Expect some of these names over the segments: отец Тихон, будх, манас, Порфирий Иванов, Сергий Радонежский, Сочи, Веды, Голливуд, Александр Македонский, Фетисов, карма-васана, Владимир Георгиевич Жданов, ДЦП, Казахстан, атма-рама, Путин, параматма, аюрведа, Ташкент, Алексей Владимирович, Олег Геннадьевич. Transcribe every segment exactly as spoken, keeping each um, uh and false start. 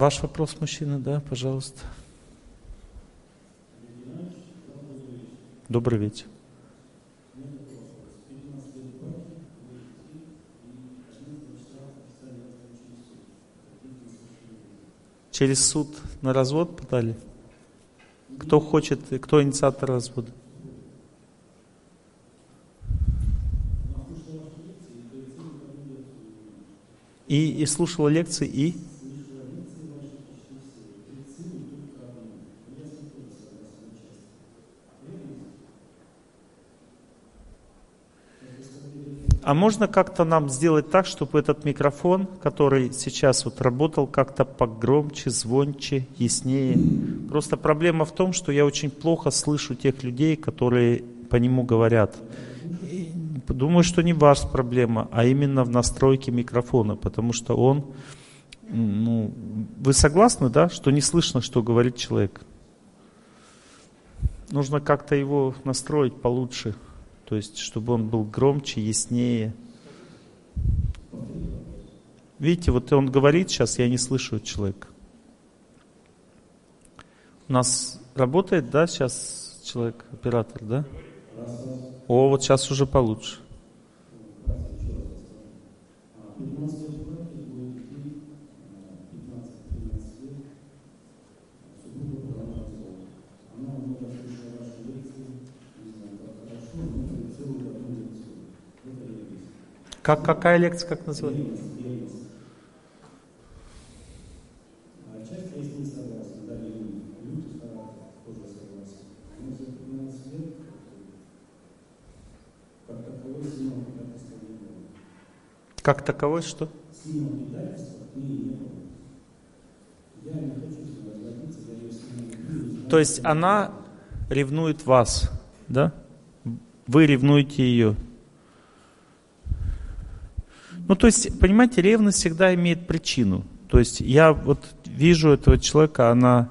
Ваш вопрос, мужчина, да, пожалуйста. Добрый вечер. Через суд на развод подали? Кто хочет, кто инициатор развода? И, и слушала лекции, и? А можно как-то нам сделать так, чтобы этот микрофон, который сейчас вот работал, как-то погромче, звонче, яснее? Просто проблема в том, что я очень плохо слышу тех людей, которые по нему говорят. И думаю, что не ваша проблема, а именно в настройке микрофона, потому что он... Ну, вы согласны, да, что не слышно, что говорит человек? Нужно как-то его настроить получше. То есть, чтобы он был громче, яснее. Видите, вот он говорит сейчас, я не слышу человека. У нас работает, да, сейчас человек, оператор, да? О, вот сейчас уже получше. Как, какая лекция, как называется? Как таковой, что? То есть она ревнует вас, да? Вы ревнуете ее. Ну, то есть, понимаете, ревность всегда имеет причину. То есть, я вот вижу этого человека, она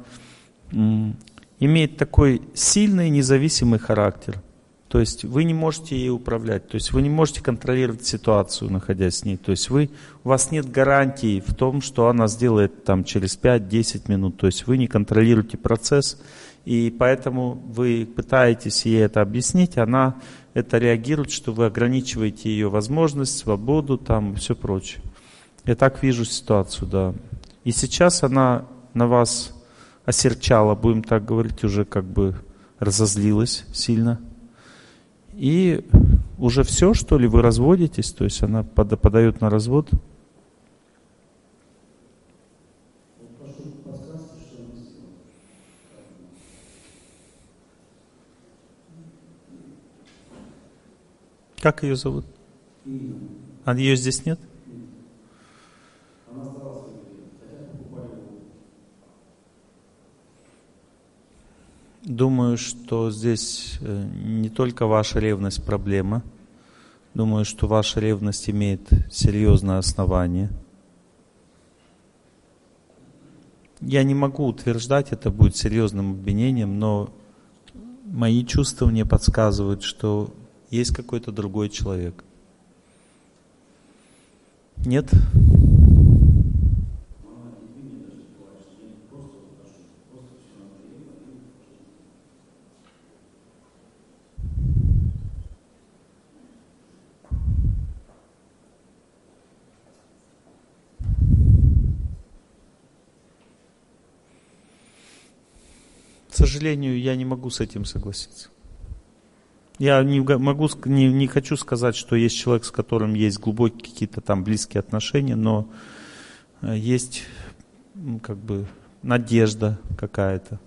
имеет такой сильный независимый характер. То есть, вы не можете ей управлять. То есть, вы не можете контролировать ситуацию, находясь с ней. То есть, вы, у вас нет гарантии в том, что она сделает там через пять-десять минут. То есть, вы не контролируете процесс. И поэтому вы пытаетесь ей это объяснить, она это реагирует, что вы ограничиваете ее возможность, свободу, там, все прочее. Я так вижу ситуацию, да. И сейчас она на вас осерчала, будем так говорить, уже как бы разозлилась сильно. И уже все, что ли, вы разводитесь, то есть она подает на развод. Как ее зовут? А ее здесь нет? Думаю, что здесь не только ваша ревность проблема. Думаю, что ваша ревность имеет серьезное основание. Я не могу утверждать, это будет серьезным обвинением, но мои чувства мне подсказывают, что есть какой-то другой человек. Нет? К сожалению, я не могу с этим согласиться. Я не могу, не, не хочу сказать, что есть человек, с которым есть глубокие какие-то там близкие отношения, но есть как бы надежда какая-то.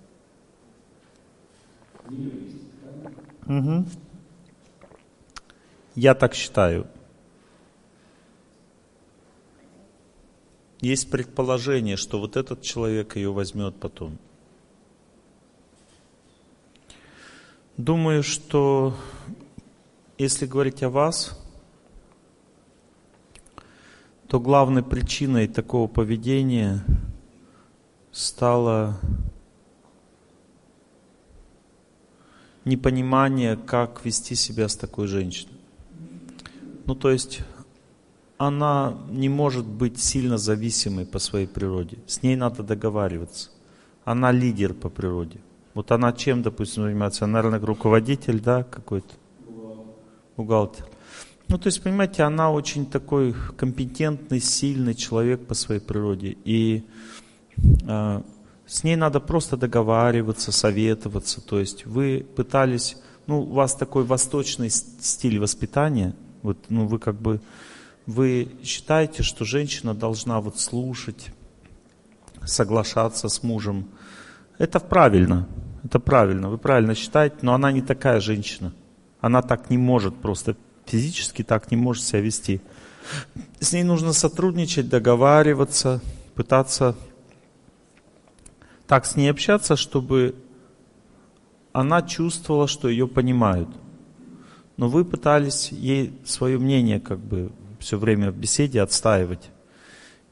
Угу. Я так считаю. Есть предположение, что вот этот человек ее возьмет потом. Думаю, что если говорить о вас, то главной причиной такого поведения стало непонимание, как вести себя с такой женщиной. Ну, то есть она не может быть сильно зависимой по своей природе. С ней надо договариваться. Она лидер по природе. Вот она чем, допустим, занимается? Она, наверное, руководитель, да, какой-то? Бухгалтер. Ну, то есть, понимаете, она очень такой компетентный, сильный человек по своей природе. И э, с ней надо просто договариваться, советоваться. То есть вы пытались... Ну, у вас такой восточный стиль воспитания. Вот, ну, вы как бы... Вы считаете, что женщина должна вот слушать, соглашаться с мужем. Это правильно, это правильно, вы правильно считаете, но она не такая женщина. Она так не может просто, физически так не может себя вести. С ней нужно сотрудничать, договариваться, пытаться так с ней общаться, чтобы она чувствовала, что ее понимают. Но вы пытались ей свое мнение как бы все время в беседе отстаивать.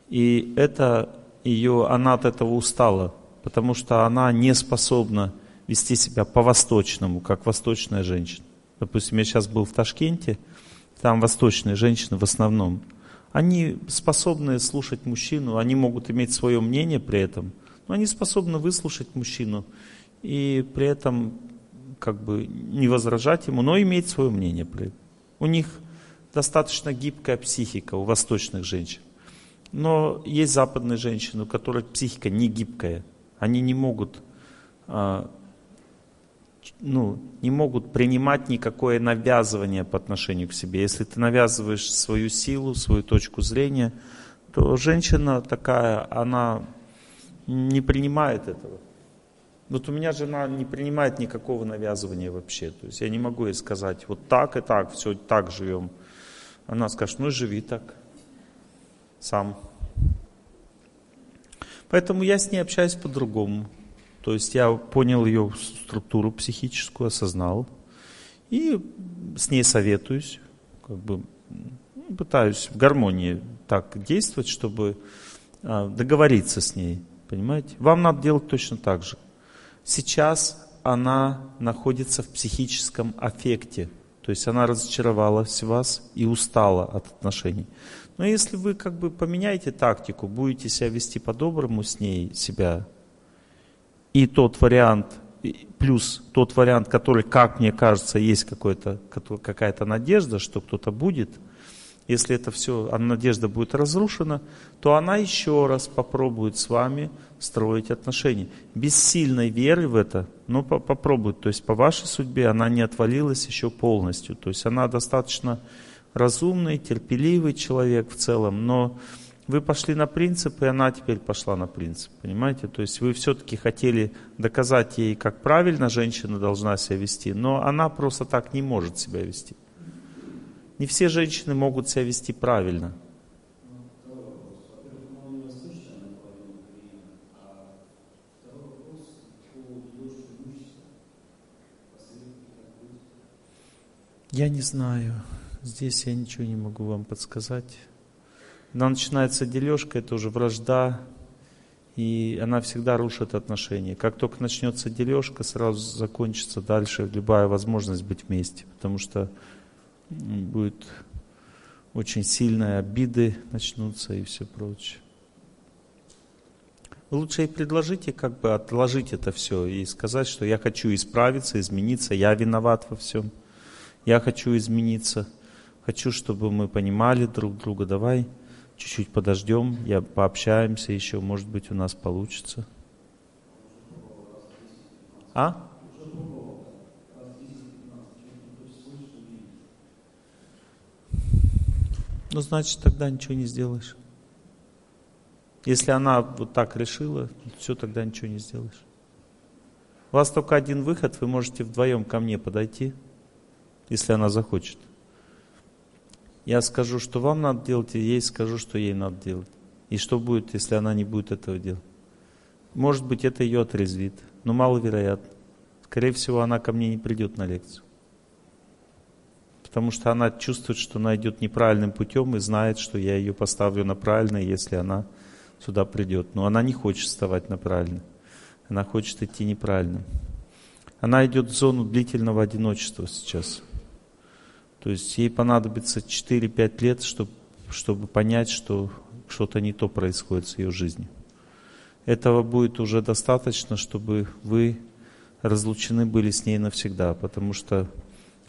И это ее, она от этого устала, потому что она не способна вести себя по-восточному, как восточная женщина. Допустим, я сейчас был в Ташкенте, там восточные женщины в основном. Они способны слушать мужчину, они могут иметь свое мнение при этом, но они способны выслушать мужчину и при этом как бы не возражать ему, но иметь свое мнение при этом. У них достаточно гибкая психика у восточных женщин. Но есть западные женщины, у которых психика не гибкая. Они не могут, ну, не могут принимать никакое навязывание по отношению к себе. Если ты навязываешь свою силу, свою точку зрения, то женщина такая, она не принимает этого. Вот у меня жена не принимает никакого навязывания вообще. То есть я не могу ей сказать, вот так и так, все так живем. Она скажет, ну живи так, сам. Поэтому я с ней общаюсь по-другому. То есть я понял ее структуру психическую, осознал. И с ней советуюсь, как бы пытаюсь в гармонии так действовать, чтобы договориться с ней. Понимаете? Вам надо делать точно так же. Сейчас она находится в психическом аффекте. То есть она разочаровалась в вас и устала от отношений. Но если вы как бы поменяете тактику, будете себя вести по-доброму с ней, себя, и тот вариант, плюс тот вариант, который, как мне кажется, есть какой-то, какая-то надежда, что кто-то будет, если это все, надежда будет разрушена, то она еще раз попробует с вами строить отношения. Без сильной веры в это, но попробует. То есть по вашей судьбе она не отвалилась еще полностью. То есть она достаточно разумный, терпеливый человек в целом, но вы пошли на принцип, и она теперь пошла на принцип. Понимаете? То есть вы все-таки хотели доказать ей, как правильно женщина должна себя вести, но она просто так не может себя вести. Не все женщины могут себя вести правильно. Я не знаю. Здесь я ничего не могу вам подсказать. Когда начинается дележка, это уже вражда, и она всегда рушит отношения. Как только начнется дележка, сразу закончится дальше любая возможность быть вместе, потому что будет очень сильные обиды начнутся и все прочее. Лучше и предложите, как бы отложить это все и сказать, что я хочу исправиться, измениться, я виноват во всем, я хочу измениться, хочу, чтобы мы понимали друг друга, давай чуть-чуть подождем, я пообщаемся еще, может быть, у нас получится. А? Ну, значит, тогда ничего не сделаешь. Если она вот так решила, все, тогда ничего не сделаешь. У вас только один выход, вы можете вдвоем ко мне подойти, если она захочет. Я скажу, что вам надо делать, и ей скажу, что ей надо делать. И что будет, если она не будет этого делать? Может быть, это ее отрезвит, но маловероятно. Скорее всего, она ко мне не придет на лекцию. Потому что она чувствует, что она идет неправильным путем и знает, что я ее поставлю на правильное, если она сюда придет. Но она не хочет вставать на правильное. Она хочет идти неправильно. Она идет в зону длительного одиночества сейчас. То есть ей понадобится четыре-пять лет, чтобы чтобы понять, что что-то не то происходит с ее жизнью. Этого будет уже достаточно, чтобы вы разлучены были с ней навсегда, потому что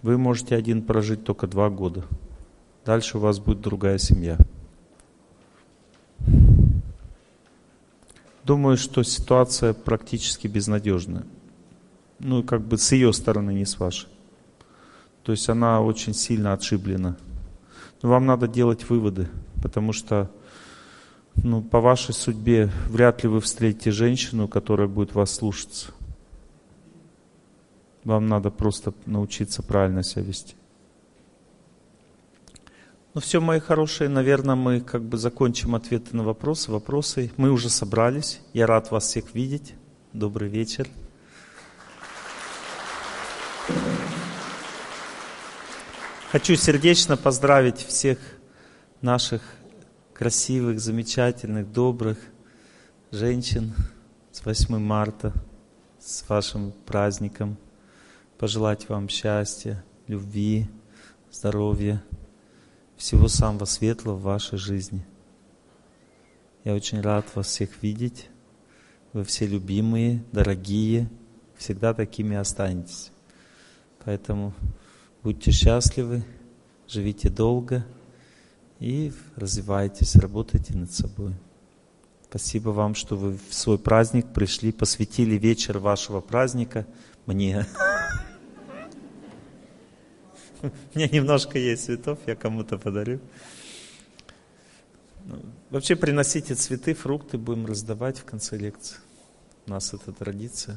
вы можете один прожить только два года. Дальше у вас будет другая семья. Думаю, что ситуация практически безнадежная. Ну, как бы с ее стороны, не с вашей. То есть она очень сильно отшиблена. Но вам надо делать выводы, потому что ну, по вашей судьбе вряд ли вы встретите женщину, которая будет вас слушаться. Вам надо просто научиться правильно себя вести. Ну все, мои хорошие, наверное, мы как бы закончим ответы на вопросы. Вопросы. Мы уже собрались. Я рад вас всех видеть. Добрый вечер. Хочу сердечно поздравить всех наших красивых, замечательных, добрых женщин с восьмым марта, с вашим праздником. Пожелать вам счастья, любви, здоровья, всего самого светлого в вашей жизни. Я очень рад вас всех видеть. Вы все любимые, дорогие, всегда такими останетесь. Поэтому будьте счастливы, живите долго и развивайтесь, работайте над собой. Спасибо вам, что вы в свой праздник пришли, посвятили вечер вашего праздника мне. У меня немножко есть цветов, я кому-то подарю. Вообще приносите цветы, фрукты, будем раздавать в конце лекции. У нас это традиция.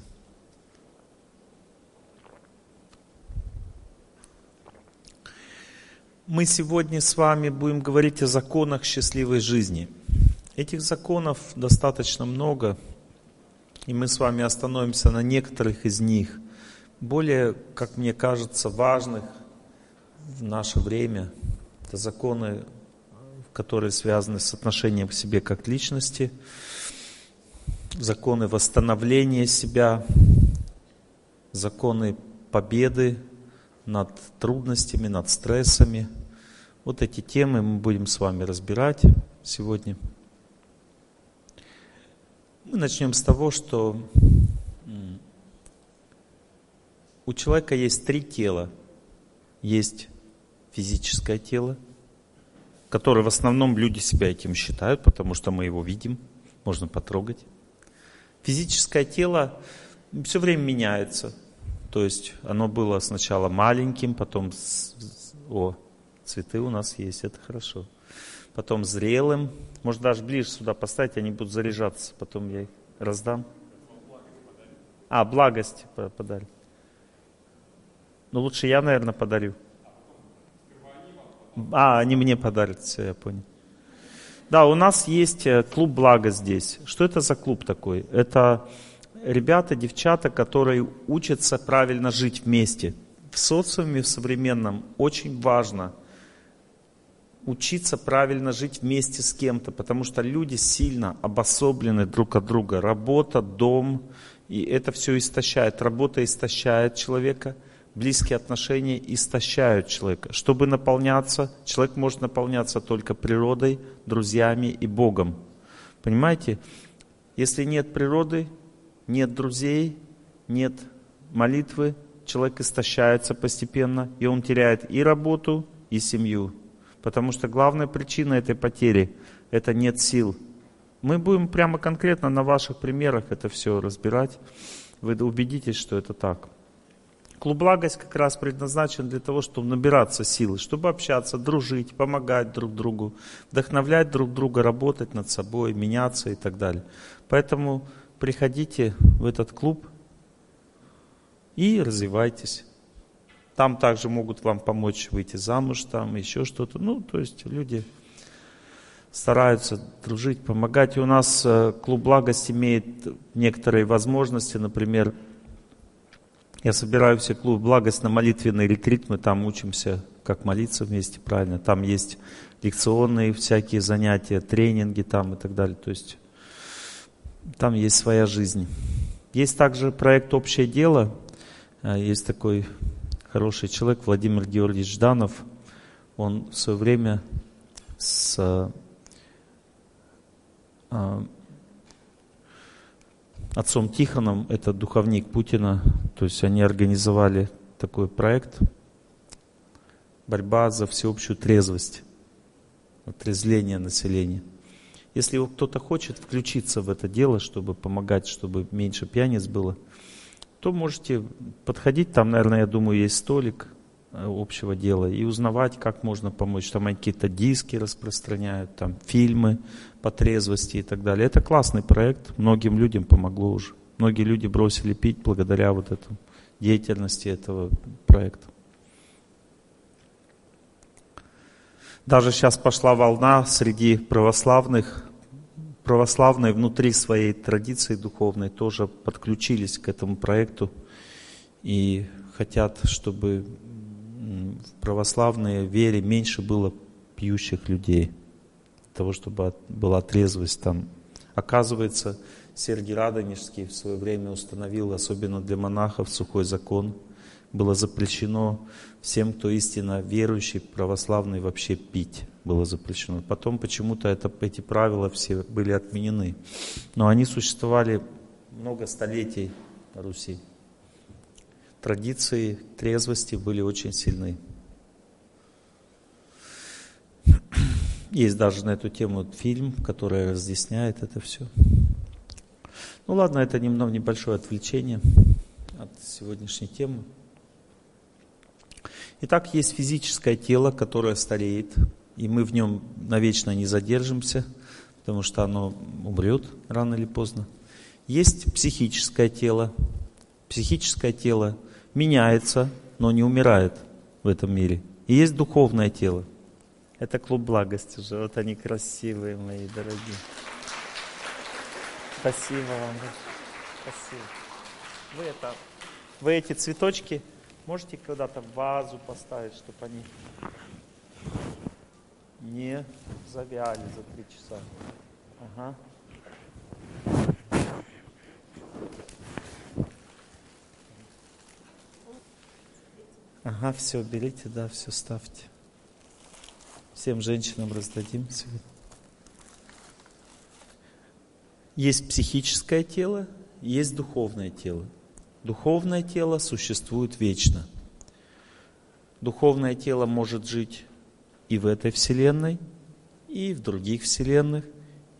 Мы сегодня с вами будем говорить о законах счастливой жизни. Этих законов достаточно много, и мы с вами остановимся на некоторых из них, более, как мне кажется, важных в наше время. Это законы, которые связаны с отношением к себе как к личности, законы восстановления себя, законы победы над трудностями, над стрессами. Вот эти темы мы будем с вами разбирать сегодня. Мы начнем с того, что у человека есть три тела. Есть физическое тело, которое в основном люди себя этим считают, потому что мы его видим, можно потрогать. Физическое тело все время меняется. То есть оно было сначала маленьким, потом, о, цветы у нас есть, это хорошо. Потом зрелым, можно даже ближе сюда поставить, они будут заряжаться, потом я их раздам. А, благость подарю. Ну лучше я, наверное, подарю. А, они мне подарят, все, я понял. Да, у нас есть клуб «Благость» здесь. Что это за клуб такой? Это... Ребята, девчата, которые учатся правильно жить вместе. В социуме, в современном, очень важно учиться правильно жить вместе с кем-то, потому что люди сильно обособлены друг от друга. Работа, дом, и это все истощает. Работа истощает человека, близкие отношения истощают человека. Чтобы наполняться, человек может наполняться только природой, друзьями и Богом. Понимаете? Если нет природы, нет друзей, нет молитвы, человек истощается постепенно, и он теряет и работу, и семью. Потому что главная причина этой потери – это нет сил. Мы будем прямо конкретно на ваших примерах это все разбирать. Вы убедитесь, что это так. Клуб «Благость» как раз предназначен для того, чтобы набираться силы, чтобы общаться, дружить, помогать друг другу, вдохновлять друг друга, работать над собой, меняться и так далее. Поэтому... приходите в этот клуб и развивайтесь. Там также могут вам помочь выйти замуж, там еще что-то. Ну, то есть люди стараются дружить, помогать. И у нас клуб «Благость» имеет некоторые возможности. Например, я собираю все клуб «Благость» на молитвенный ретрит. Мы там учимся, как молиться вместе, правильно. Там есть лекционные всякие занятия, тренинги там и так далее. То есть... там есть своя жизнь. Есть также проект «Общее дело». Есть такой хороший человек, Владимир Георгиевич Жданов. Он в свое время с э, отцом Тихоном, это духовник Путина, то есть они организовали такой проект «Борьба за всеобщую трезвость», отрезвление населения. Если кто-то хочет включиться в это дело, чтобы помогать, чтобы меньше пьяниц было, то можете подходить, там, наверное, я думаю, есть столик общего дела, и узнавать, как можно помочь. Там они какие-то диски распространяют, там фильмы по трезвости и так далее. Это классный проект, многим людям помогло уже. Многие люди бросили пить благодаря вот этому, деятельности этого проекта. Даже сейчас пошла волна среди православных. Православные внутри своей традиции духовной тоже подключились к этому проекту и хотят, чтобы в православной вере меньше было пьющих людей, для того, чтобы была трезвость там. Оказывается, Сергий Радонежский в свое время установил, особенно для монахов, сухой закон. Было запрещено всем, кто истинно верующий, православный, вообще пить. Было запрещено. Потом почему-то это, эти правила все были отменены. Но они существовали много столетий на Руси. Традиции трезвости были очень сильны. Есть даже на эту тему фильм, который разъясняет это все. Ну ладно, это немного небольшое отвлечение от сегодняшней темы. Итак, есть физическое тело, которое стареет, и мы в нем навечно не задержимся, потому что оно умрет рано или поздно. Есть психическое тело. Психическое тело меняется, но не умирает в этом мире. И есть духовное тело. Это клуб благости уже. Вот они красивые, мои дорогие. Спасибо вам. Спасибо. Вы, это, вы эти цветочки можете когда-то в вазу поставить, чтобы они не завяли за три часа. Ага. Ага, все, берите, да, все ставьте. Всем женщинам раздадим сегодня. Есть психическое тело, есть духовное тело. Духовное тело существует вечно. Духовное тело может жить и в этой вселенной, и в других вселенных,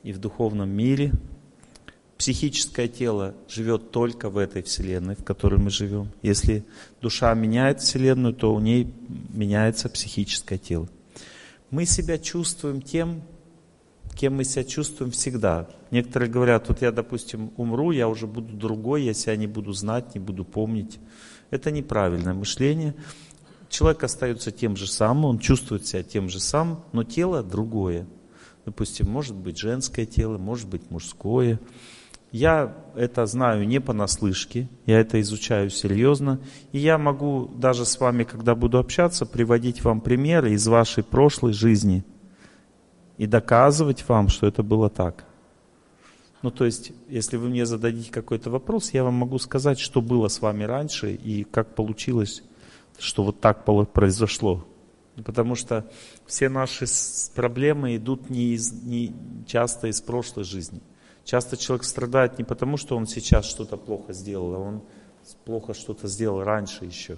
и в духовном мире. Психическое тело живет только в этой вселенной, в которой мы живем. Если душа меняет вселенную, то у ней меняется психическое тело. Мы себя чувствуем тем, кем мы себя чувствуем всегда. Некоторые говорят, вот я, допустим, умру, я уже буду другой, я себя не буду знать, не буду помнить. Это неправильное мышление. Человек остается тем же самым, он чувствует себя тем же самым, но тело другое. Допустим, может быть женское тело, может быть мужское. Я это знаю не понаслышке, я это изучаю серьезно, и я могу даже с вами, когда буду общаться, приводить вам примеры из вашей прошлой жизни и доказывать вам, что это было так. Ну, то есть, если вы мне зададите какой-то вопрос, я вам могу сказать, что было с вами раньше и как получилось, что вот так произошло. Потому что все наши проблемы идут не, из, не часто из прошлой жизни. Часто человек страдает не потому, что он сейчас что-то плохо сделал, а он плохо что-то сделал раньше еще.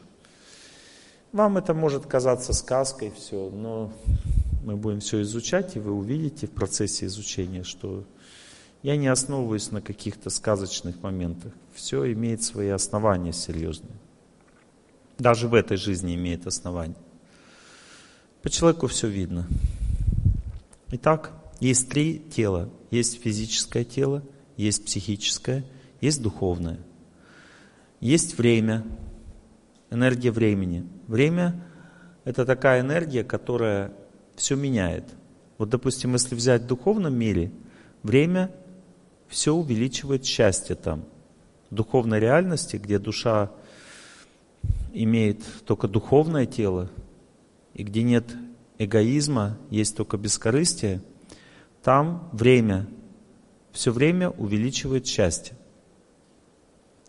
Вам это может казаться сказкой, все, но мы будем все изучать, и вы увидите в процессе изучения, что я не основываюсь на каких-то сказочных моментах. Все имеет свои основания серьезные. Даже в этой жизни имеет основания. По человеку все видно. Итак, есть три тела. Есть физическое тело, есть психическое, есть духовное. Есть время, энергия времени. Время — это такая энергия, которая все меняет. Вот, допустим, если взять в духовном мире, время все увеличивает счастье там. В духовной реальности, где душа имеет только духовное тело, и где нет эгоизма, есть только бескорыстие, там время, все время увеличивает счастье.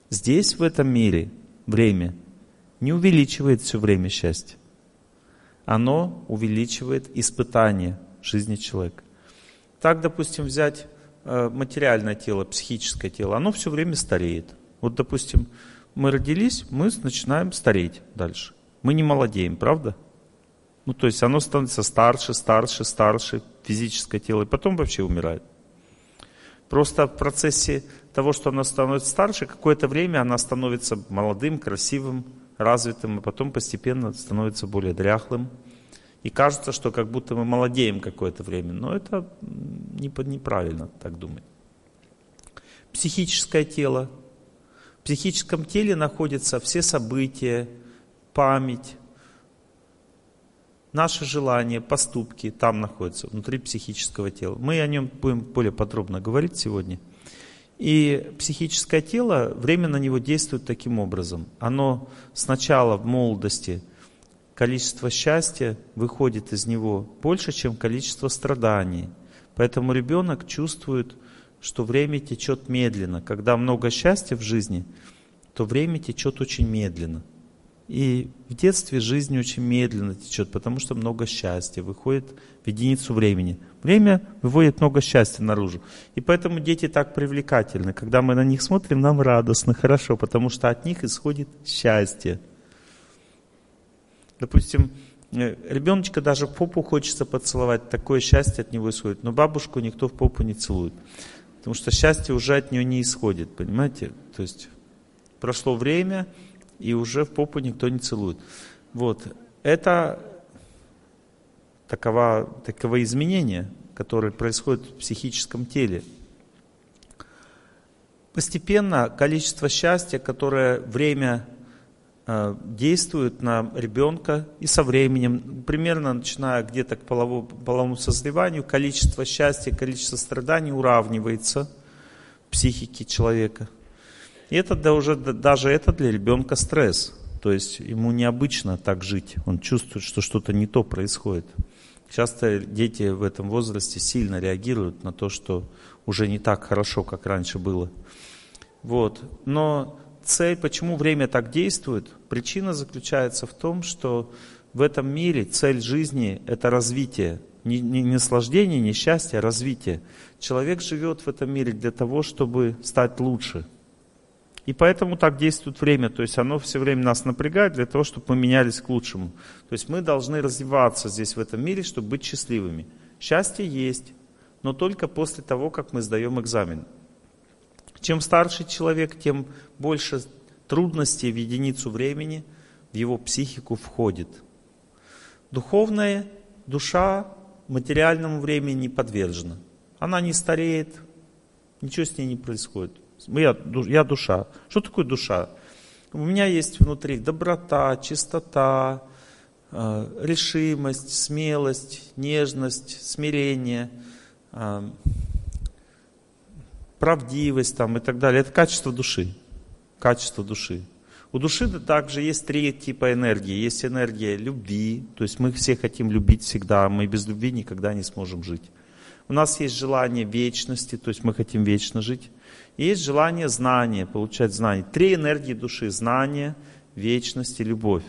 Здесь, в этом мире, время не увеличивает все время счастье. Оно увеличивает испытания, жизни человека. Так, допустим, взять материальное тело, психическое тело, оно все время стареет. Вот, допустим, мы родились, мы начинаем стареть дальше. Мы не молодеем, правда? Ну, то есть оно становится старше, старше, старше, физическое тело, и потом вообще умирает. Просто в процессе того, что она становится старше, какое-то время она становится молодым, красивым, развитым, а потом постепенно становится более дряхлым. И кажется, что как будто мы молодеем какое-то время, но это неправильно так думать. Психическое тело. В психическом теле находятся все события, память, наши желания, поступки там находятся, внутри психического тела. Мы о нем будем более подробно говорить сегодня. И психическое тело, время на него действует таким образом. Оно сначала в молодости, количество счастья выходит из него больше, чем количество страданий. Поэтому ребенок чувствует, что время течет медленно. Когда много счастья в жизни, то время течет очень медленно. И в детстве жизнь очень медленно течет, потому что много счастья выходит в единицу времени. Время выводит много счастья наружу. И поэтому дети так привлекательны. Когда мы на них смотрим, нам радостно, хорошо, потому что от них исходит счастье. Допустим, ребеночка даже в попу хочется поцеловать, такое счастье от него исходит. Но бабушку никто в попу не целует, потому что счастье уже от нее не исходит, понимаете? То есть прошло время... И уже в попу никто не целует. Вот. Это такова, таковы изменения, которые происходят в психическом теле. Постепенно количество счастья, которое время э, действует на ребенка, и со временем, примерно начиная где-то к половому, половому созреванию, количество счастья, количество страданий уравнивается в психике человека. И это, да, уже, даже это для ребенка стресс. То есть ему необычно так жить. Он чувствует, что что-то не то происходит. Часто дети в этом возрасте сильно реагируют на то, что уже не так хорошо, как раньше было. Вот. Но цель, почему время так действует, причина заключается в том, что в этом мире цель жизни – это развитие. Не, не наслаждение, не счастье, а развитие. Человек живет в этом мире для того, чтобы стать лучше. И поэтому так действует время, то есть оно все время нас напрягает для того, чтобы мы менялись к лучшему. То есть мы должны развиваться здесь, в этом мире, чтобы быть счастливыми. Счастье есть, но только после того, как мы сдаем экзамен. Чем старше человек, тем больше трудностей в единицу времени в его психику входит. Духовная душа материальному времени не подвержена. Она не стареет, ничего с ней не происходит. Я, я душа. Что такое душа? У меня есть внутри доброта, чистота, решимость, смелость, нежность, смирение, правдивость там, и так далее. Это качество души. Качество души. У души также есть три типа энергии. Есть энергия любви, то есть мы все хотим любить всегда, мы без любви никогда не сможем жить. У нас есть желание вечности, то есть мы хотим вечно жить. И есть желание знания, получать знания. Три энергии души: знание, вечность и любовь.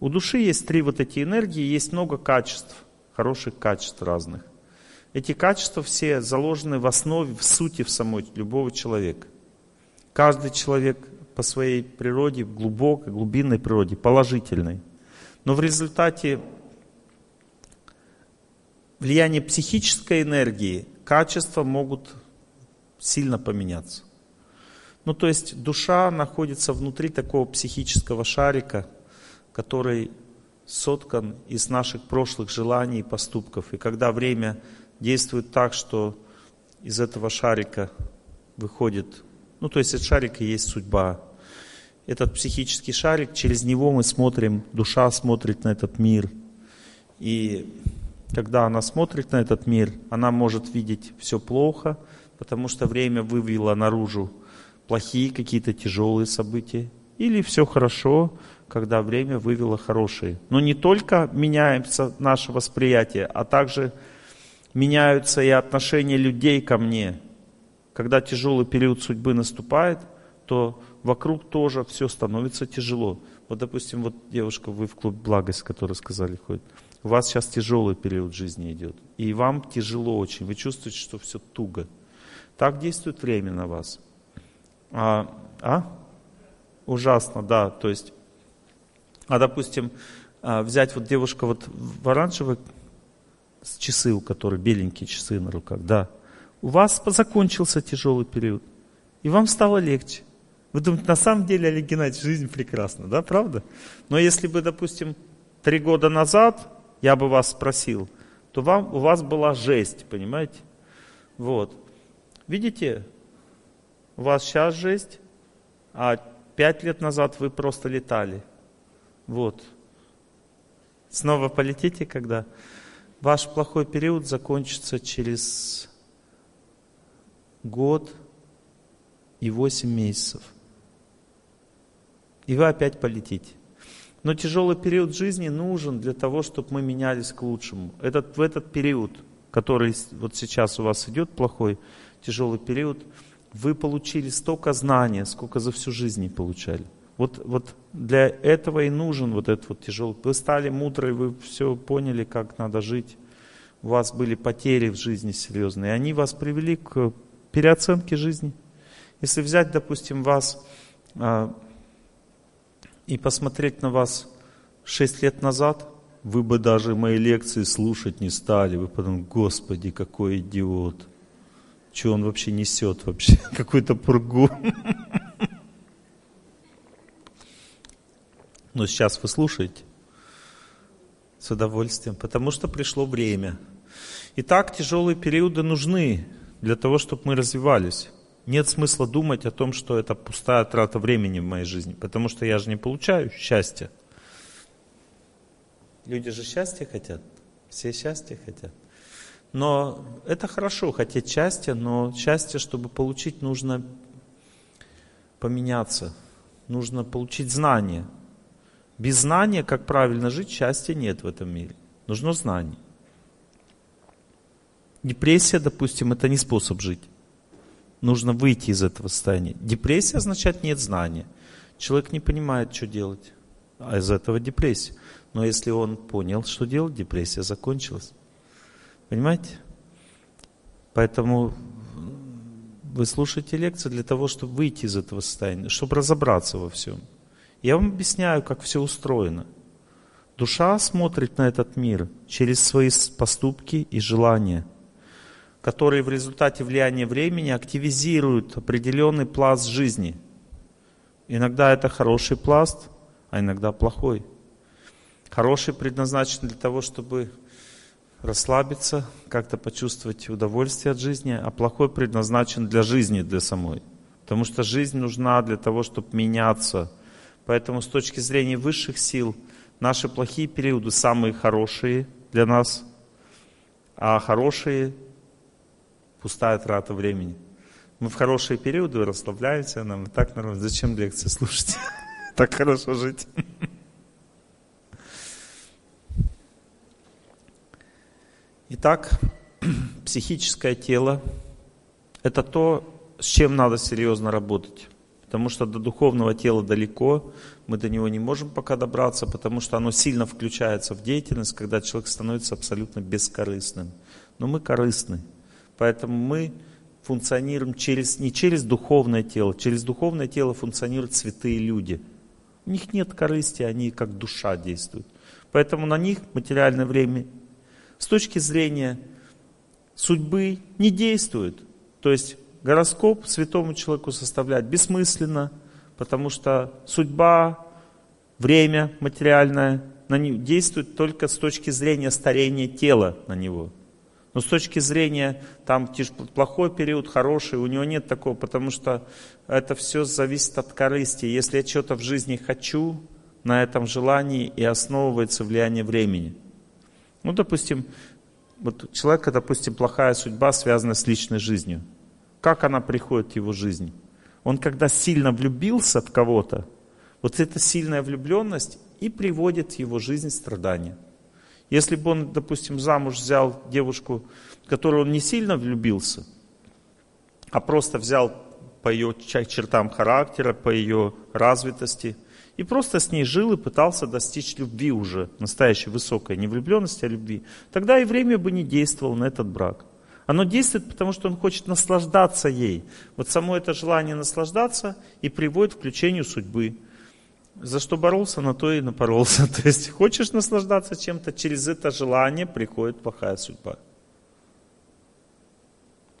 У души есть три вот эти энергии, есть много качеств, хороших качеств разных. Эти качества все заложены в основе, в сути, в самой любого человека. Каждый человек по своей природе, в глубокой, глубинной природе, положительной. Но в результате влияния психической энергии качества могут сильно поменяться. Ну, то есть душа находится внутри такого психического шарика, который соткан из наших прошлых желаний и поступков. И когда время действует так, что из этого шарика выходит, ну, то есть этот шарик и есть судьба. Этот психический шарик, через него мы смотрим, душа смотрит на этот мир. И когда она смотрит на этот мир, она может видеть все плохо, потому что время вывело наружу плохие какие-то тяжелые события. Или все хорошо, когда время вывело хорошие. Но не только меняется наше восприятие, а также меняются и отношения людей ко мне. Когда тяжелый период судьбы наступает, то вокруг тоже все становится тяжело. Вот, допустим, вот девушка, вы в клуб «Благость», которую сказали, ходит. у вас сейчас тяжелый период жизни идет, и вам тяжело очень, вы чувствуете, что все туго. Так действует время на вас. А, а? Ужасно, да, то есть, а допустим, взять вот девушка вот в оранжевой, с часы, у которой беленькие часы на руках, да, у вас закончился тяжелый период, и вам стало легче. Вы думаете, на самом деле, Олег Геннадьевич, жизнь прекрасна, да, правда? Но если бы, допустим, три года назад я бы вас спросил, то вам, у вас была жесть, понимаете? Вот. Видите, у вас сейчас жесть, а пять лет назад вы просто летали. Вот. Снова полетите, когда ваш плохой период закончится через год и восемь месяцев. И вы опять полетите. Но тяжелый период жизни нужен для того, чтобы мы менялись к лучшему. Этот, в этот период, который вот сейчас у вас идет, плохой, тяжелый период, вы получили столько знания, сколько за всю жизнь не получали. Вот, вот для этого и нужен вот этот вот тяжелый. Вы стали мудрые, вы все поняли, как надо жить. У вас были потери в жизни серьезные. И они вас привели к переоценке жизни. Если взять, допустим, вас а, и посмотреть на вас шесть лет назад, вы бы даже мои лекции слушать не стали. Вы подумали, Господи, какой идиот. Что он вообще несет вообще? Какую-то пургу. Но сейчас вы слушаете с удовольствием, потому что пришло время. Итак, тяжелые периоды нужны для того, чтобы мы развивались. Нет смысла думать о том, что это пустая трата времени в моей жизни, потому что я же не получаю счастья. Люди же счастья хотят, все счастья хотят. Но это хорошо, хотеть счастья, но счастье, чтобы получить, нужно поменяться, нужно получить знания. Без знания, как правильно жить, счастья нет в этом мире. Нужно знание. Депрессия, допустим, это не способ жить. Нужно выйти из этого состояния. Депрессия означает нет знания. Человек не понимает, что делать. А из этого депрессия. Но если он понял, что делать, депрессия закончилась. Понимаете? Поэтому вы слушаете лекции для того, чтобы выйти из этого состояния, чтобы разобраться во всем. Я вам объясняю, как все устроено. Душа смотрит на этот мир через свои поступки и желания, которые в результате влияния времени активизируют определенный пласт жизни. Иногда это хороший пласт, а иногда плохой. Хороший предназначен для того, чтобы расслабиться, как-то почувствовать удовольствие от жизни, а плохой предназначен для жизни, для самой. Потому что жизнь нужна для того, чтобы меняться. Поэтому с точки зрения высших сил наши плохие периоды самые хорошие для нас, а хорошие – пустая трата времени. Мы в хорошие периоды расслабляемся, нам и так нормально. Зачем лекции слушать? Так хорошо жить. Итак, психическое тело – это то, с чем надо серьезно работать. Потому что до духовного тела далеко, мы до него не можем пока добраться, потому что оно сильно включается в деятельность, когда человек становится абсолютно бескорыстным. Но мы корыстны, поэтому мы функционируем через, не через духовное тело, через духовное тело функционируют святые люди. У них нет корысти, они как душа действуют. Поэтому на них материальное время с точки зрения судьбы не действует. То есть гороскоп святому человеку составлять бессмысленно, потому что судьба, время материальное на него действует только с точки зрения старения тела на него. Но с точки зрения там плохой период, хороший, у него нет такого, потому что это все зависит от корысти. Если я что-то в жизни хочу, на этом желании и основывается влияние времени. Ну, допустим, вот у человека, допустим, плохая судьба, связана с личной жизнью. Как она приходит в его жизнь? Он когда сильно влюбился в кого-то, вот эта сильная влюбленность и приводит в его жизнь страдания. Если бы он, допустим, замуж взял девушку, в которую он не сильно влюбился, а просто взял по ее чертам характера, по ее развитости, и просто с ней жил и пытался достичь любви уже, настоящей высокой, не влюбленности, а любви, тогда и время бы не действовало на этот брак. Оно действует, потому что он хочет наслаждаться ей. Вот само это желание наслаждаться и приводит к включению судьбы. За что боролся, на то и напоролся. То есть хочешь наслаждаться чем-то, через это желание приходит плохая судьба.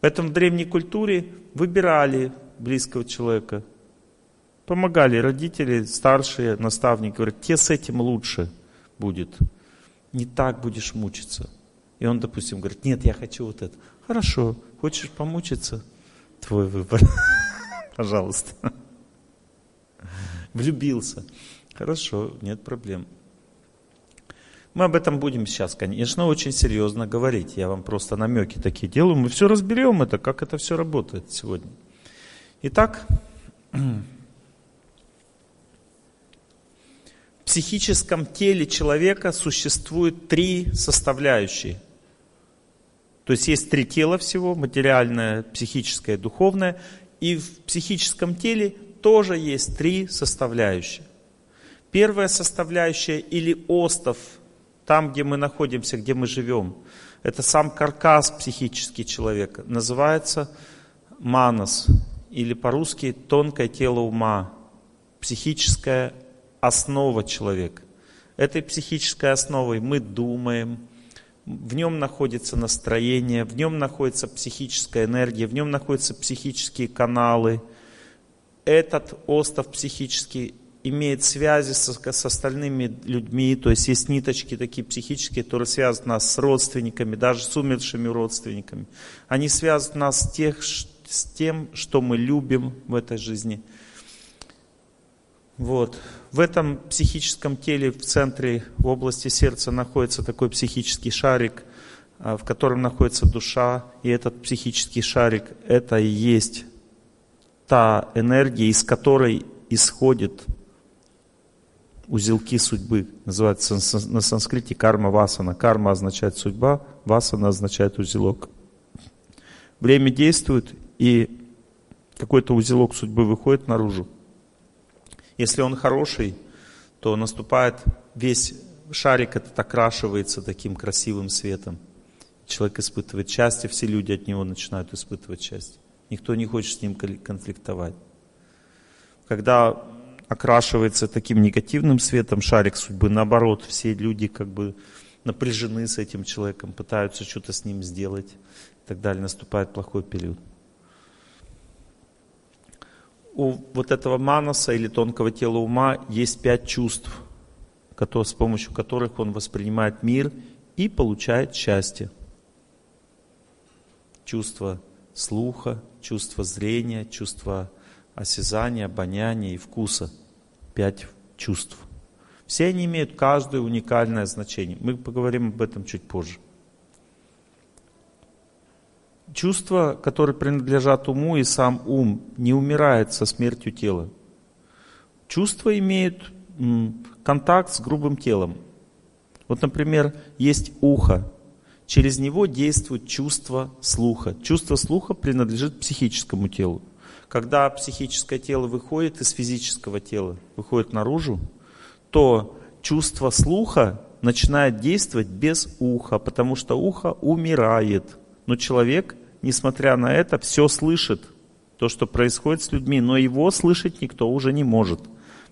Поэтому в древней культуре выбирали близкого человека. Помогали родители, старшие, наставники. Говорят, тебе с этим лучше будет. Не так будешь мучиться. И он, допустим, говорит, нет, я хочу вот это. Хорошо, хочешь помучиться? Твой выбор. Пожалуйста. Влюбился. Хорошо, нет проблем. Мы об этом будем сейчас, конечно, очень серьезно говорить. Я вам просто намеки такие делаю. Мы все разберем это, как это все работает сегодня. Итак, в психическом теле человека существует три составляющие. То есть есть три тела всего, материальное, психическое, духовное. И в психическом теле тоже есть три составляющие. Первая составляющая или остов, там, где мы находимся, где мы живем, это сам каркас психический человека, называется манас, или по-русски тонкое тело ума, психическое основа человека. Этой психической основой мы думаем, в нем находится настроение, в нем находится психическая энергия, в нем находятся психические каналы. Этот остов психический имеет связи с, с остальными людьми, то есть есть ниточки такие психические, которые связывают нас с родственниками, даже с умершими родственниками. Они связывают нас с, тех, с тем, что мы любим в этой жизни. Вот. В этом психическом теле в центре, в области сердца находится такой психический шарик, в котором находится душа, и этот психический шарик – это и есть та энергия, из которой исходят узелки судьбы. Называется на санскрите карма-васана. Карма означает судьба, васана означает узелок. Время действует, и какой-то узелок судьбы выходит наружу. Если он хороший, то наступает весь шарик, этот окрашивается таким красивым светом. Человек испытывает счастье, все люди от него начинают испытывать счастье. Никто не хочет с ним конфликтовать. Когда окрашивается таким негативным светом шарик судьбы, наоборот, все люди как бы напряжены с этим человеком, пытаются что-то с ним сделать и так далее. Наступает плохой период. У вот этого манаса или тонкого тела ума есть пять чувств, с помощью которых он воспринимает мир и получает счастье. Чувство слуха, чувство зрения, чувство осязания, обоняния и вкуса. Пять чувств. Все они имеют каждое уникальное значение. Мы поговорим об этом чуть позже. Чувства, которые принадлежат уму, и сам ум не умирает со смертью тела. Чувства имеют контакт с грубым телом. Вот, например, есть ухо. Через него действует чувство слуха. Чувство слуха принадлежит психическому телу. Когда психическое тело выходит из физического тела, выходит наружу, то чувство слуха начинает действовать без уха, потому что ухо умирает. Но человек, несмотря на это, все слышит, то, что происходит с людьми, но его слышать никто уже не может,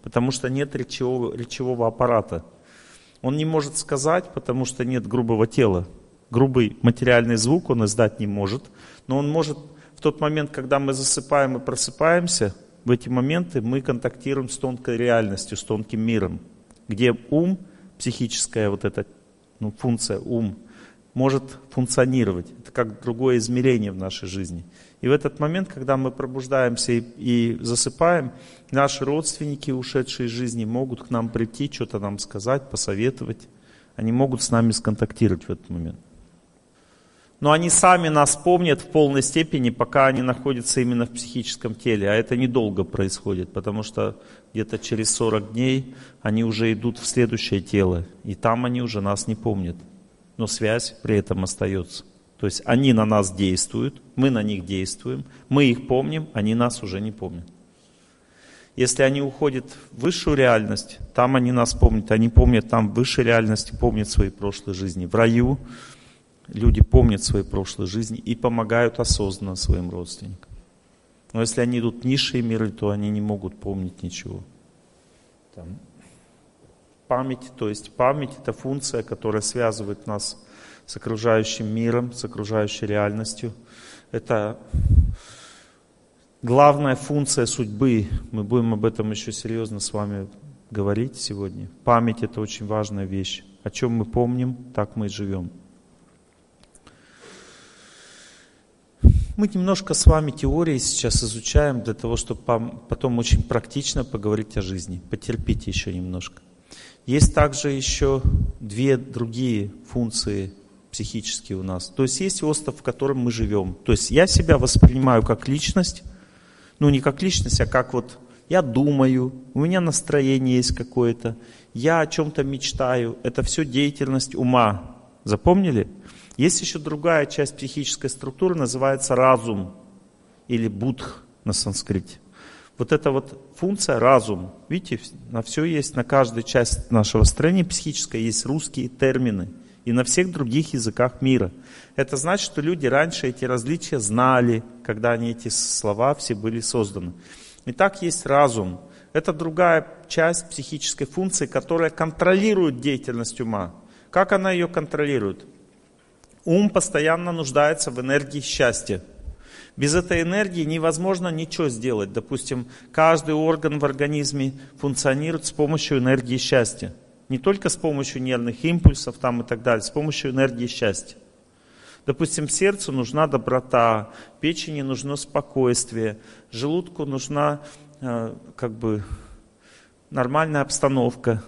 потому что нет речевого, речевого аппарата. Он не может сказать, потому что нет грубого тела. Грубый материальный звук он издать не может, но он может в тот момент, когда мы засыпаем и просыпаемся, в эти моменты мы контактируем с тонкой реальностью, с тонким миром, где ум, психическая вот эта ну, функция ум, может функционировать. Это как другое измерение в нашей жизни. И в этот момент, когда мы пробуждаемся и, и засыпаем, наши родственники, ушедшие из жизни, могут к нам прийти, что-то нам сказать, посоветовать. Они могут с нами сконтактировать в этот момент. Но они сами нас помнят в полной степени, пока они находятся именно в психическом теле. А это недолго происходит, потому что где-то через сорок дней они уже идут в следующее тело. И там они уже нас не помнят. Но связь при этом остается. То есть они на нас действуют, мы на них действуем, мы их помним, они нас уже не помнят. Если они уходят в высшую реальность, там они нас помнят, они помнят там в высшей реальности, помнят свои прошлые жизни. В раю люди помнят свои прошлые жизни и помогают осознанно своим родственникам. Но если они идут в низшие миры, то они не могут помнить ничего. Там. Память, то есть память — это функция, которая связывает нас с окружающим миром, с окружающей реальностью. Это главная функция судьбы. Мы будем об этом еще серьезно с вами говорить сегодня. Память — это очень важная вещь. О чем мы помним, так мы и живем. Мы немножко с вами теории сейчас изучаем, для того, чтобы потом очень практично поговорить о жизни. Потерпите еще немножко. Есть также еще две другие функции психические у нас. То есть есть остров, в котором мы живем. То есть я себя воспринимаю как личность. Ну, не как личность, а как вот я думаю, у меня настроение есть какое-то, я о чем-то мечтаю. Это все деятельность ума. Запомнили? Есть еще другая часть психической структуры, называется разум или будх на санскрите. Вот эта вот функция разум. Видите, на все есть, на каждой части нашего строения психической есть русские термины. И на всех других языках мира. Это значит, что люди раньше эти различия знали, когда они эти слова все были созданы. Итак, есть разум. Это другая часть психической функции, которая контролирует деятельность ума. Как она ее контролирует? Ум постоянно нуждается в энергии счастья. Без этой энергии невозможно ничего сделать. Допустим, каждый орган в организме функционирует с помощью энергии счастья. Не только с помощью нервных импульсов там и так далее, с помощью энергии счастья. Допустим, сердцу нужна доброта, печени нужно спокойствие, желудку нужна э, как бы нормальная обстановка,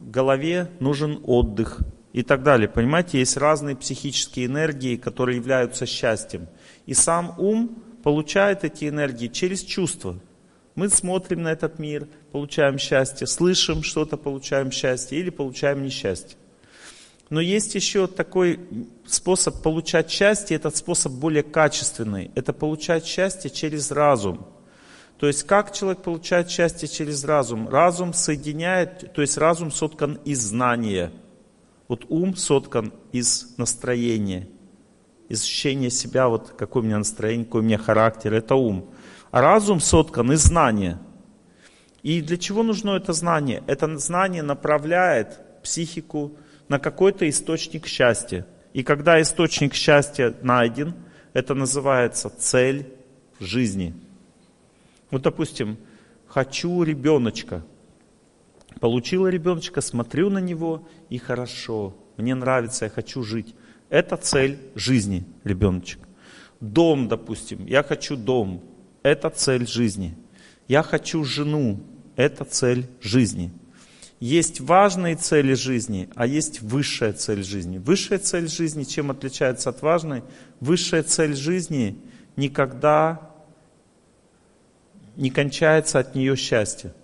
голове нужен отдых и так далее. Понимаете, есть разные психические энергии, которые являются счастьем. И сам ум получает эти энергии через чувства. Мы смотрим на этот мир, получаем счастье, слышим что-то, получаем счастье или получаем несчастье. Но есть еще такой способ получать счастье, этот способ более качественный. Это получать счастье через разум. То есть как человек получает счастье через разум? Разум соединяет, то есть разум соткан из знания. Вот ум соткан из настроения, из ощущения себя, вот какое у меня настроение, какой у меня характер, это ум. А разум соткан из знания. И для чего нужно это знание? Это знание направляет психику на какой-то источник счастья. И когда источник счастья найден, это называется цель жизни. Вот, допустим, хочу ребеночка. Получила ребеночка, смотрю на него, и хорошо, мне нравится, я хочу жить. Это цель жизни, ребеночек. Дом, допустим, я хочу дом. Это цель жизни. Я хочу жену. Это цель жизни. Есть важные цели жизни, а есть высшая цель жизни. Высшая цель жизни чем отличается от важной? Высшая цель жизни никогда не кончается от нее счастье.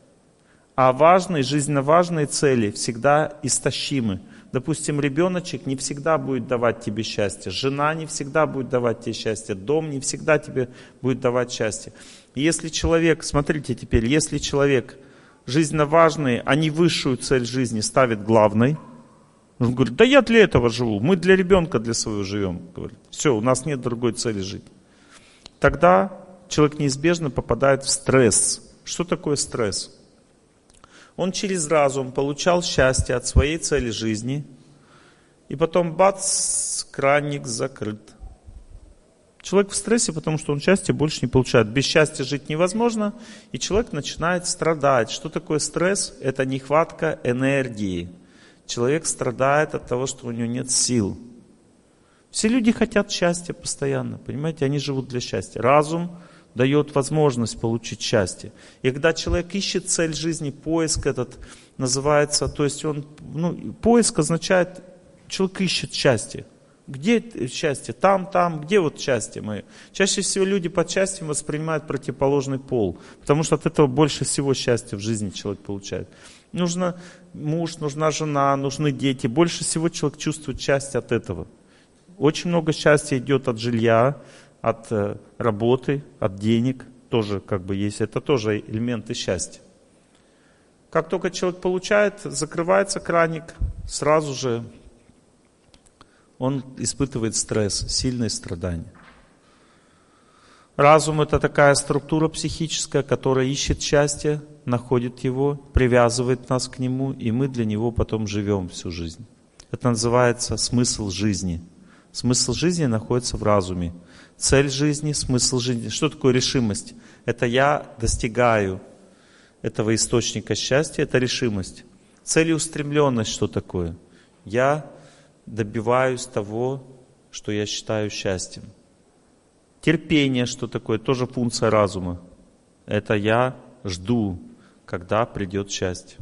А важные, жизненно важные цели всегда истощимы. Допустим, ребеночек не всегда будет давать тебе счастье, жена не всегда будет давать тебе счастье, дом не всегда тебе будет давать счастье. Если человек, смотрите теперь, если человек жизненно важный, а не высшую цель жизни ставит главной, он говорит, да я для этого живу, мы для ребенка для своего живем. Говорит, все, у нас нет другой цели жить. Тогда человек неизбежно попадает в стресс. Что такое стресс? Он через разум получал счастье от своей цели жизни. И потом, бац, краник закрыт. Человек в стрессе, потому что он счастья больше не получает. Без счастья жить невозможно. И человек начинает страдать. Что такое стресс? Это нехватка энергии. Человек страдает от того, что у него нет сил. Все люди хотят счастья постоянно. Понимаете, они живут для счастья. Разум дает возможность получить счастье. И когда человек ищет цель жизни, поиск этот называется, то есть он, ну, поиск означает, человек ищет счастье. Где счастье? Там, там, где вот счастье мое? Чаще всего люди под счастьем воспринимают противоположный пол, потому что от этого больше всего счастья в жизни человек получает. Нужен муж, нужна жена, нужны дети. Больше всего человек чувствует счастье от этого. Очень много счастья идет от жилья, от работы, от денег. тоже как бы есть, это тоже элементы счастья. Как только человек получает, закрывается краник, сразу же он испытывает стресс, сильные страдания. Разум — это такая структура психическая, которая ищет счастье, находит его, привязывает нас к нему, и мы для него потом живем всю жизнь. Это называется смысл жизни. Смысл жизни находится в разуме. Цель жизни, смысл жизни. Что такое решимость? Это я достигаю этого источника счастья, это решимость. Целеустремленность что такое? Я добиваюсь того, что я считаю счастьем. Терпение что такое? Тоже функция разума. Это я жду, когда придет счастье.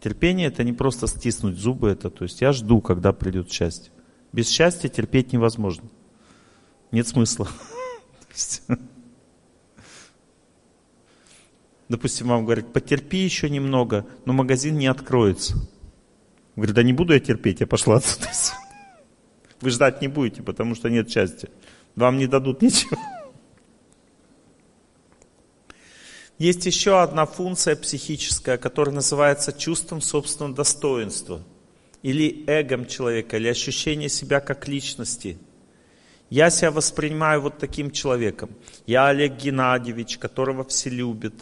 Терпение — это не просто стиснуть зубы, это, то есть я жду, когда придет счастье. Без счастья терпеть невозможно. Нет смысла. Допустим, вам говорят, потерпи еще немного, но магазин не откроется. Говорит, да не буду я терпеть, я пошла отсюда. Вы ждать не будете, потому что нет счастья. Вам не дадут ничего. Есть еще одна функция психическая, которая называется чувством собственного достоинства. Или эгом человека, или ощущение себя как личности. Я себя воспринимаю вот таким человеком. Я Олег Геннадьевич, которого все любят,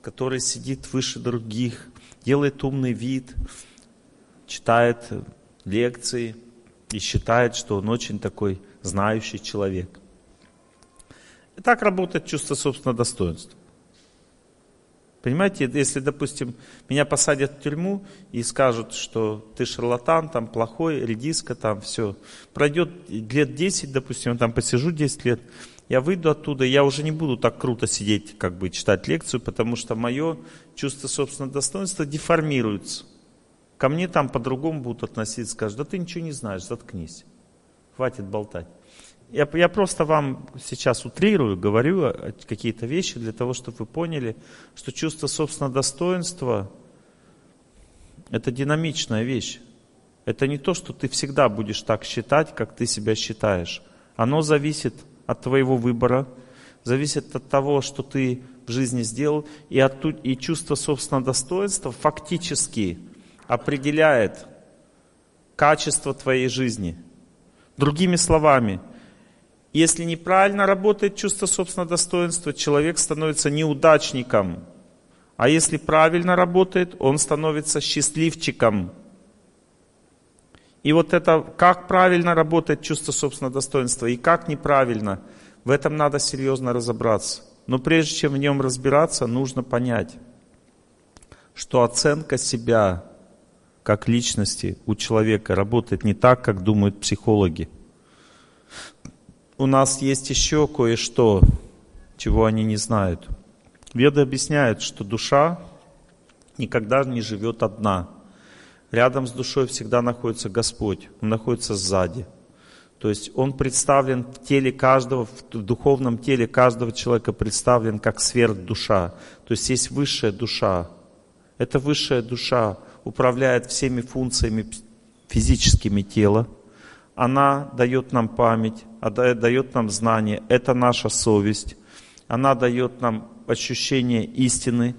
который сидит выше других, делает умный вид, читает лекции и считает, что он очень такой знающий человек. И так работает чувство собственного достоинства. Понимаете, если, допустим, меня посадят в тюрьму и скажут, что ты шарлатан, там плохой, редиска, там все. Пройдет лет десять, допустим, я там посижу десять лет, я выйду оттуда, я уже не буду так круто сидеть, как бы читать лекцию, потому что мое чувство собственного достоинства деформируется. Ко мне там по-другому будут относиться, скажут, да ты ничего не знаешь, заткнись, хватит болтать. Я, я просто вам сейчас утрирую, говорю какие-то вещи для того, чтобы вы поняли, что чувство собственного достоинства — это динамичная вещь. Это не то, что ты всегда будешь так считать, как ты себя считаешь. Оно зависит от твоего выбора, зависит от того, что ты в жизни сделал, и, от, и чувство собственного достоинства фактически определяет качество твоей жизни. Другими словами, если неправильно работает чувство собственного достоинства, человек становится неудачником. А если правильно работает, он становится счастливчиком. И вот это, как правильно работает чувство собственного достоинства и как неправильно, в этом надо серьезно разобраться. Но прежде чем в нем разбираться, нужно понять, что оценка себя как личности у человека работает не так, как думают психологи. У нас есть еще кое-что, чего они не знают. Веды объясняют, что душа никогда не живет одна. Рядом с душой всегда находится Господь, Он находится сзади. То есть Он представлен в теле каждого, в духовном теле каждого человека представлен как сверхдуша. То есть есть высшая душа. Эта высшая душа управляет всеми функциями физическими тела. Она дает нам память, дает нам знание, это наша совесть. Она дает нам ощущение истины,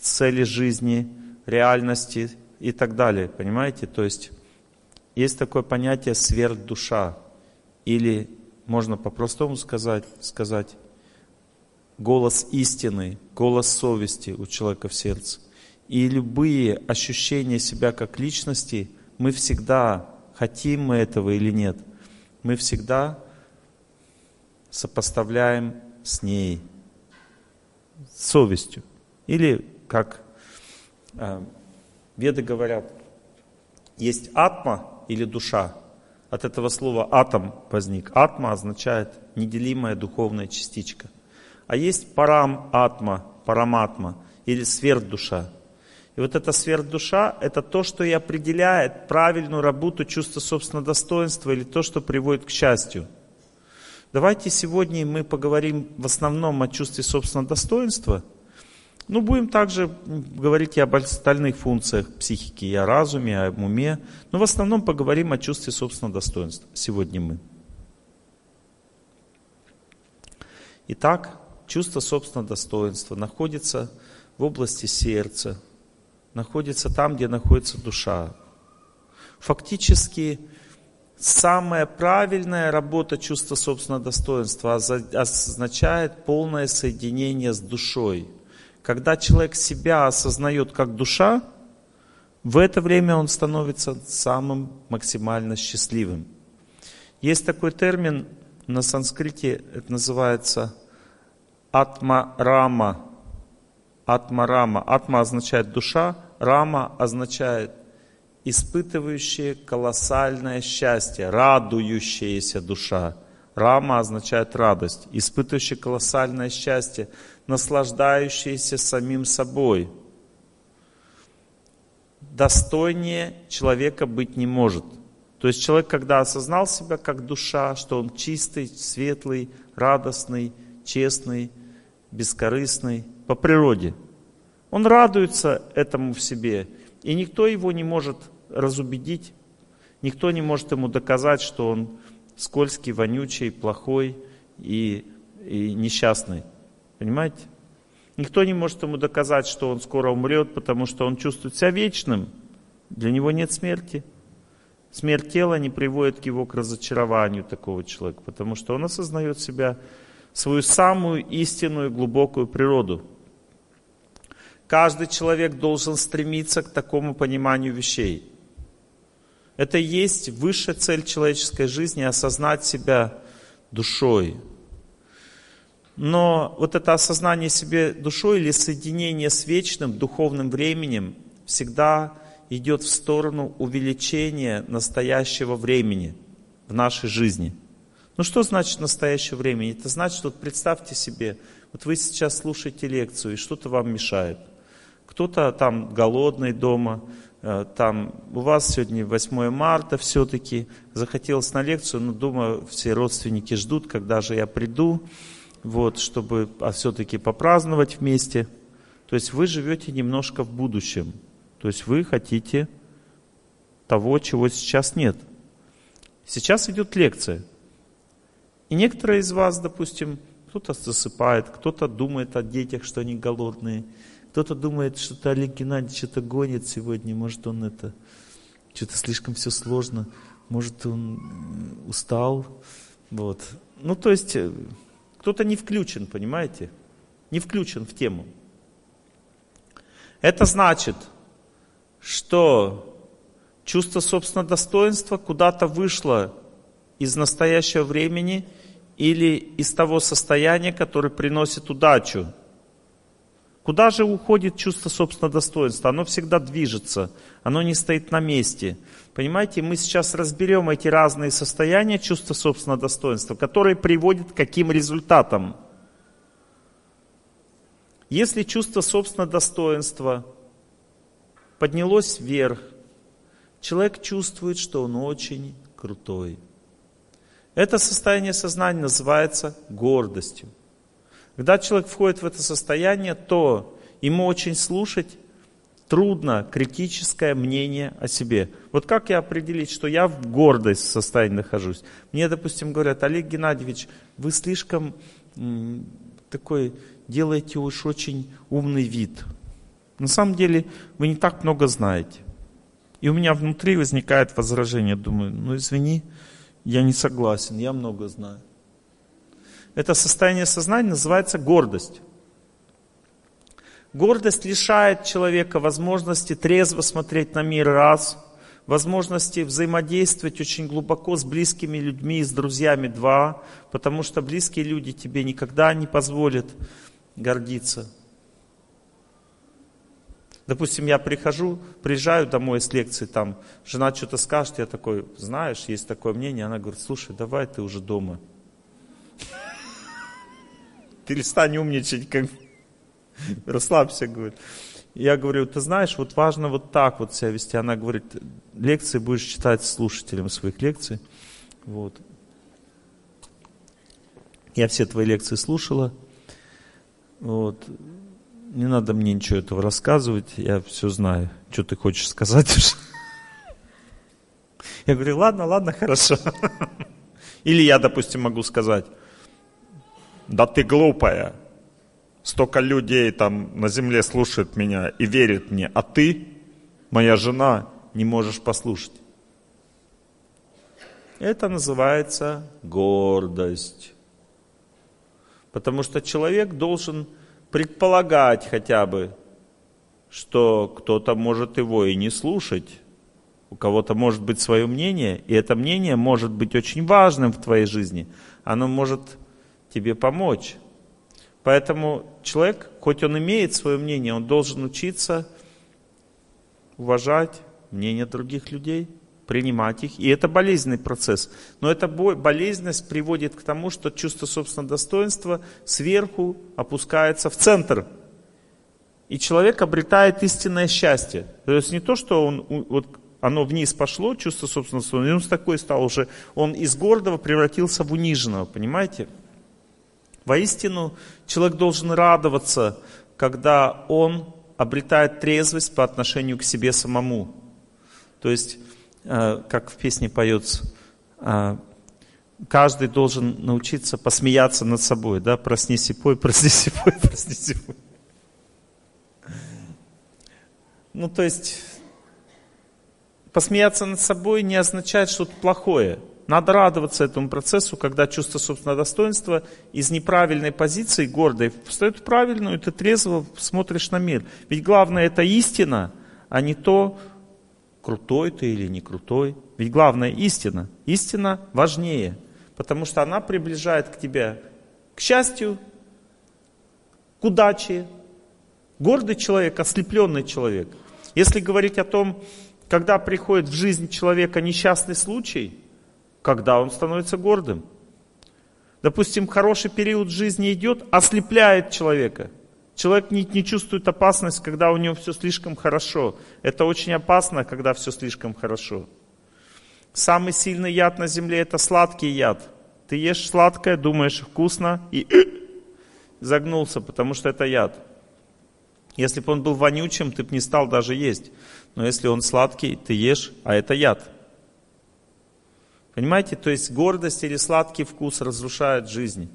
цели жизни, реальности и так далее. Понимаете? То есть есть такое понятие сверхдуша. Или можно по-простому сказать, сказать голос истины, голос совести у человека в сердце. И любые ощущения себя как личности мы всегда... Хотим мы этого или нет, мы всегда сопоставляем с ней, с совестью. Или, как э, веды говорят, есть атма или душа. От этого слова атом возник. Атма означает неделимая духовная частичка. А есть парам-атма, параматма или сверхдуша. И вот эта сверхдуша — это то, что и определяет правильную работу чувства собственного достоинства или то, что приводит к счастью. Давайте сегодня мы поговорим в основном о чувстве собственного достоинства. Ну, будем также говорить и об остальных функциях психики, и о разуме, и об уме. Но в основном поговорим о чувстве собственного достоинства. Сегодня мы. Итак, чувство собственного достоинства находится в области сердца, находится там, где находится душа. Фактически, самая правильная работа чувства собственного достоинства означает полное соединение с душой. Когда человек себя осознает как душа, в это время он становится самым максимально счастливым. Есть такой термин на санскрите, это называется атма-рама. Атма-рама. Атма означает душа, рама означает испытывающее колоссальное счастье, радующаяся душа. Рама означает радость, испытывающее колоссальное счастье, наслаждающееся самим собой. Достойнее человека быть не может. То есть человек, когда осознал себя как душа, что он чистый, светлый, радостный, честный, бескорыстный по природе, он радуется этому в себе, и никто его не может разубедить, никто не может ему доказать, что он скользкий, вонючий, плохой и, и несчастный. Понимаете? Никто не может ему доказать, что он скоро умрет, потому что он чувствует себя вечным. Для него нет смерти. Смерть тела не приводит его к разочарованию такого человека, потому что он осознает себя, свою самую истинную глубокую природу. Каждый человек должен стремиться к такому пониманию вещей. Это и есть высшая цель человеческой жизни – осознать себя душой. Но вот это осознание себя душой или соединение с вечным духовным временем всегда идет в сторону увеличения настоящего времени в нашей жизни. Ну что значит настоящее время? Это значит, вот представьте себе, вот вы сейчас слушаете лекцию, и что-то вам мешает. Кто-то там голодный дома, там у вас сегодня восьмое марта все-таки, захотелось на лекцию, но думаю, все родственники ждут, когда же я приду, вот, чтобы а все-таки попраздновать вместе. То есть вы живете немножко в будущем, то есть вы хотите того, чего сейчас нет. Сейчас идет лекция. И некоторые из вас, допустим, кто-то засыпает, кто-то думает о детях, что они голодные, кто-то думает, что Олег Геннадьевич что-то гонит сегодня, может он это, что-то слишком все сложно, может он устал, вот. Ну то есть кто-то не включен, понимаете, не включен в тему. Это значит, что чувство собственного достоинства куда-то вышло из настоящего времени или из того состояния, которое приносит удачу. Куда же уходит чувство собственного достоинства? Оно всегда движется, оно не стоит на месте. Понимаете, мы сейчас разберем эти разные состояния чувства собственного достоинства, которые приводят к каким результатам. Если чувство собственного достоинства поднялось вверх, человек чувствует, что он очень крутой. Это состояние сознания называется гордостью. Когда человек входит в это состояние, то ему очень слушать трудно критическое мнение о себе. Вот как я определить, что я в гордости состоянии нахожусь? Мне, допустим, говорят: Олег Геннадьевич, вы слишком м, такой делаете уж очень умный вид. На самом деле вы не так много знаете. И у меня внутри возникает возражение. Думаю, ну извини, я не согласен, я много знаю. Это состояние сознания называется гордость. Гордость лишает человека возможности трезво смотреть на мир, раз, возможности взаимодействовать очень глубоко с близкими людьми, с друзьями, два, потому что близкие люди тебе никогда не позволят гордиться. Допустим, я прихожу, приезжаю домой с лекции, там жена что-то скажет, я такой: знаешь, есть такое мнение, она говорит: слушай, давай ты уже дома. Перестань умничать, как... расслабься, говорит. Я говорю: ты знаешь, вот важно вот так вот себя вести. Она говорит: лекции будешь читать слушателям своих лекций. Вот. Я все твои лекции слушала. Вот. Не надо мне ничего этого рассказывать, я все знаю. Что ты хочешь сказать? Я говорю: ладно, ладно, хорошо. Или я, допустим, могу сказать: да ты глупая, столько людей там на земле слушает меня и верит мне, а ты, моя жена, не можешь послушать. Это называется гордость. Потому что человек должен предполагать хотя бы, что кто-то может его и не слушать. У кого-то может быть свое мнение, и это мнение может быть очень важным в твоей жизни. Оно может тебе помочь. Поэтому человек, хоть он имеет свое мнение, он должен учиться уважать мнение других людей, принимать их. И это болезненный процесс. Но эта болезненность приводит к тому, что чувство собственного достоинства сверху опускается в центр. И человек обретает истинное счастье. То есть не то, что он, вот, оно вниз пошло, чувство собственного достоинства, и он такой стал уже. Он из гордого превратился в униженного, понимаете? Воистину, человек должен радоваться, когда он обретает трезвость по отношению к себе самому. То есть, как в песне поется, каждый должен научиться посмеяться над собой. Да? Проснись и пой, проснись и пой, проснись и пой. Ну, то есть, посмеяться над собой не означает что-то плохое. Надо радоваться этому процессу, когда чувство собственного достоинства из неправильной позиции, гордой, встает в правильную, и ты трезво смотришь на мир. Ведь главное — это истина, а не то, крутой ты или не крутой. Ведь главное — истина. Истина важнее, потому что она приближает к тебе к счастью, к удаче. Гордый человек, ослепленный человек. Если говорить о том, когда приходит в жизнь человека несчастный случай, когда он становится гордым. Допустим, хороший период жизни идет, ослепляет человека. Человек не, не чувствует опасность, когда у него все слишком хорошо. Это очень опасно, когда все слишком хорошо. Самый сильный яд на земле — это сладкий яд. Ты ешь сладкое, думаешь вкусно и загнулся, потому что это яд. Если бы он был вонючим, ты бы не стал даже есть. Но если он сладкий, ты ешь, а это яд. Понимаете, то есть гордость или сладкий вкус разрушает жизнь.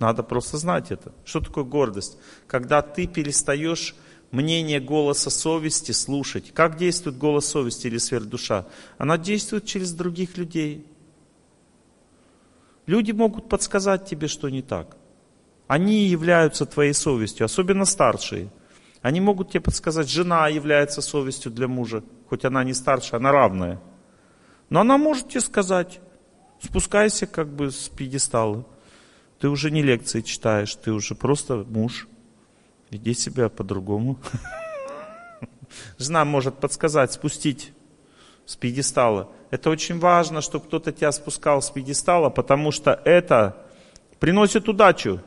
Надо просто знать это. Что такое гордость? Когда ты перестаешь мнение голоса совести слушать. Как действует голос совести или сверхдуша? Она действует через других людей. Люди могут подсказать тебе, что не так. Они являются твоей совестью, особенно старшие. Они могут тебе подсказать, жена является совестью для мужа, хоть она не старшая, она равная. Но она может тебе сказать, спускайся как бы с пьедестала. Ты уже не лекции читаешь, ты уже просто муж. Веди себя по-другому. Жена может подсказать, спустить с пьедестала. Это очень важно, чтобы кто-то тебя спускал с пьедестала, потому что это приносит удачу.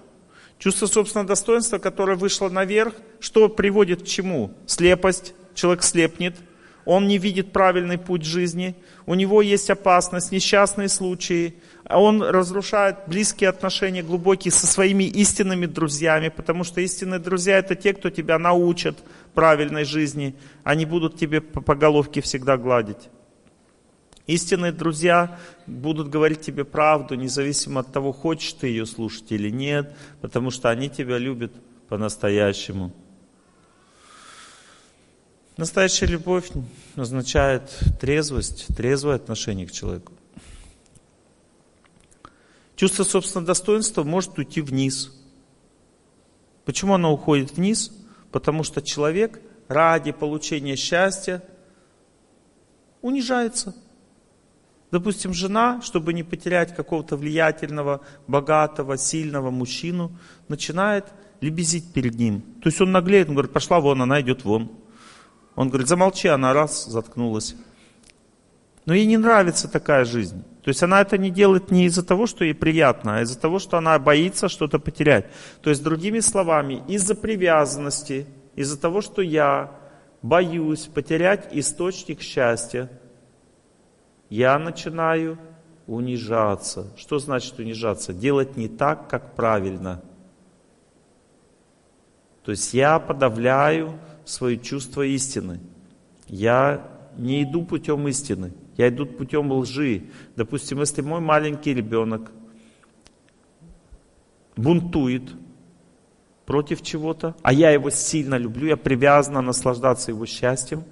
Чувство собственного достоинства, которое вышло наверх, что приводит к чему? Слепость. Человек слепнет. Он не видит правильный путь жизни, у него есть опасность, несчастные случаи, он разрушает близкие отношения, глубокие, со своими истинными друзьями, потому что истинные друзья — это те, кто тебя научат правильной жизни, они будут тебе по головке всегда гладить. Истинные друзья будут говорить тебе правду, независимо от того, хочешь ты ее слушать или нет, потому что они тебя любят по-настоящему. Настоящая любовь означает трезвость, трезвое отношение к человеку. Чувство собственного достоинства может уйти вниз. Почему оно уходит вниз? Потому что человек ради получения счастья унижается. Допустим, жена, чтобы не потерять какого-то влиятельного, богатого, сильного мужчину, начинает лебезить перед ним. То есть он наглеет, он говорит, пошла вон, она идет вон. Он говорит, замолчи, она раз, заткнулась. Но ей не нравится такая жизнь. То есть она это не делает не из-за того, что ей приятно, а из-за того, что она боится что-то потерять. То есть, другими словами, из-за привязанности, из-за того, что я боюсь потерять источник счастья, я начинаю унижаться. Что значит унижаться? Делать не так, как правильно. То есть я подавляю свое чувство истины. Я не иду путем истины, я иду путем лжи. Допустим, если мой маленький ребенок бунтует, против чего-то, а я его сильно люблю, я привязана наслаждаться его счастьем,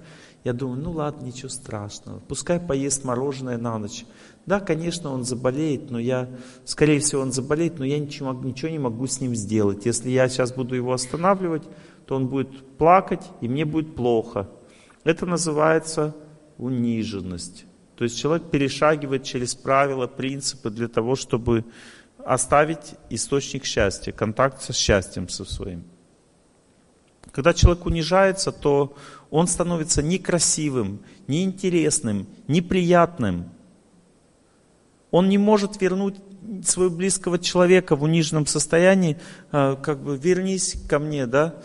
я думаю, ну ладно, ничего страшного, пускай поест мороженое на ночь. Да, конечно, он заболеет, но я, скорее всего, он заболеет, но я ничего, ничего не могу с ним сделать. Если я сейчас буду его останавливать, то он будет плакать, и мне будет плохо. Это называется униженность. То есть человек перешагивает через правила, принципы для того, чтобы оставить источник счастья, контакт со счастьем со своим. Когда человек унижается, то он становится некрасивым, неинтересным, неприятным. Он не может вернуть своего близкого человека в униженном состоянии, как бы вернись ко мне, да,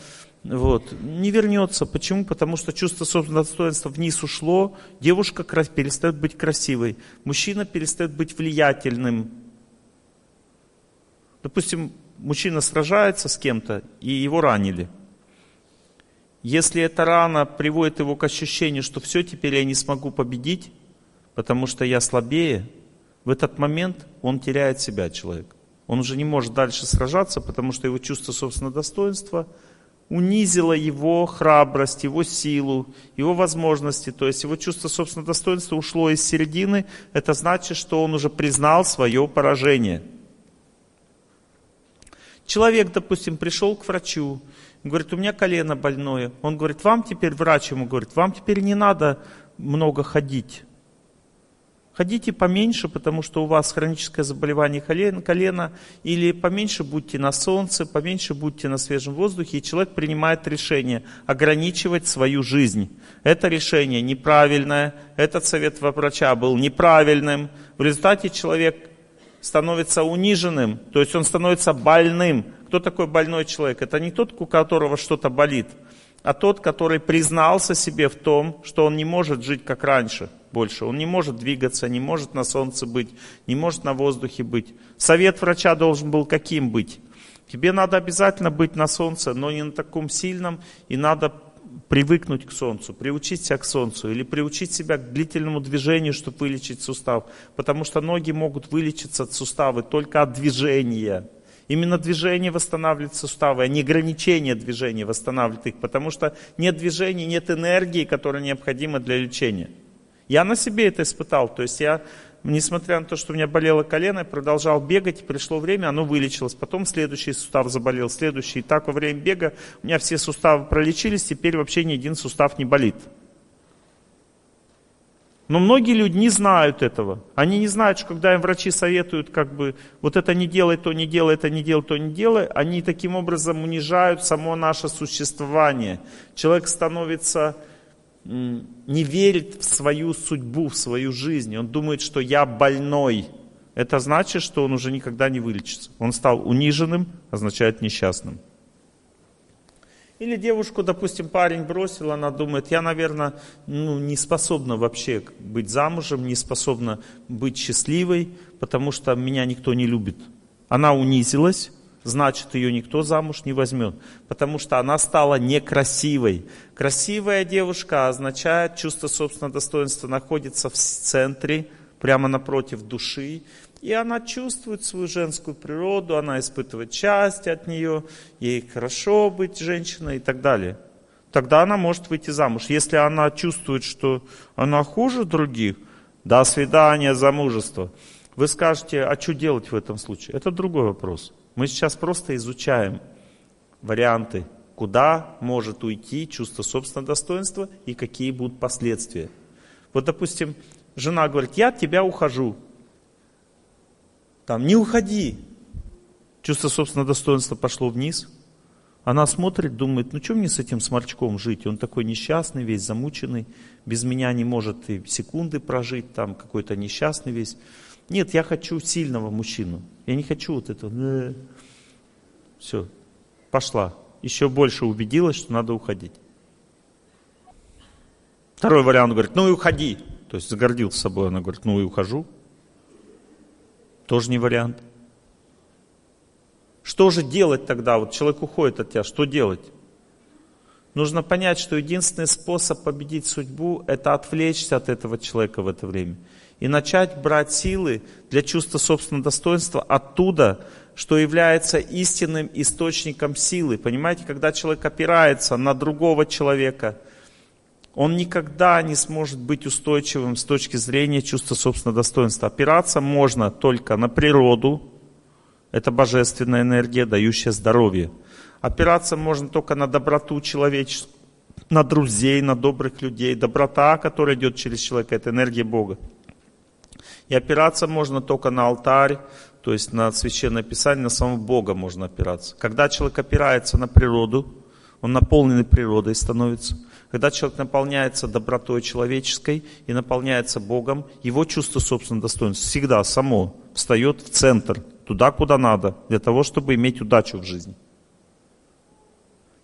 вот, не вернется. Почему? Потому что чувство собственного достоинства вниз ушло, девушка перестает быть красивой, мужчина перестает быть влиятельным. Допустим, мужчина сражается с кем-то, и его ранили. Если эта рана приводит его к ощущению, что все, теперь я не смогу победить, потому что я слабее, в этот момент он теряет себя, человек. Он уже не может дальше сражаться, потому что его чувство собственного достоинства унизило его храбрость, его силу, его возможности. То есть его чувство собственного достоинства ушло из середины. Это значит, что он уже признал свое поражение. Человек, допустим, пришел к врачу, говорит, у меня колено больное. Он говорит, вам теперь, врач ему говорит, вам теперь не надо много ходить. Ходите поменьше, потому что у вас хроническое заболевание колена, или поменьше будьте на солнце, поменьше будьте на свежем воздухе, и человек принимает решение ограничивать свою жизнь. Это решение неправильное, этот совет врача был неправильным. В результате человек становится униженным, то есть он становится больным. Кто такой больной человек? Это не тот, у которого что-то болит, а тот, который признался себе в том, что он не может жить как раньше больше. Он не может двигаться, не может на солнце быть, не может на воздухе быть. Совет врача должен был каким быть? Тебе надо обязательно быть на солнце, но не на таком сильном, и надо привыкнуть к солнцу, приучить себя к солнцу, или приучить себя к длительному движению, чтобы вылечить сустав. Потому что ноги могут вылечиться от суставы только от движения. Именно движение восстанавливает суставы, а не ограничение движения восстанавливает их, потому что нет движения, нет энергии, которая необходима для лечения. Я на себе это испытал, то есть я, несмотря на то, что у меня болело колено, я продолжал бегать, пришло время, оно вылечилось, потом следующий сустав заболел, следующий, и так во время бега у меня все суставы пролечились, теперь вообще ни один сустав не болит. Но многие люди не знают этого. Они не знают, что когда им врачи советуют, как бы, вот это не делай, то не делай, это не делай, то не делай, они таким образом унижают само наше существование. Человек становится, не верит в свою судьбу, в свою жизнь. Он думает, что я больной. Это значит, что он уже никогда не вылечится. Он стал униженным, означает несчастным. Или девушку, допустим, парень бросил, она думает, я, наверное, ну, не способна вообще быть замужем, не способна быть счастливой, потому что меня никто не любит. Она унизилась, значит, ее никто замуж не возьмет, потому что она стала некрасивой. Красивая девушка означает, чувство собственного достоинства находится в центре, прямо напротив души. И она чувствует свою женскую природу, она испытывает счастье от нее, ей хорошо быть женщиной и так далее. Тогда она может выйти замуж. Если она чувствует, что она хуже других, до свидания, замужество. Вы скажете, а что делать в этом случае? Это другой вопрос. Мы сейчас просто изучаем варианты, куда может уйти чувство собственного достоинства и какие будут последствия. Вот, допустим, жена говорит, я от тебя ухожу. Там, не уходи. Чувство собственного достоинства пошло вниз. Она смотрит, думает, ну что мне с этим сморчком жить? Он такой несчастный весь, замученный. Без меня не может и секунды прожить, там какой-то несчастный весь. Нет, я хочу сильного мужчину. Я не хочу вот этого. Все, пошла. Еще больше убедилась, что надо уходить. Второй вариант, говорит, ну и уходи. То есть загордился собой, она говорит, ну и ухожу. Тоже не вариант. Что же делать тогда? Вот человек уходит от тебя, что делать? Нужно понять, что единственный способ победить судьбу – это отвлечься от этого человека в это время. И начать брать силы для чувства собственного достоинства оттуда, что является истинным источником силы. Понимаете, когда человек опирается на другого человека, он никогда не сможет быть устойчивым с точки зрения чувства собственного достоинства. Опираться можно только на природу, это божественная энергия, дающая здоровье. Опираться можно только на доброту человеческую, на друзей, на добрых людей. Доброта, которая идет через человека, это энергия Бога. И опираться можно только на алтарь, то есть на Священное Писание, на самого Бога можно опираться. Когда человек опирается на природу, он наполненный природой становится. Когда человек наполняется добротой человеческой и наполняется Богом, его чувство собственного достоинства всегда само встает в центр, туда, куда надо, для того, чтобы иметь удачу в жизни.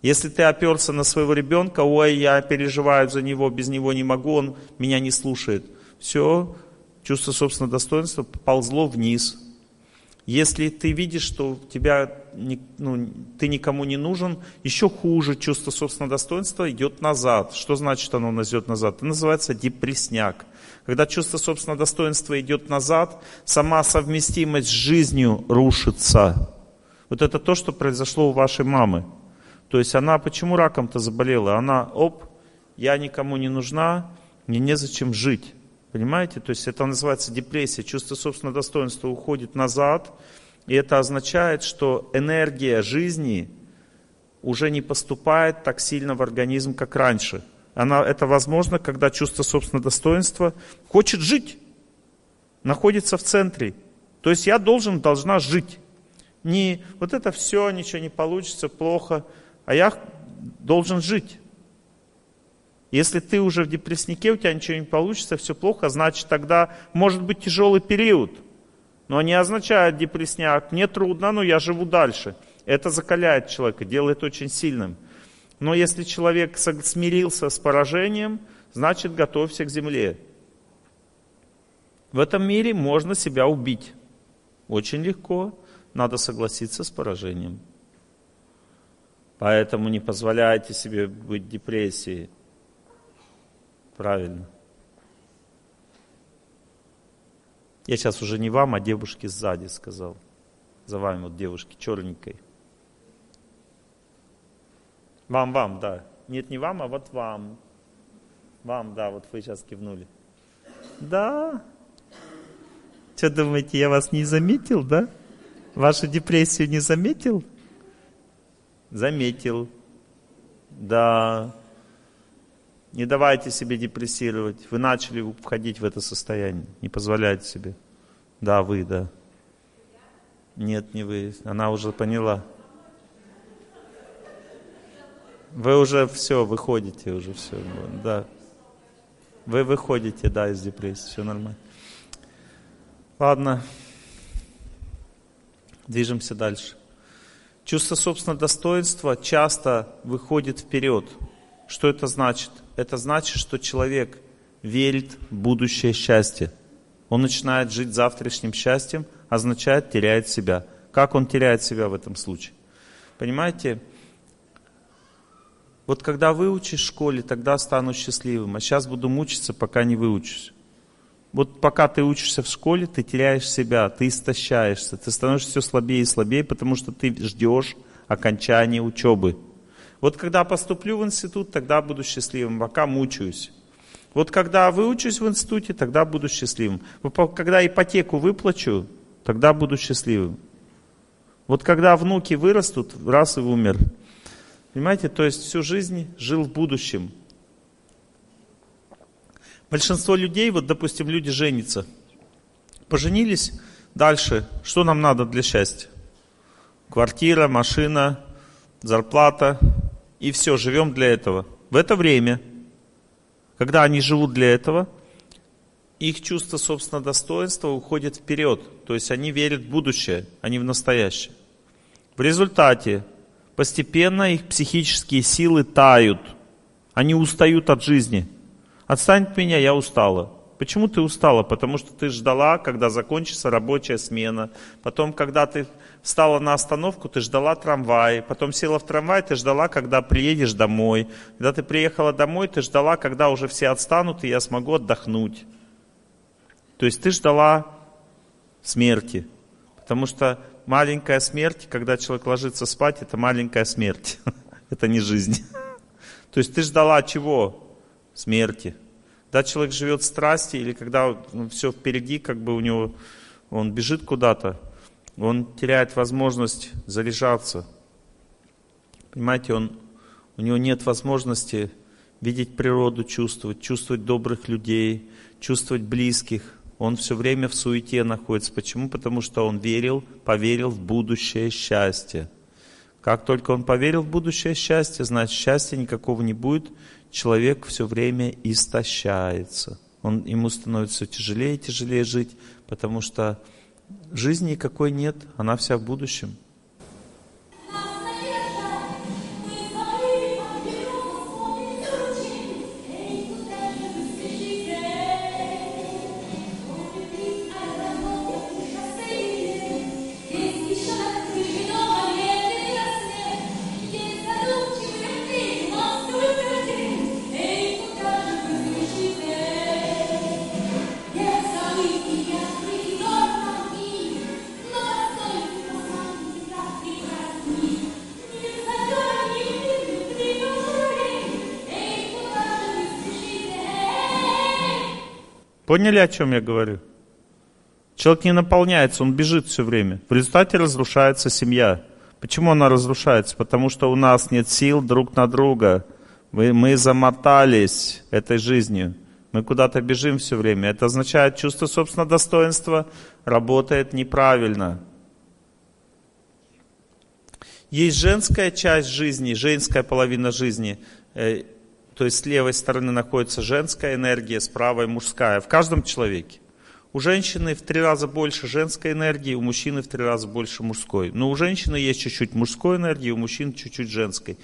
Если ты оперся на своего ребенка, ой, я переживаю за него, без него не могу, он меня не слушает. Все, чувство собственного достоинства ползло вниз. Если ты видишь, что тебя, ну, ты никому не нужен, еще хуже, чувство собственного достоинства идет назад. Что значит оно идет назад? Это называется депресняк. Когда чувство собственного достоинства идет назад, сама совместимость с жизнью рушится. Вот это то, что произошло у вашей мамы. То есть она почему раком-то заболела? Она, оп, я никому не нужна, мне незачем жить. Понимаете? То есть это называется депрессия. Чувство собственного достоинства уходит назад. И это означает, что энергия жизни уже не поступает так сильно в организм, как раньше. Она, это возможно, когда чувство собственного достоинства хочет жить, находится в центре. То есть я должен, должна жить. Не вот это все, ничего не получится, плохо. А я должен жить. Если ты уже в депресснике, у тебя ничего не получится, все плохо, значит тогда может быть тяжелый период. Но не означает депрессняк, мне трудно, но я живу дальше. Это закаляет человека, делает очень сильным. Но если человек смирился с поражением, значит готовься к земле. В этом мире можно себя убить. Очень легко, надо согласиться с поражением. Поэтому не позволяйте себе быть в депрессии. Правильно. Я сейчас уже не вам, а девушке сзади сказал. За вами вот девушке черненькой. Вам, вам, да. Нет, не вам, а вот вам. Вам, да, вот вы сейчас кивнули. Да. Что думаете, я вас не заметил, да? Вашу депрессию не заметил? Заметил. Да. Не давайте себе депрессировать. Вы начали входить в это состояние. Не позволяйте себе. Да, вы, да. Нет, не вы. Она уже поняла. Вы уже все, выходите уже все. Да. Вы выходите, да, из депрессии. Все нормально. Ладно. Движемся дальше. Чувство собственного достоинства часто выходит вперед. Что это значит? Это значит, что человек верит в будущее счастье. Он начинает жить завтрашним счастьем, означает теряет себя. Как он теряет себя в этом случае? Понимаете? Вот когда выучишь в школе, тогда стану счастливым. А сейчас буду мучиться, пока не выучусь. Вот пока ты учишься в школе, ты теряешь себя, ты истощаешься, ты становишься все слабее и слабее, потому что ты ждешь окончания учебы. Вот когда поступлю в институт, тогда буду счастливым, пока мучаюсь. Вот когда выучусь в институте, тогда буду счастливым. Когда ипотеку выплачу, тогда буду счастливым. Вот когда внуки вырастут, раз и умер. Понимаете, то есть всю жизнь жил в будущем. Большинство людей, вот допустим, люди женятся. Поженились, дальше, что нам надо для счастья? Квартира, машина, зарплата. И все, живем для этого. В это время, когда они живут для этого, их чувство собственного достоинства уходит вперед. То есть они верят в будущее, а не в настоящее. В результате постепенно их психические силы тают. Они устают от жизни. Отстань от меня, я устала. Почему ты устала? Потому что ты ждала, когда закончится рабочая смена. Потом, когда ты встала на остановку, ты ждала трамвай. Потом села в трамвай, ты ждала, когда приедешь домой. Когда ты приехала домой, ты ждала, когда уже все отстанут, и я смогу отдохнуть. То есть ты ждала смерти. Потому что маленькая смерть, когда человек ложится спать, это маленькая смерть. Это не жизнь. То есть ты ждала чего? Смерти. Да, человек живет в страсти, или когда все впереди, как бы у него, он бежит куда-то, он теряет возможность заряжаться. Понимаете, он, у него нет возможности видеть природу, чувствовать, чувствовать добрых людей, чувствовать близких. Он все время в суете находится. Почему? Потому что он верил, поверил в будущее счастье. Как только он поверил в будущее счастье, значит, счастья никакого не будет. Человек все время истощается. Он, ему становится тяжелее и тяжелее жить, потому что жизни никакой нет, она вся в будущем. Поняли, о чем я говорю? Человек не наполняется, он бежит все время. В результате разрушается семья. Почему она разрушается? Потому что у нас нет сил друг на друга. Мы, мы замотались этой жизнью. Мы куда-то бежим все время. Это означает, чувство собственного достоинства работает неправильно. Есть женская часть жизни, женская половина жизни. – То есть с левой стороны находится женская энергия, с правой мужская. В каждом человеке. У женщины в три раза больше женской энергии, у мужчины в три раза больше мужской. Но у женщины есть чуть-чуть мужской энергии, у мужчин чуть-чуть женской.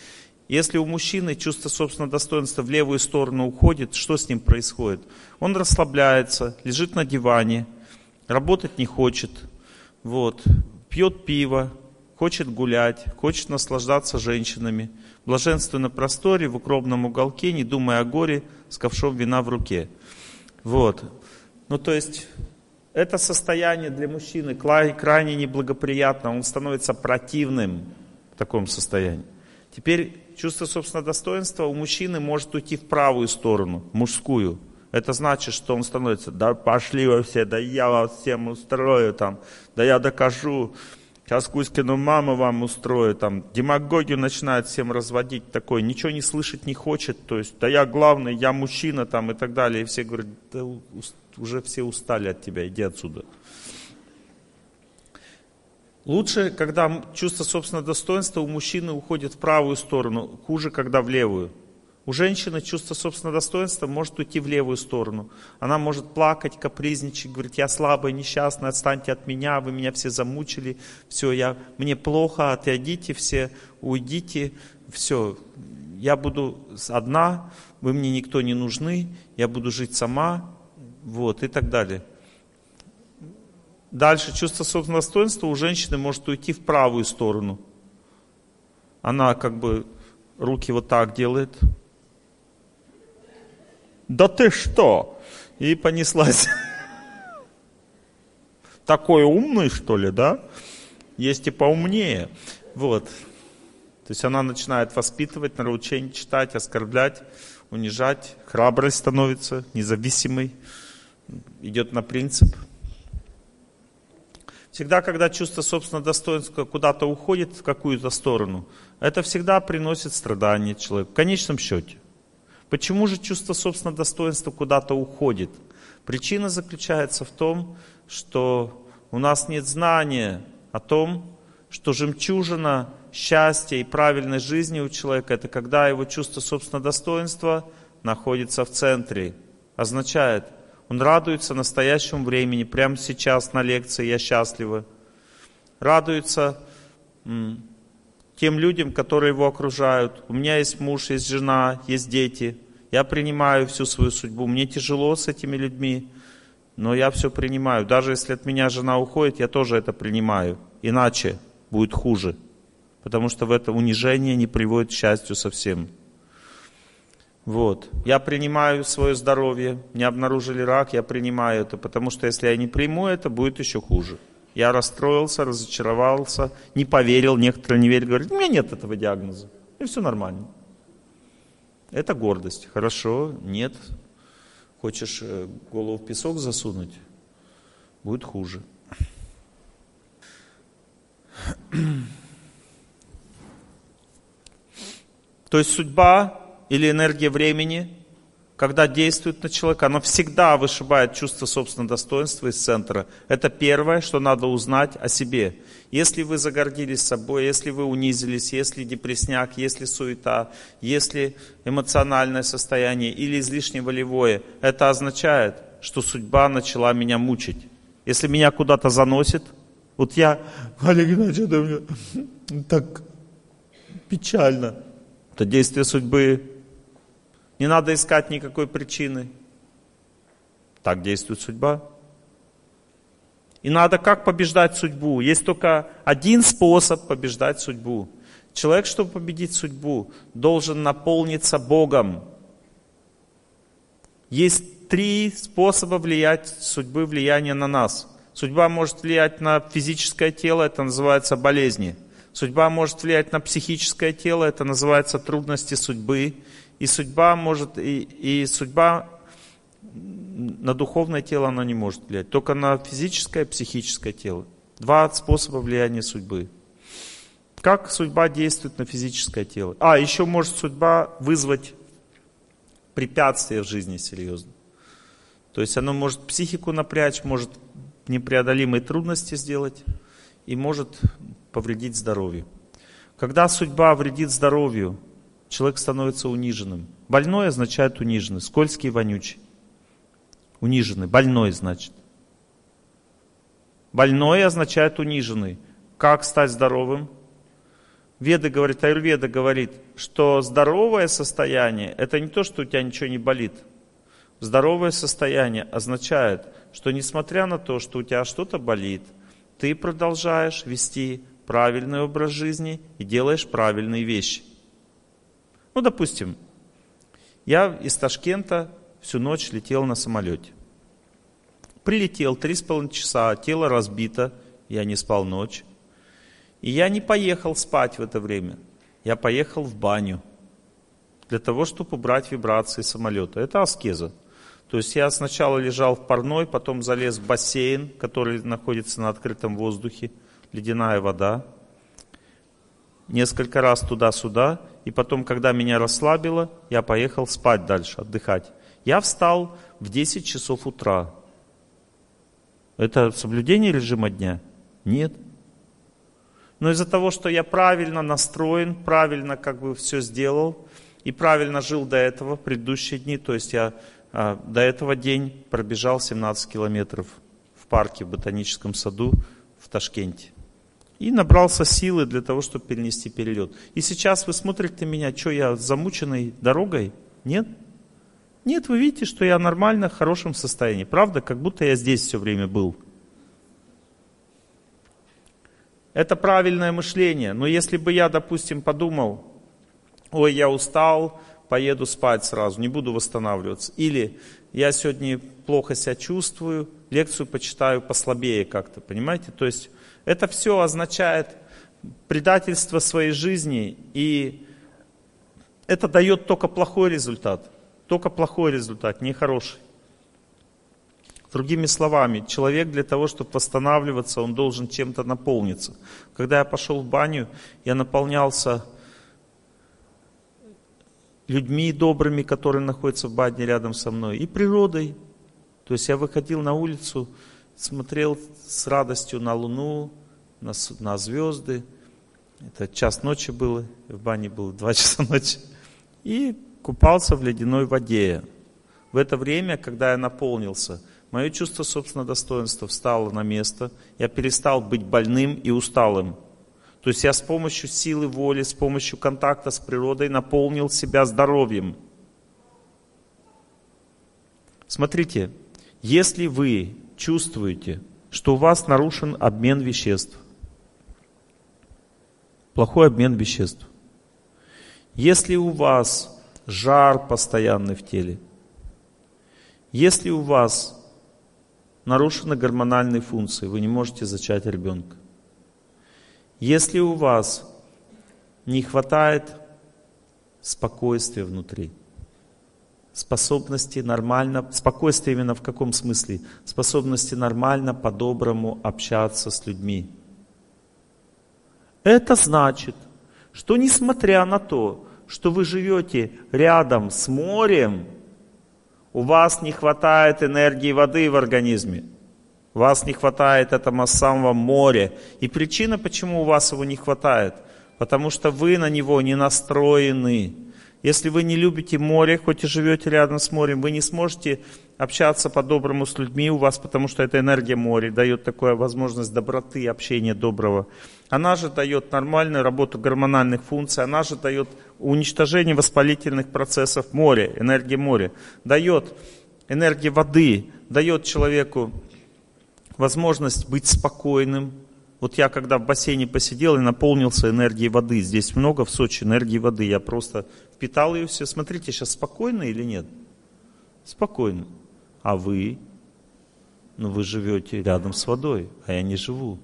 Если у мужчины чувство собственного достоинства в левую сторону уходит, что с ним происходит? Он расслабляется, лежит на диване, работать не хочет, вот, пьет пиво, хочет гулять, хочет наслаждаться женщинами. Блаженство на просторе, в укромном уголке, не думая о горе, с ковшом вина в руке. Вот. Ну, то есть, это состояние для мужчины крайне неблагоприятно. Он становится противным в таком состоянии. Теперь чувство собственного достоинства у мужчины может уйти в правую сторону, мужскую. Это значит, что он становится, да пошли вы все, да я вас всем устрою, там, да я докажу. Сейчас Кузькину маму вам устрою, там, демагогию начинает всем разводить, такой, ничего не слышать не хочет, то есть, да я главный, я мужчина, там, и так далее, и все говорят, да уже все устали от тебя, иди отсюда. Лучше, когда чувство собственного достоинства у мужчины уходит в правую сторону, хуже, когда в левую. У женщины чувство собственного достоинства может уйти в левую сторону. Она может плакать, капризничать, говорить, я слабая, несчастная, отстаньте от меня, вы меня все замучили, все, я, мне плохо, отойдите все, уйдите, все, я буду одна, вы мне никто не нужны, я буду жить сама, вот, и так далее. Дальше чувство собственного достоинства у женщины может уйти в правую сторону. Она как бы руки вот так делает. Да ты что? И понеслась. Такой умный, что ли, да? Есть и поумнее. Вот. То есть она начинает воспитывать, нравоучение читать, оскорблять, унижать. Храбрость становится, независимой. Идет на принцип. Всегда, когда чувство собственного достоинства куда-то уходит, в какую-то сторону, это всегда приносит страдания человеку. В конечном счете. Почему же чувство собственного достоинства куда-то уходит? Причина заключается в том, что у нас нет знания о том, что жемчужина счастья и правильной жизни у человека – это когда его чувство собственного достоинства находится в центре. Означает, он радуется настоящему времени, прямо сейчас на лекции «Я счастлива». Радуется тем людям, которые его окружают. У меня есть муж, есть жена, есть дети. Я принимаю всю свою судьбу. Мне тяжело с этими людьми, но я все принимаю. Даже если от меня жена уходит, я тоже это принимаю. Иначе будет хуже. Потому что в это унижение не приводит к счастью совсем. Вот. Я принимаю свое здоровье. Мне обнаружили рак, я принимаю это. Потому что если я не приму это, будет еще хуже. Я расстроился, разочаровался, не поверил, некоторые не верят, говорят, у меня нет этого диагноза, и все нормально. Это гордость. Хорошо, нет. Хочешь голову в песок засунуть, будет хуже. То есть судьба или энергия времени, когда действует на человека, она всегда вышибает чувство собственного достоинства из центра. Это первое, что надо узнать о себе. Если вы загордились собой, если вы унизились, если депресняк, если суета, если эмоциональное состояние или излишне волевое, это означает, что судьба начала меня мучить. Если меня куда-то заносит, вот я, Олег Геннадьевич, это у меня так печально. Это действие судьбы. Не надо искать никакой причины. Так действует судьба. И надо как побеждать судьбу? Есть только один способ побеждать судьбу. Человек, чтобы победить судьбу, должен наполниться Богом. Есть три способа влиять, судьбы влияния на нас. Судьба может влиять на физическое тело, это называется болезни. Судьба может влиять на психическое тело, это называется трудности судьбы. И судьба может, и, и судьба на духовное тело она не может влиять. Только на физическое и психическое тело. Два способа влияния судьбы. Как судьба действует на физическое тело? А, еще может судьба вызвать препятствия в жизни серьезно. То есть она может психику напрячь, может непреодолимые трудности сделать и может повредить здоровью. Когда судьба вредит здоровью, человек становится униженным. Больной означает униженный, скользкий и вонючий. Униженный, больной значит. Больной означает униженный. Как стать здоровым? Веды говорит, аюрведа говорит, что здоровое состояние, это не то, что у тебя ничего не болит. Здоровое состояние означает, что несмотря на то, что у тебя что-то болит, ты продолжаешь вести правильный образ жизни и делаешь правильные вещи. Ну, допустим, я из Ташкента всю ночь летел на самолете. Прилетел три с половиной часа, тело разбито, я не спал ночь. И я не поехал спать в это время. Я поехал в баню для того, чтобы убрать вибрации самолета. Это аскеза. То есть я сначала лежал в парной, потом залез в бассейн, который находится на открытом воздухе, ледяная вода. Несколько раз туда-сюда, и потом, когда меня расслабило, я поехал спать дальше, отдыхать. Я встал в десять часов утра. Это соблюдение режима дня? Нет. Но из-за того, что я правильно настроен, правильно как бы все сделал, и правильно жил до этого, в предыдущие дни, то есть я а, до этого день пробежал семнадцать километров в парке, в ботаническом саду в Ташкенте. И набрался силы для того, чтобы перенести перелет. И сейчас вы смотрите на меня, что я замученный дорогой? Нет? Нет, вы видите, что я нормально, в хорошем состоянии. Правда, как будто я здесь все время был. Это правильное мышление. Но если бы я, допустим, подумал, ой, я устал, поеду спать сразу, не буду восстанавливаться. Или я сегодня плохо себя чувствую, лекцию почитаю послабее как-то, понимаете? То есть... Это все означает предательство своей жизни, и это дает только плохой результат. Только плохой результат, не хороший. Другими словами, человек для того, чтобы восстанавливаться, он должен чем-то наполниться. Когда я пошел в баню, я наполнялся людьми добрыми, которые находятся в бане рядом со мной, и природой. То есть я выходил на улицу, смотрел с радостью на луну, на, на звезды. Это час ночи было, в бане было два часа ночи. И купался в ледяной воде. В это время, когда я наполнился, мое чувство собственного достоинства встало на место. Я перестал быть больным и усталым. То есть я с помощью силы воли, с помощью контакта с природой наполнил себя здоровьем. Смотрите, если вы чувствуете, что у вас нарушен обмен веществ. Плохой обмен веществ. Если у вас жар постоянный в теле, если у вас нарушены гормональные функции, вы не можете зачать ребенка. Если у вас не хватает спокойствия внутри, способности нормально, спокойствие именно в каком смысле? Способности нормально, по-доброму общаться с людьми. Это значит, что несмотря на то, что вы живете рядом с морем, у вас не хватает энергии воды в организме. У вас не хватает этого самого моря. И причина, почему у вас его не хватает, потому что вы на него не настроены. Если вы не любите море, хоть и живете рядом с морем, вы не сможете общаться по-доброму с людьми у вас, потому что эта энергия моря дает такую возможность доброты, общения доброго. Она же дает нормальную работу гормональных функций, она же дает уничтожение воспалительных процессов моря, энергии моря, дает энергии воды, дает человеку возможность быть спокойным. Вот я когда в бассейне посидел и наполнился энергией воды. Здесь много в Сочи энергии воды. Я просто впитал ее все. Смотрите, сейчас спокойно или нет? Спокойно. А вы? Ну вы живете рядом с водой, а я не живу.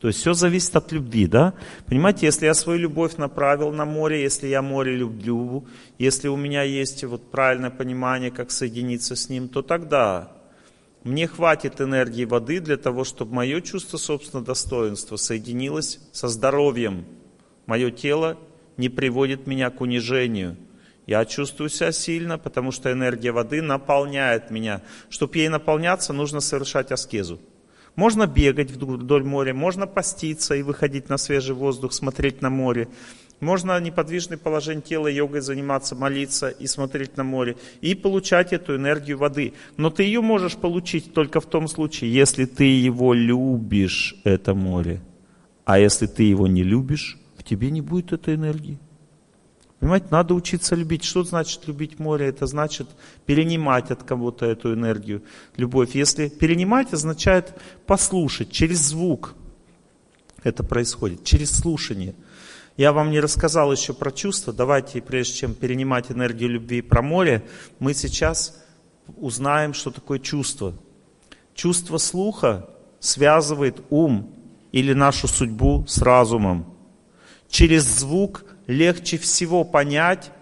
То есть все зависит от любви, да? Понимаете, если я свою любовь направил на море, если я море люблю, если у меня есть вот правильное понимание, как соединиться с ним, то тогда... мне хватит энергии воды для того, чтобы мое чувство собственного достоинства соединилось со здоровьем. Мое тело не приводит меня к унижению. Я чувствую себя сильно, потому что энергия воды наполняет меня. Чтобы ей наполняться, нужно совершать аскезу. Можно бегать вдоль моря, можно поститься и выходить на свежий воздух, смотреть на море. Можно неподвижное положение тела, йогой заниматься, молиться и смотреть на море. И получать эту энергию воды. Но ты ее можешь получить только в том случае, если ты его любишь, это море. А если ты его не любишь, в тебе не будет этой энергии. Понимаете, надо учиться любить. Что значит любить море? Это значит перенимать от кого-то эту энергию, любовь. Если перенимать, означает послушать, через звук это происходит, через слушание. Я вам не рассказал еще про чувства. Давайте, прежде чем перенимать энергию любви про море, мы сейчас узнаем, что такое чувство. Чувство слуха связывает ум или нашу судьбу с разумом. Через звук легче всего понять,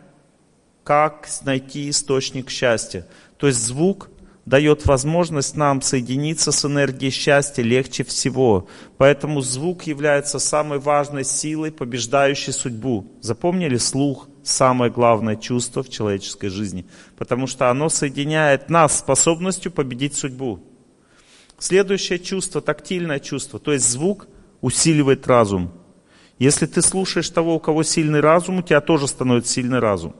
как найти источник счастья. То есть звук дает возможность нам соединиться с энергией счастья легче всего. Поэтому звук является самой важной силой, побеждающей судьбу. Запомнили? Слух – самое главное чувство в человеческой жизни, потому что оно соединяет нас с способностью победить судьбу. Следующее чувство – тактильное чувство, то есть звук усиливает разум. Если ты слушаешь того, у кого сильный разум, у тебя тоже становится сильный разум.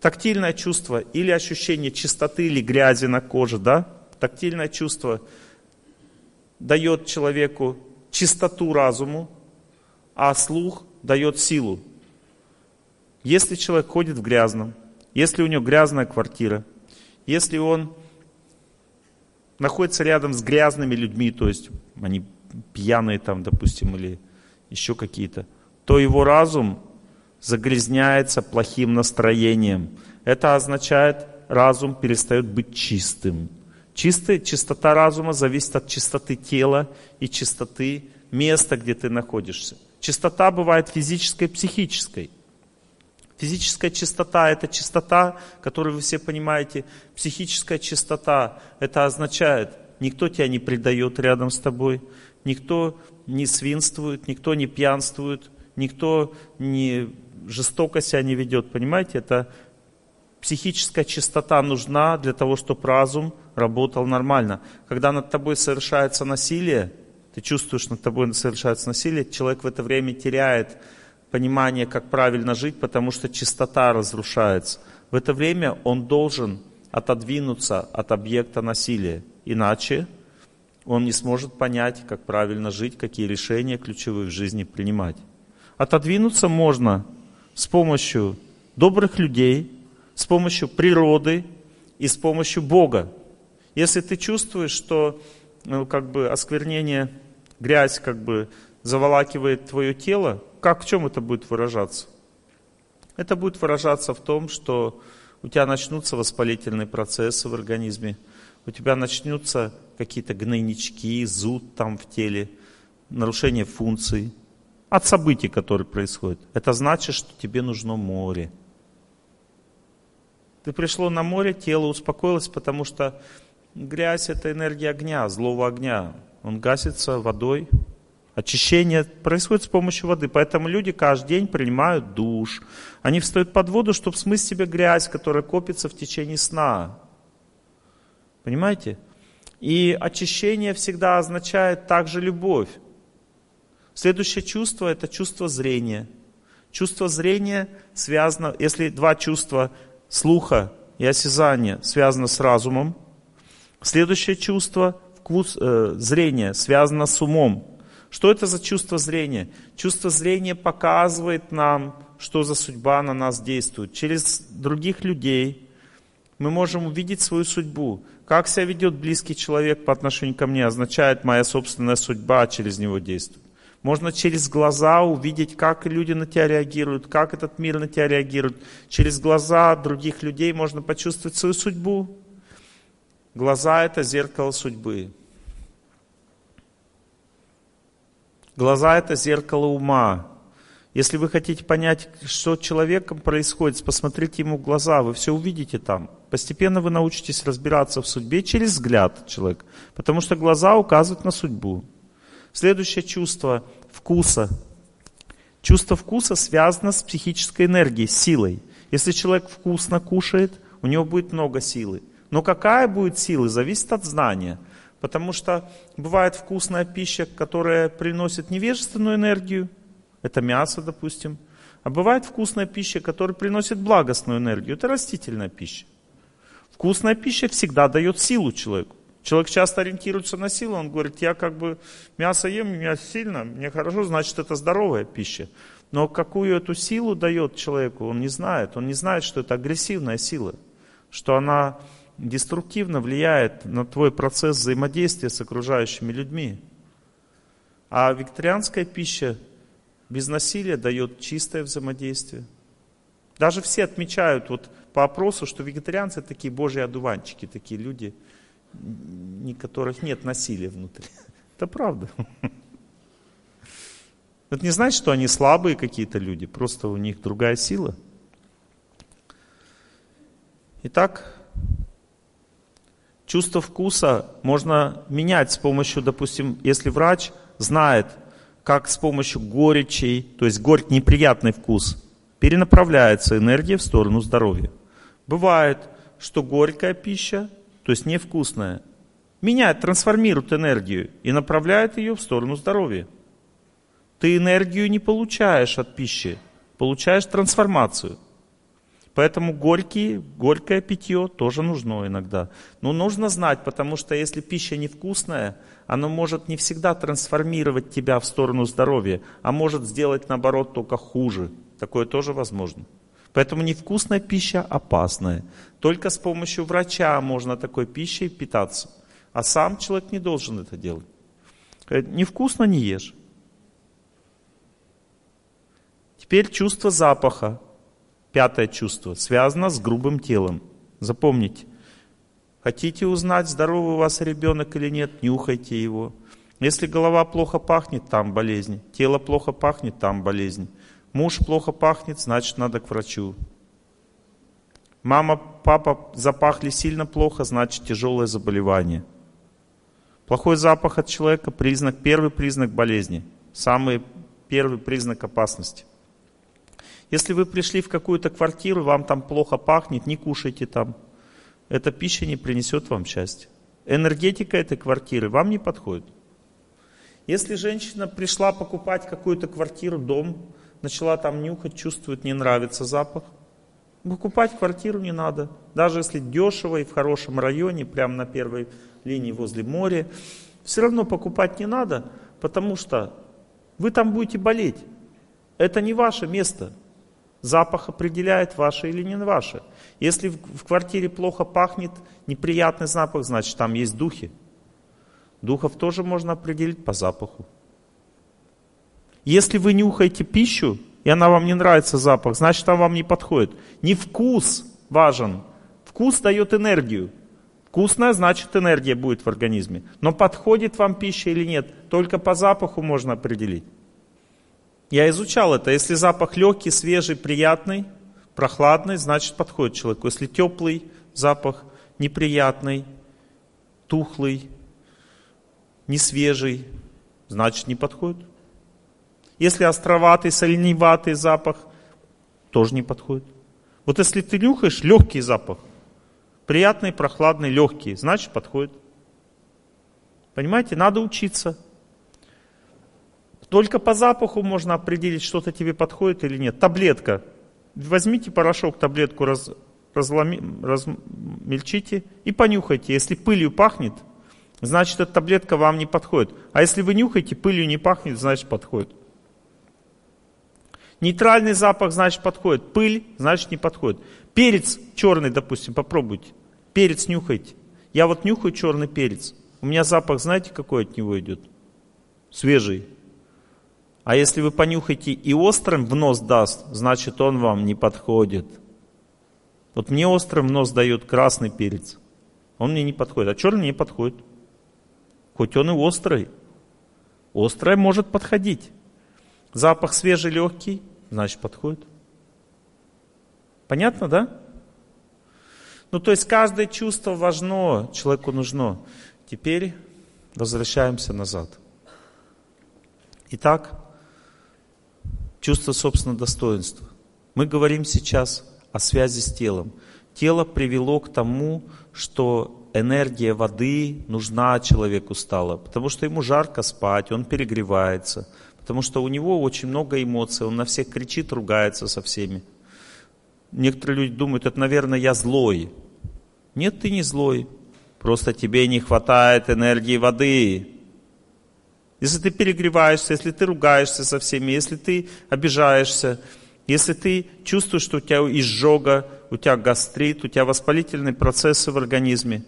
Тактильное чувство или ощущение чистоты или грязи на коже, да? Тактильное чувство дает человеку чистоту разуму, а слух дает силу. Если человек ходит в грязном, если у него грязная квартира, если он находится рядом с грязными людьми, то есть они пьяные там, допустим, или еще какие-то, то его разум загрязняется плохим настроением. Это означает, разум перестает быть чистым. Чистый, чистота разума зависит от чистоты тела и чистоты места, где ты находишься. Чистота бывает физической и психической. Физическая чистота – это чистота, которую вы все понимаете. Психическая чистота – это означает, никто тебя не предает рядом с тобой, никто не свинствует, никто не пьянствует, никто не... жестоко себя не ведет, понимаете? Это психическая чистота нужна для того, чтобы разум работал нормально. Когда над тобой совершается насилие, ты чувствуешь, над тобой совершается насилие, человек в это время теряет понимание, как правильно жить, потому что чистота разрушается. В это время он должен отодвинуться от объекта насилия, иначе он не сможет понять, как правильно жить, какие решения ключевые в жизни принимать. Отодвинуться можно с помощью добрых людей, с помощью природы и с помощью Бога. Если ты чувствуешь, что ну, как бы осквернение, грязь как бы заволакивает твое тело, как, в чем это будет выражаться? Это будет выражаться в том, что у тебя начнутся воспалительные процессы в организме, у тебя начнутся какие-то гнойнички, зуд там в теле, нарушение функций от событий, которые происходят. Это значит, что тебе нужно море. Ты пришло на море, тело успокоилось, потому что грязь — это энергия огня, злого огня. Он гасится водой. Очищение происходит с помощью воды. Поэтому люди каждый день принимают душ. Они встают под воду, чтобы смыть с себя грязь, которая копится в течение сна. Понимаете? И очищение всегда означает также любовь. Следующее чувство — это чувство зрения. Чувство зрения связано, если два чувства слуха и осязания связаны с разумом, следующее чувство вкус, э, зрения связано с умом. Что это за чувство зрения? Чувство зрения показывает нам, что за судьба на нас действует. Через других людей мы можем увидеть свою судьбу. Как себя ведет близкий человек по отношению ко мне, означает, моя собственная судьба через него действует. Можно через глаза увидеть, как люди на тебя реагируют, как этот мир на тебя реагирует. Через глаза других людей можно почувствовать свою судьбу. Глаза — это зеркало судьбы. Глаза — это зеркало ума. Если вы хотите понять, что с человеком происходит, посмотрите ему в глаза, вы все увидите там. Постепенно вы научитесь разбираться в судьбе через взгляд человека, потому что глаза указывают на судьбу. Следующее чувство – вкуса. Чувство вкуса связано с психической энергией, с силой. Если человек вкусно кушает, у него будет много силы. Но какая будет сила, зависит от знания. Потому что бывает вкусная пища, которая приносит невежественную энергию. Это мясо, допустим. А бывает вкусная пища, которая приносит благостную энергию. Это растительная пища. Вкусная пища всегда дает силу человеку. Человек часто ориентируется на силу, он говорит, я как бы мясо ем, меня сильно, мне хорошо, значит, это здоровая пища. Но какую эту силу дает человеку, он не знает. Он не знает, что это агрессивная сила, что она деструктивно влияет на твой процесс взаимодействия с окружающими людьми. А вегетарианская пища без насилия дает чистое взаимодействие. Даже все отмечают вот по опросу, что вегетарианцы такие божьи одуванчики, такие люди, которых нет насилия внутри. Это правда. Это не значит, что они слабые какие-то люди, просто у них другая сила. Итак, чувство вкуса можно менять с помощью, допустим, если врач знает, как с помощью горечей, то есть горький неприятный вкус, перенаправляется энергия в сторону здоровья. Бывает, что горькая пища, то есть невкусная, меняет, трансформирует энергию и направляет ее в сторону здоровья. Ты энергию не получаешь от пищи, получаешь трансформацию. Поэтому горькие, горькое питье тоже нужно иногда. Но нужно знать, потому что если пища невкусная, она может не всегда трансформировать тебя в сторону здоровья, а может сделать наоборот только хуже. Такое тоже возможно. Поэтому невкусная пища опасная. Только с помощью врача можно такой пищей питаться. А сам человек не должен это делать. Невкусно не ешь. Теперь чувство запаха. Пятое чувство. Связано с грубым телом. Запомните. Хотите узнать, здоровый у вас ребенок или нет, нюхайте его. Если голова плохо пахнет, там болезнь. Тело плохо пахнет, там болезнь. Муж плохо пахнет, значит, надо к врачу. Мама, папа запахли сильно плохо, значит, тяжелое заболевание. Плохой запах от человека — признак, первый признак болезни, самый первый признак опасности. Если вы пришли в какую-то квартиру, вам там плохо пахнет, не кушайте там. Эта пища не принесет вам счастья. Энергетика этой квартиры вам не подходит. Если женщина пришла покупать какую-то квартиру, дом, начала там нюхать, чувствует, не нравится запах. Покупать квартиру не надо. Даже если дешево и в хорошем районе, прямо на первой линии возле моря, все равно покупать не надо, потому что вы там будете болеть. Это не ваше место. Запах определяет, ваше или не ваше. Если в квартире плохо пахнет, неприятный запах, значит, там есть духи. Духов тоже можно определить по запаху. Если вы нюхаете пищу, и она вам не нравится запах, значит, она вам не подходит. Не вкус важен. Вкус дает энергию. Вкусная, значит, энергия будет в организме. Но подходит вам пища или нет, только по запаху можно определить. Я изучал это. Если запах легкий, свежий, приятный, прохладный, значит, подходит человеку. Если теплый запах, неприятный, тухлый, несвежий, значит, не подходит. Если островатый, соленеватый запах, тоже не подходит. Вот если ты нюхаешь легкий запах, приятный, прохладный, легкий, значит, подходит. Понимаете, надо учиться. Только по запаху можно определить, что-то тебе подходит или нет. Таблетка. Возьмите порошок, таблетку раз, разломи, размельчите и понюхайте. Если пылью пахнет, значит, эта таблетка вам не подходит. А если вы нюхаете, пылью не пахнет, значит, подходит. Нейтральный запах, значит, подходит. Пыль, значит, не подходит. Перец черный, допустим, попробуйте. Перец нюхайте. Я вот нюхаю черный перец. У меня запах, знаете, какой от него идет? Свежий. А если вы понюхаете и острым в нос даст, значит, он вам не подходит. Вот мне острым в нос дает красный перец. Он мне не подходит. А черный мне подходит. Хоть он и острый. Острое может подходить. Запах свежий, легкий, значит, подходит. Понятно, да? Ну, то есть, каждое чувство важно, человеку нужно. Теперь возвращаемся назад. Итак, чувство собственного достоинства. Мы говорим сейчас о связи с телом. Тело привело к тому, что энергия воды нужна человеку стала, потому что ему жарко спать, он перегревается, потому что у него очень много эмоций, он на всех кричит, ругается со всеми. Некоторые люди думают, это, наверное, я злой. Нет, ты не злой. Просто тебе не хватает энергии воды. Если ты перегреваешься, если ты ругаешься со всеми, если ты обижаешься, если ты чувствуешь, что у тебя изжога, у тебя гастрит, у тебя воспалительные процессы в организме,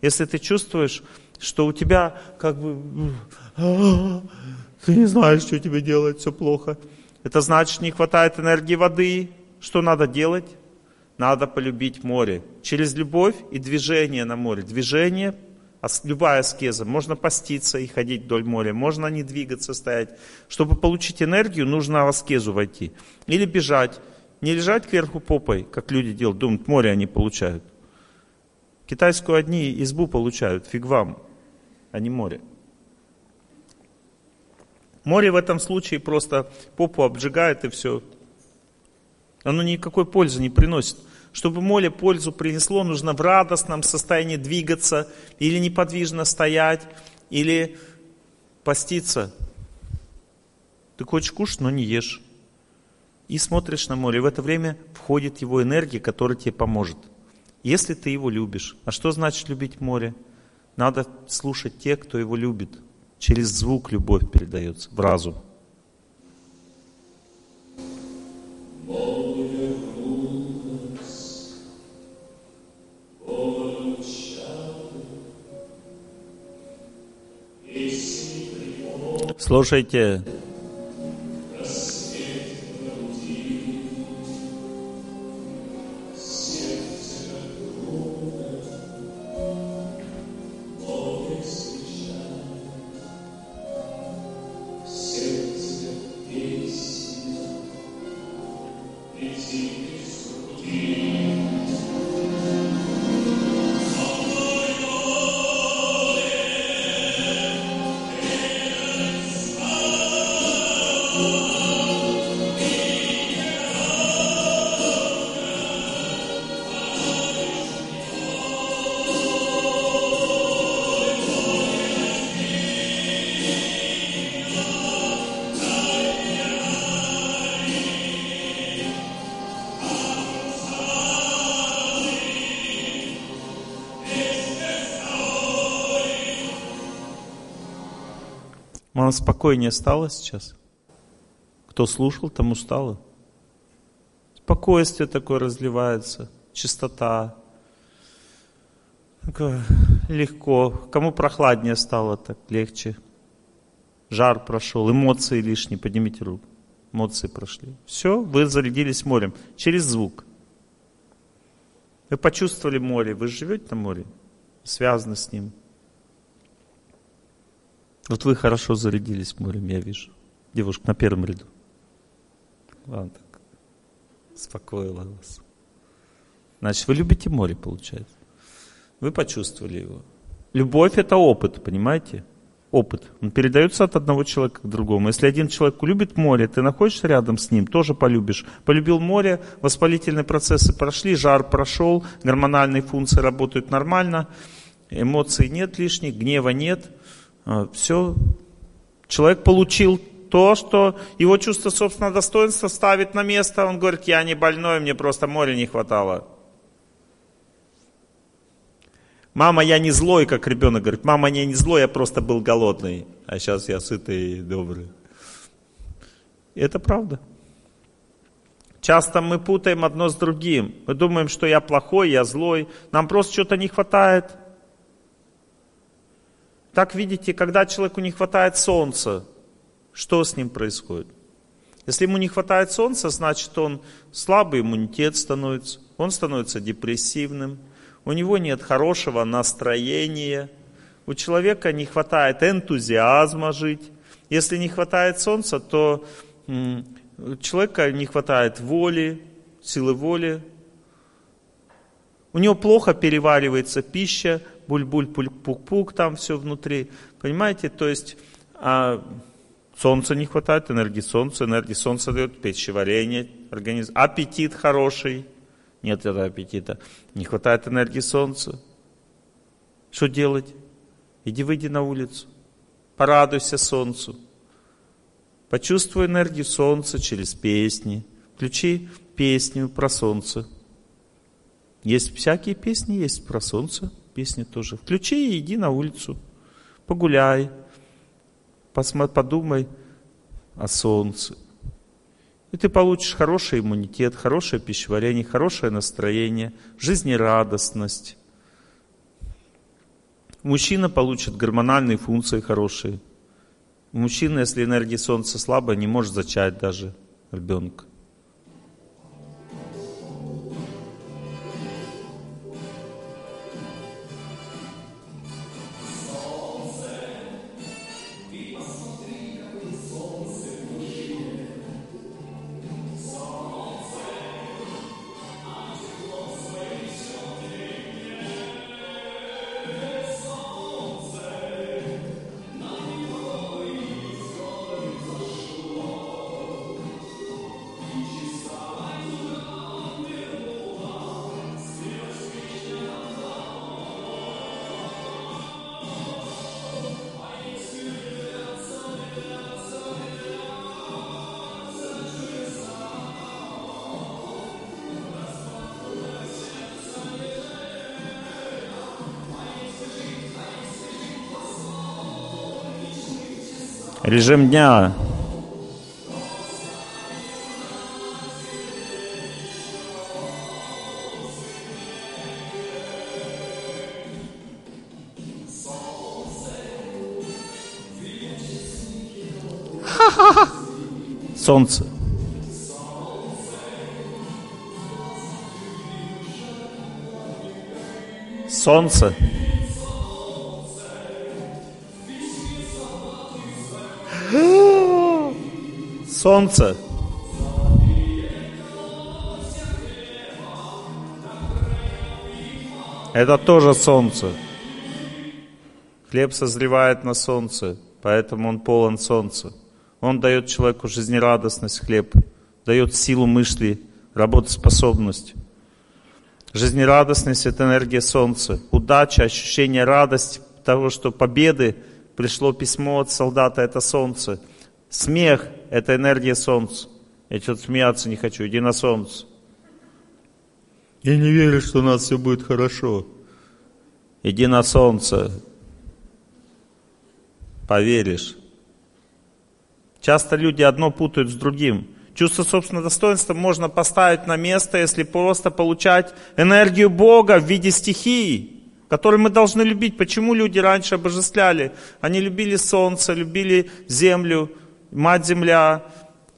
если ты чувствуешь, что у тебя как бы... Ты не знаешь, что тебе делать, все плохо. Это значит, не хватает энергии воды. Что надо делать? Надо полюбить море. Через любовь и движение на море. Движение, любая аскеза. Можно поститься и ходить вдоль моря. Можно не двигаться, стоять. Чтобы получить энергию, нужно в аскезу войти. Или бежать. Не лежать кверху попой, как люди делают. Думают, море они получают. Китайскую одни избу получают. Фиг вам, а не море. Море в этом случае просто попу обжигает и все. Оно никакой пользы не приносит. Чтобы море пользу принесло, нужно в радостном состоянии двигаться, или неподвижно стоять, или поститься. Ты хочешь кушать, но не ешь. И смотришь на море. В это время входит его энергия, которая тебе поможет. Если ты его любишь. А что значит любить море? Надо слушать тех, кто его любит. Через звук любовь передается в разум. Слушайте. Вам спокойнее стало сейчас? Кто слушал, тому стало. Спокойствие такое разливается, чистота. Такое легко. Кому прохладнее стало, так легче. Жар прошел, эмоции лишние, поднимите руку. Эмоции прошли. Все, вы зарядились морем. Через звук. Вы почувствовали море, вы живете на море. связано с ним. Вот вы хорошо зарядились морем, я вижу. Девушка на первом ряду. Ладно, так. Успокоила вас. Значит, вы любите море, получается. Вы почувствовали его. Любовь — это опыт, понимаете? Опыт. Он передается от одного человека к другому. Если один человек любит море, ты находишься рядом с ним, тоже полюбишь. Полюбил море, воспалительные процессы прошли, жар прошел, гормональные функции работают нормально, эмоций нет лишних, гнева нет. Все. Человек получил то, что его чувство собственного достоинства ставит на место. Он говорит: я не больной, мне просто моря не хватало. Мама, я не злой, как ребенок говорит. Мама, я не злой, я просто был голодный. А сейчас я сытый и добрый. Это правда. Часто мы путаем одно с другим. Мы думаем, что я плохой, я злой. Нам просто что-то не хватает. Так видите, когда человеку не хватает солнца, что с ним происходит? Если ему не хватает солнца, значит, он слабый иммунитет становится, он становится депрессивным, у него нет хорошего настроения, у человека не хватает энтузиазма жить. Если не хватает солнца, то у человека не хватает воли, силы воли. У него плохо переваривается пища, буль-буль-пук-пук, там все внутри. Понимаете, то есть а, солнца не хватает, энергии солнца, энергии солнца дает пищеварение, организм, аппетит хороший, нет этого аппетита, не хватает энергии солнца. Что делать? Иди, выйди на улицу, порадуйся солнцу, почувствуй энергию солнца через песни, включи песню про солнце. Есть всякие песни, есть про солнце, песни тоже. Включи и иди на улицу, погуляй, посмотри, подумай о солнце. И ты получишь хороший иммунитет, хорошее пищеварение, хорошее настроение, жизнерадостность. Мужчина получит гормональные функции хорошие. Мужчина, если энергия солнца слабая, не может зачать даже ребенка. Режим дня. Ха-ха-ха. Солнце. Солнце. Солнце. Это тоже солнце. Хлеб созревает на солнце, поэтому он полон солнца. Он дает человеку жизнерадостность, хлеб, дает силу мысли, работоспособность. Жизнерадостность — это энергия солнца. Удача, ощущение радости того, что победы, пришло письмо от солдата — это солнце. Смех — это энергия солнца. Я что-то смеяться не хочу. Иди на солнце. Я не верю, что у нас все будет хорошо. Иди на солнце. Поверишь. Часто люди одно путают с другим. Чувство собственного достоинства можно поставить на место, если просто получать энергию Бога в виде стихии, который мы должны любить. Почему люди раньше обожествляли? Они любили солнце, любили землю. Мать-Земля,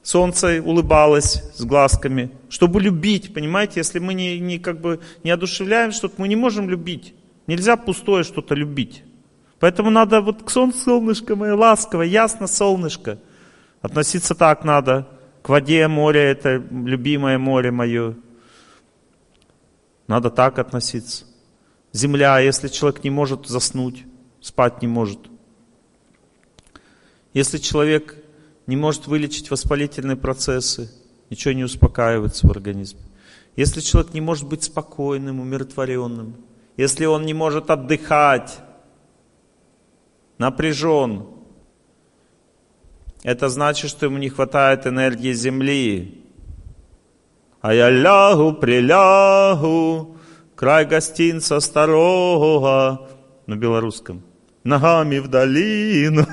солнце улыбалось с глазками. Чтобы любить, понимаете, если мы не, не, как бы, не одушевляем что-то, мы не можем любить. Нельзя пустое что-то любить. Поэтому надо вот к солнышко мое ласково, ясно солнышко. Относиться так надо. К воде море, это любимое море мое. Надо так относиться. Земля, если человек не может заснуть, спать не может. Если человек не может вылечить воспалительные процессы, ничего не успокаивается в организме. Если человек не может быть спокойным, умиротворенным. Если он не может отдыхать, напряжен. Это значит, что ему не хватает энергии земли. А я лягу, прилягу, край гостинца старого, на белорусском, ногами в долину,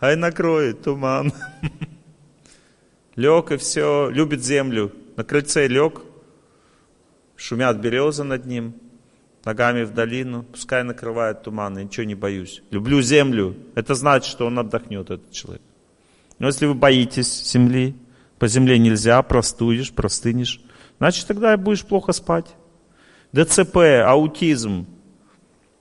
ай накроет туман. Лег и все, любит землю, на крыльце лег, шумят березы над ним, ногами в долину, пускай накрывает туман, я ничего не боюсь. Люблю землю, это значит, что он отдохнет, этот человек. Но если вы боитесь земли, по земле нельзя, простудишь, простынешь, значит, тогда будешь плохо спать. ДЦП, аутизм,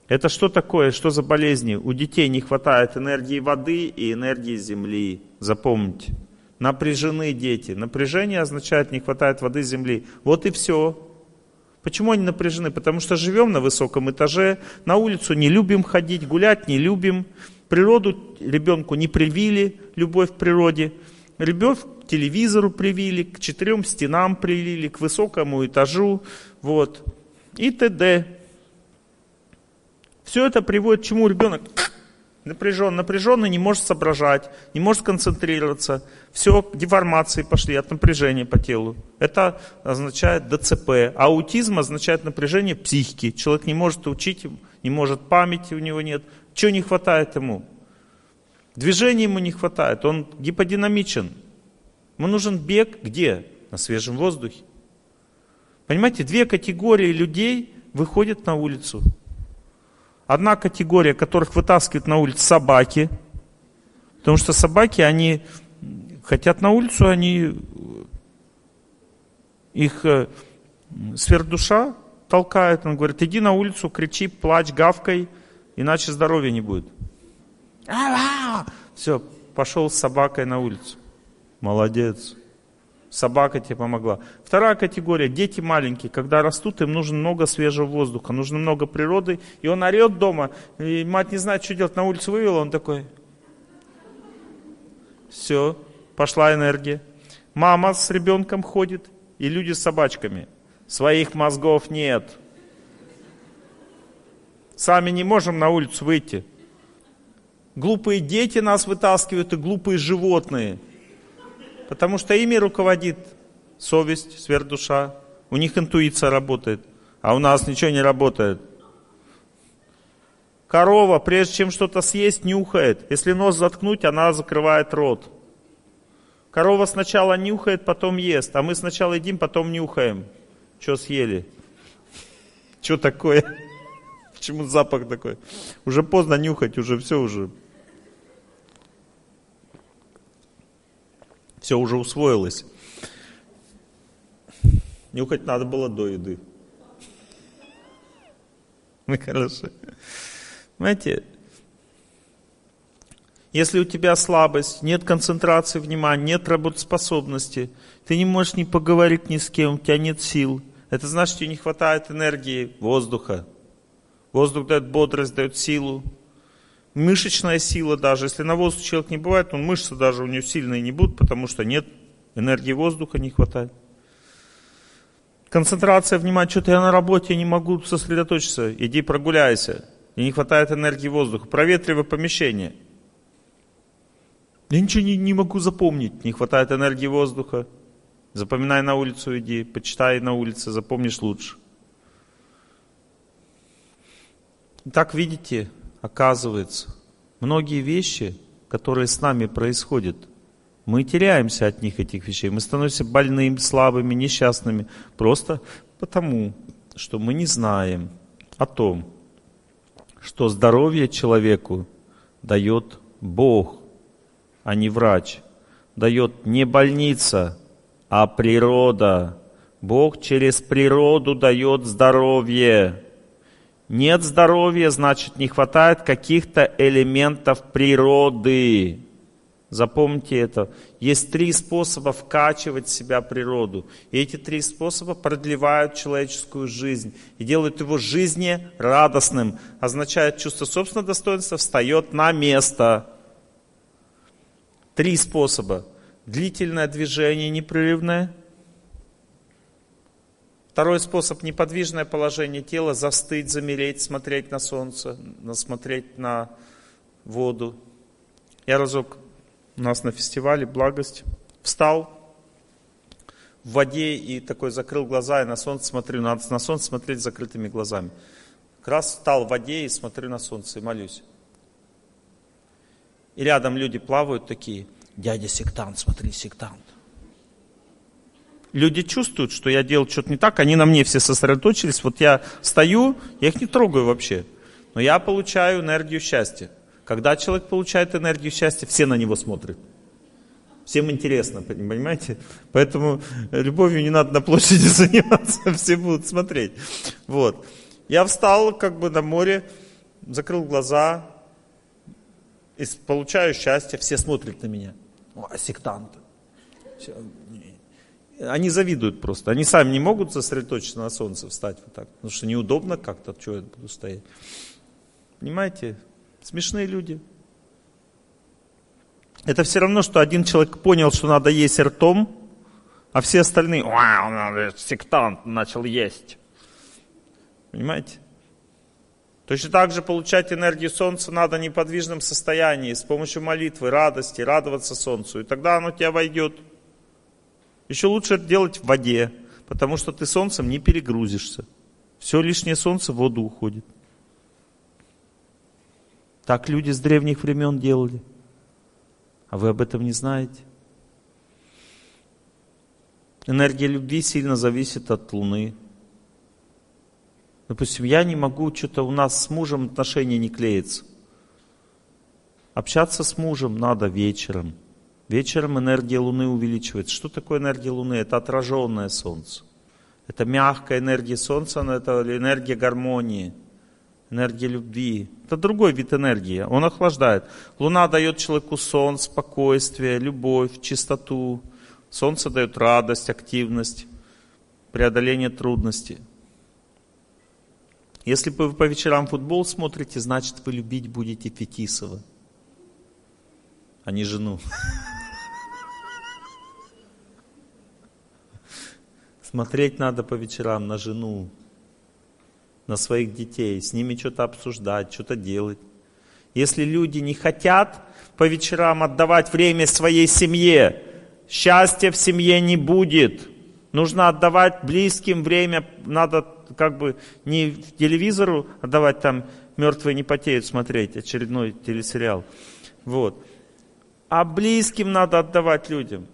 это что такое, что за болезни? У детей не хватает энергии воды и энергии земли, запомните. Напряжены дети. Напряжение означает, не хватает воды, земли. Вот и все. Почему они напряжены? Потому что живем на высоком этаже, на улицу не любим ходить, гулять не любим. Природу ребенку не привили, любовь к природе. Любовь к телевизору привили, к четырем стенам привили, к высокому этажу. Вот. И т.д. Все это приводит к чему ребенок... Напряжен, напряженный, не может соображать, не может концентрироваться. Все, деформации пошли от напряжения по телу. Это означает ДЦП. Аутизм означает напряжение психики. Человек не может учить, не может памяти, у него нет. Чего не хватает ему? Движения ему не хватает, он гиподинамичен. Ему нужен бег где? На свежем воздухе. Понимаете, две категории людей выходят на улицу. Одна категория, которых вытаскивают на улицу собаки, потому что собаки, они хотят на улицу, они, их сверхдуша толкает, он говорит, иди на улицу, кричи, плачь, гавкай, иначе здоровья не будет. Все, пошел с собакой на улицу. Молодец. Собака тебе помогла. Вторая категория. Дети маленькие. Когда растут, им нужно много свежего воздуха, нужно много природы. И он орет дома, и мать не знает, что делать. На улицу вывела, он такой. Все, пошла энергия. Мама с ребенком ходит, и люди с собачками. Своих мозгов нет. Сами не можем на улицу выйти. Глупые дети нас вытаскивают, и глупые животные. Потому что ими руководит совесть, сверхдуша. У них интуиция работает, а у нас ничего не работает. Корова, прежде чем что-то съесть, нюхает. Если нос заткнуть, она закрывает рот. Корова сначала нюхает, потом ест. А мы сначала едим, потом нюхаем. Что съели? Что такое? Почему запах такой? Уже поздно нюхать, уже все уже. Все уже усвоилось. Нюхать надо было до еды. Мы хороши. Понимаете, если у тебя слабость, нет концентрации внимания, нет работоспособности, ты не можешь ни поговорить ни с кем, у тебя нет сил. Это значит, что тебе не хватает энергии, воздуха. Воздух дает бодрость, дает силу. Мышечная сила даже, если на воздухе человек не бывает, он мышцы даже у него сильные не будут, потому что нет, энергии воздуха не хватает. Концентрация внимания, что-то я на работе не могу сосредоточиться, иди прогуляйся, и не хватает энергии воздуха, проветривай помещение. Я ничего не, не могу запомнить, не хватает энергии воздуха, запоминай на улицу иди, почитай на улице, запомнишь лучше. Итак, видите... Оказывается, многие вещи, которые с нами происходят, мы теряемся от них, этих вещей. Мы становимся больными, слабыми, несчастными. Просто потому, что мы не знаем о том, что здоровье человеку дает Бог, а не врач. Дает не больница, а природа. Бог через природу дает здоровье. Нет здоровья, значит, не хватает каких-то элементов природы. Запомните это. Есть три способа вкачивать в себя природу. И эти три способа продлевают человеческую жизнь и делают его жизнерадостным. Означает, чувство собственного достоинства встает на место. Три способа. Длительное движение непрерывное. Второй способ – неподвижное положение тела, застыть, замереть, смотреть на солнце, смотреть на воду. Я разок у нас на фестивале «Благость» встал в воде и такой закрыл глаза, и на солнце смотрю. Надо на солнце смотреть с закрытыми глазами. Как раз встал в воде и смотрю на солнце, и молюсь. И рядом люди плавают такие: «Дядя сектант, смотри, сектант». Люди чувствуют, что я делал что-то не так, они на мне все сосредоточились, вот я стою, я их не трогаю вообще, но я получаю энергию счастья. Когда человек получает энергию счастья, все на него смотрят. Всем интересно, понимаете? Поэтому любовью не надо на площади заниматься, все будут смотреть. Вот. Я встал как бы на море, закрыл глаза, и получаю счастье, все смотрят на меня. О, сектанты. Они завидуют просто. Они сами не могут сосредоточиться на солнце, встать вот так. Потому что неудобно как-то, чего я буду стоять. Понимаете? Смешные люди. Это все равно, что один человек понял, что надо есть ртом, а все остальные: «Вау, сектант начал есть». Понимаете? Точно так же получать энергию солнца надо в неподвижном состоянии, с помощью молитвы, радости, радоваться солнцу. И тогда оно тебя войдет. Еще лучше это делать в воде, потому что ты солнцем не перегрузишься. Все лишнее солнце в воду уходит. Так люди с древних времен делали. А вы об этом не знаете. Энергия любви сильно зависит от Луны. Допустим, я не могу, что-то у нас с мужем отношения не клеятся. Общаться с мужем надо вечером. Вечером энергия Луны увеличивается. Что такое энергия Луны? Это отраженное Солнце. Это мягкая энергия Солнца, но это энергия гармонии, энергия любви. Это другой вид энергии, он охлаждает. Луна дает человеку сон, спокойствие, любовь, чистоту. Солнце дает радость, активность, преодоление трудностей. Если вы по вечерам футбол смотрите, значит вы любить будете Фетисова, а не жену. Смотреть надо по вечерам на жену, на своих детей, с ними что-то обсуждать, что-то делать. Если люди не хотят по вечерам отдавать время своей семье, счастья в семье не будет. Нужно отдавать близким время, надо как бы не телевизору отдавать, там «Мертвые не потеют» смотреть, очередной телесериал. Вот. А близким надо отдавать людям.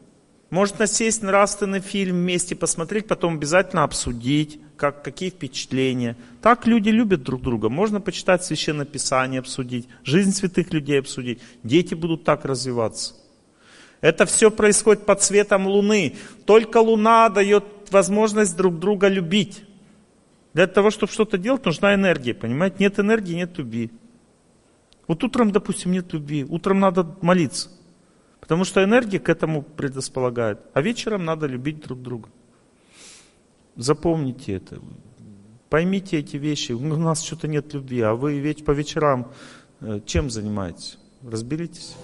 Можно сесть на нравственный фильм вместе посмотреть, потом обязательно обсудить, как, какие впечатления. Так люди любят друг друга. Можно почитать Священное Писание, обсудить, жизнь святых людей обсудить. Дети будут так развиваться. Это все происходит под светом Луны. Только Луна дает возможность друг друга любить. Для того, чтобы что-то делать, нужна энергия, понимаете? Нет энергии, нет любви. Вот утром, допустим, нет любви. Утром надо молиться. Потому что энергия к этому предрасполагает. А вечером надо любить друг друга. Запомните это. Поймите эти вещи. У нас что-то нет любви, а вы ведь по вечерам чем занимаетесь? Разберитесь.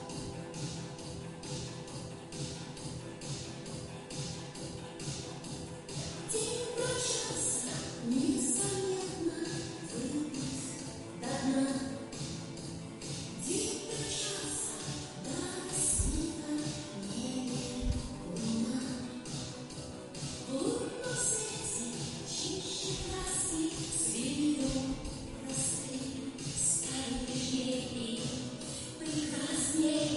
Yeah.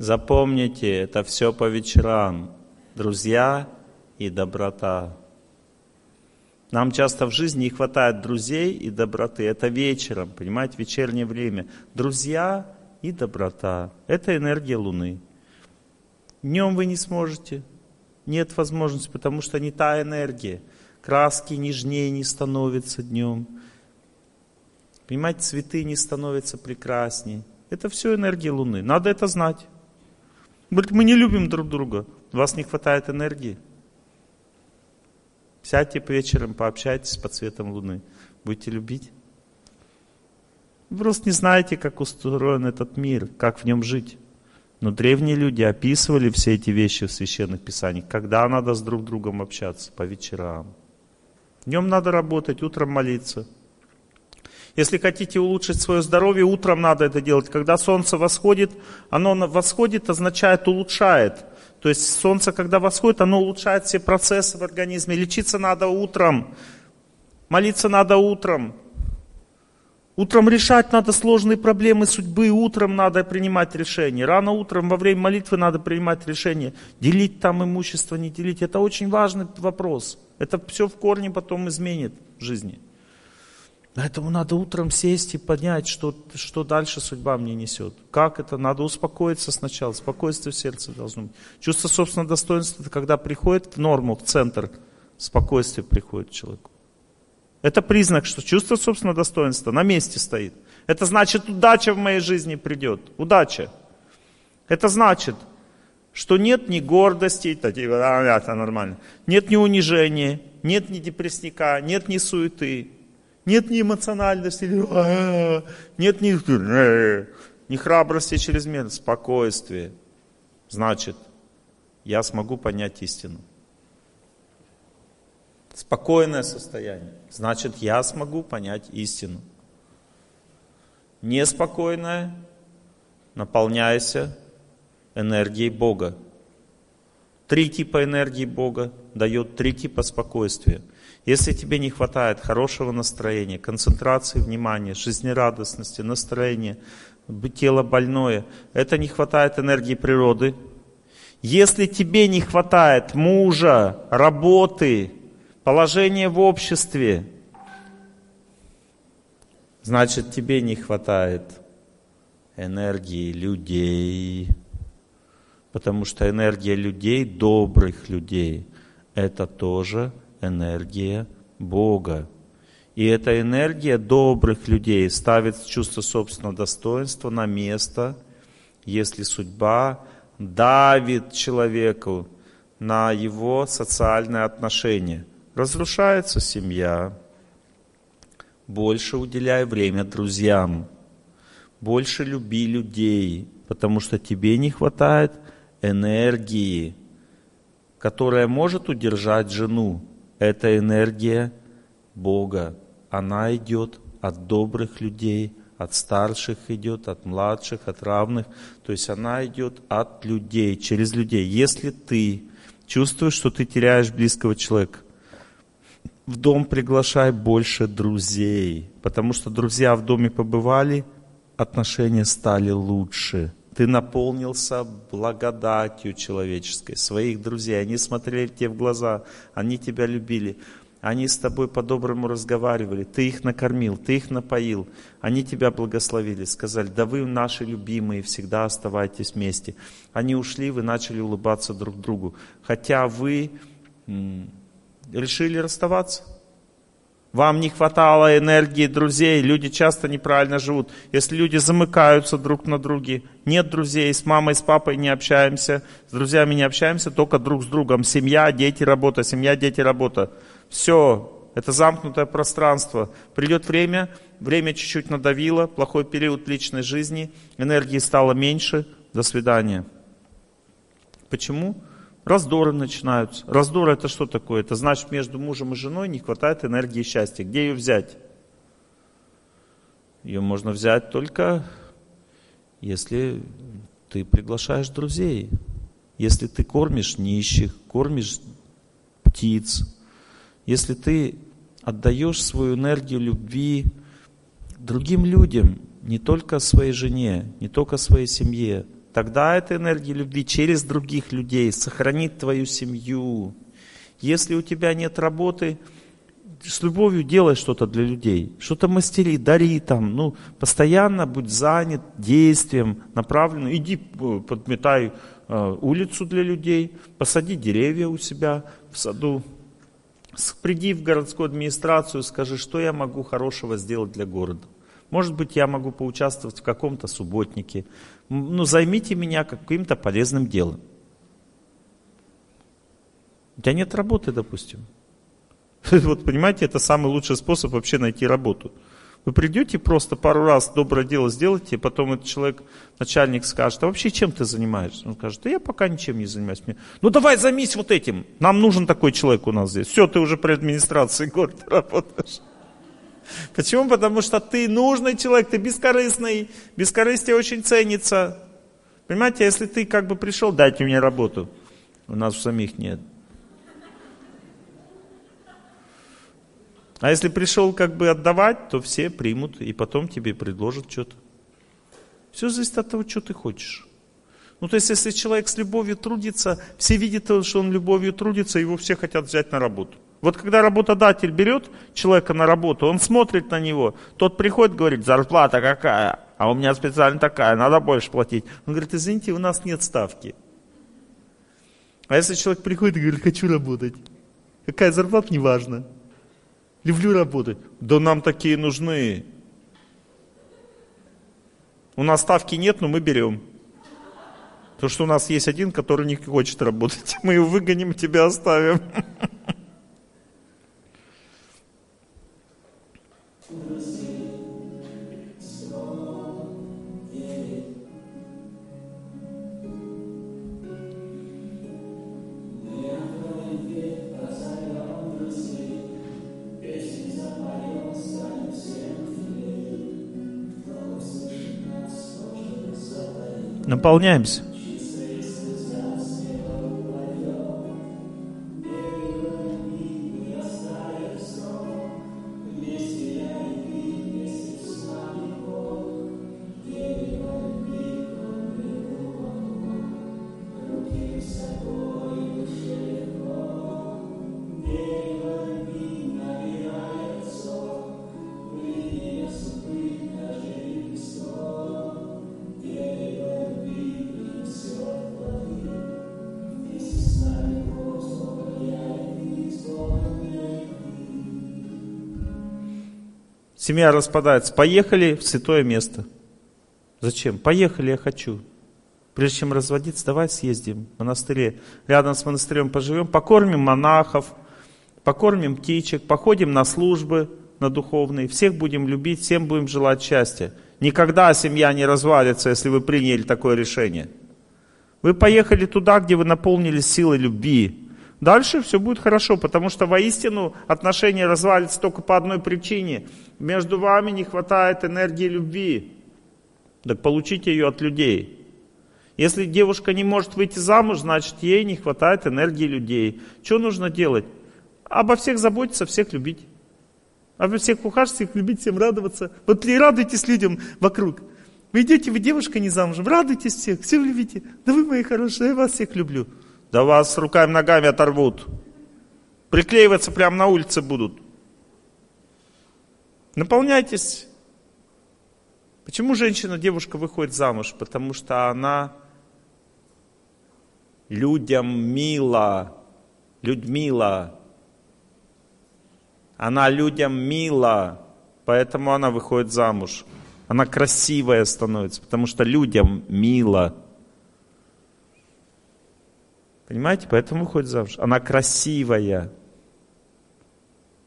Запомните, это все по вечерам. Друзья и доброта. Нам часто в жизни не хватает друзей и доброты. Это вечером, понимаете, вечернее время. Друзья и доброта. Это энергия Луны. Днем вы не сможете. Нет возможности, потому что не та энергия. Краски нежнее не становятся днем. Понимаете, цветы не становятся прекраснее. Это все энергия Луны. Надо это знать. Говорит, мы не любим друг друга. У вас не хватает энергии. Сядьте вечером, пообщайтесь по цветам Луны. Будете любить. Вы просто не знаете, как устроен этот мир, как в нем жить. Но древние люди описывали все эти вещи в священных писаниях. Когда надо с друг другом общаться? По вечерам. Днем надо работать, утром молиться. Если хотите улучшить свое здоровье, утром надо это делать. Когда солнце восходит, оно восходит означает улучшает. То есть солнце, когда восходит, оно улучшает все процессы в организме. Лечиться надо утром, молиться надо утром. Утром решать надо сложные проблемы судьбы, утром надо принимать решения. Рано утром во время молитвы надо принимать решения. Делить там имущество, не делить. Это очень важный вопрос. Это все в корне потом изменит в жизни. Поэтому надо утром сесть и понять, что, что дальше судьба мне несет. Как это? Надо успокоиться сначала. Спокойствие в сердце должно быть. Чувство собственного достоинства, это когда приходит в норму, в центр, спокойствие приходит к человеку. Это признак, что чувство собственного достоинства на месте стоит. Это значит, удача в моей жизни придет. Удача. Это значит, что нет ни гордости, это нормально, нет ни унижения, нет ни депрессника, нет ни суеты. Нет ни эмоциональности, нет ни, ни храбрости чрезмерно, спокойствие. Значит, я смогу понять истину. Спокойное состояние. Значит, я смогу понять истину. Неспокойное, наполняйся энергией Бога. Три типа энергии Бога дает три типа спокойствия. Если тебе не хватает хорошего настроения, концентрации внимания, жизнерадостности, настроения, тело больное, это не хватает энергии природы. Если тебе не хватает мужа, работы, положения в обществе, значит тебе не хватает энергии людей. Потому что энергия людей, добрых людей, это тоже энергия Бога. И эта энергия добрых людей ставит чувство собственного достоинства на место, если судьба давит человеку на его социальные отношения. Разрушается семья. Больше уделяй время друзьям. Больше люби людей, потому что тебе не хватает энергии, которая может удержать жену. Это энергия Бога. Она идет от добрых людей, от старших идет, от младших, от равных. То есть она идет от людей, через людей. Если ты чувствуешь, что ты теряешь близкого человека, в дом приглашай больше друзей. Потому что друзья в доме побывали, отношения стали лучше. Ты наполнился благодатью человеческой, своих друзей. Они смотрели тебе в глаза, они тебя любили, они с тобой по-доброму разговаривали. Ты их накормил, ты их напоил, они тебя благословили, сказали, да вы наши любимые, всегда оставайтесь вместе. Они ушли, вы начали улыбаться друг другу. Хотя вы м- решили расставаться. Вам не хватало энергии друзей, люди часто неправильно живут. Если люди замыкаются друг на друге, нет друзей, с мамой, с папой не общаемся, с друзьями не общаемся, только друг с другом. Семья, дети, работа, семья, дети, работа. Все, это замкнутое пространство. Придет время, время чуть-чуть надавило, плохой период личной жизни, энергии стало меньше, до свидания. Почему? Раздоры начинаются. Раздоры — это что такое? Это значит, между мужем и женой не хватает энергии счастья. Где ее взять? Ее можно взять только, если ты приглашаешь друзей. Если ты кормишь нищих, кормишь птиц. Если ты отдаешь свою энергию любви другим людям, не только своей жене, не только своей семье, Тогда эта энергия любви через других людей сохранит твою семью. Если у тебя нет работы, с любовью делай что-то для людей. Что-то мастери, дари там. Ну, постоянно будь занят действием, направленным. Иди подметай э, улицу для людей, посади деревья у себя в саду. Приди в городскую администрацию, скажи, что я могу хорошего сделать для города. Может быть, я могу поучаствовать в каком-то субботнике. Ну, займите меня каким-то полезным делом. У тебя нет работы, допустим. Вот, понимаете, это самый лучший способ вообще найти работу. Вы придете просто пару раз доброе дело сделаете, потом этот человек, начальник скажет, а вообще чем ты занимаешься? Он скажет, да я пока ничем не занимаюсь. Ну давай займись вот этим, нам нужен такой человек у нас здесь. Все, ты уже при администрации города работаешь. Почему? Потому что ты нужный человек, ты бескорыстный, бескорыстие очень ценится. Понимаете, если ты как бы пришел, дайте мне работу, у нас у самих нет. А если пришел как бы отдавать, то все примут и потом тебе предложат что-то. Все зависит от того, что ты хочешь. Ну то есть, если человек с любовью трудится, все видят, что он любовью трудится, его все хотят взять на работу. Вот когда работодатель берет человека на работу, он смотрит на него, тот приходит, говорит, зарплата какая, а у меня специально такая, надо больше платить. Он говорит, извините, у нас нет ставки. А если человек приходит и говорит, хочу работать, какая зарплата, неважно. Люблю работать. Да нам такие нужны. У нас ставки нет, но мы берем. Потому что у нас есть один, который не хочет работать. Мы его выгоним, тебя оставим. Наполняемся. Семья распадается. Поехали в святое место. Зачем? Поехали, я хочу. Прежде чем разводиться, давай съездим в монастыре. Рядом с монастырем поживем, покормим монахов, покормим птичек, походим на службы, на духовные. Всех будем любить, всем будем желать счастья. Никогда семья не развалится, если вы приняли такое решение. Вы поехали туда, где вы наполнились силой любви. Дальше все будет хорошо, потому что воистину отношения развалятся только по одной причине. Между вами не хватает энергии любви. Так получите ее от людей. Если девушка не может выйти замуж, значит ей не хватает энергии людей. Что нужно делать? Обо всех заботиться, всех любить. Обо всех ухаживать, всех любить, всем радоваться. Вот радуйтесь людям вокруг. Вы идете, вы девушка не замужем, радуйтесь всех, всех любите. Да вы мои хорошие, я вас всех люблю. Да вас руками, ногами оторвут. Приклеиваться прямо на улице будут. Наполняйтесь. Почему женщина, девушка выходит замуж? Потому что она людям мила. Людмила. Она людям мила. Поэтому она выходит замуж. Она красивая становится, потому что людям мила. Понимаете, поэтому выходит замуж. Она красивая,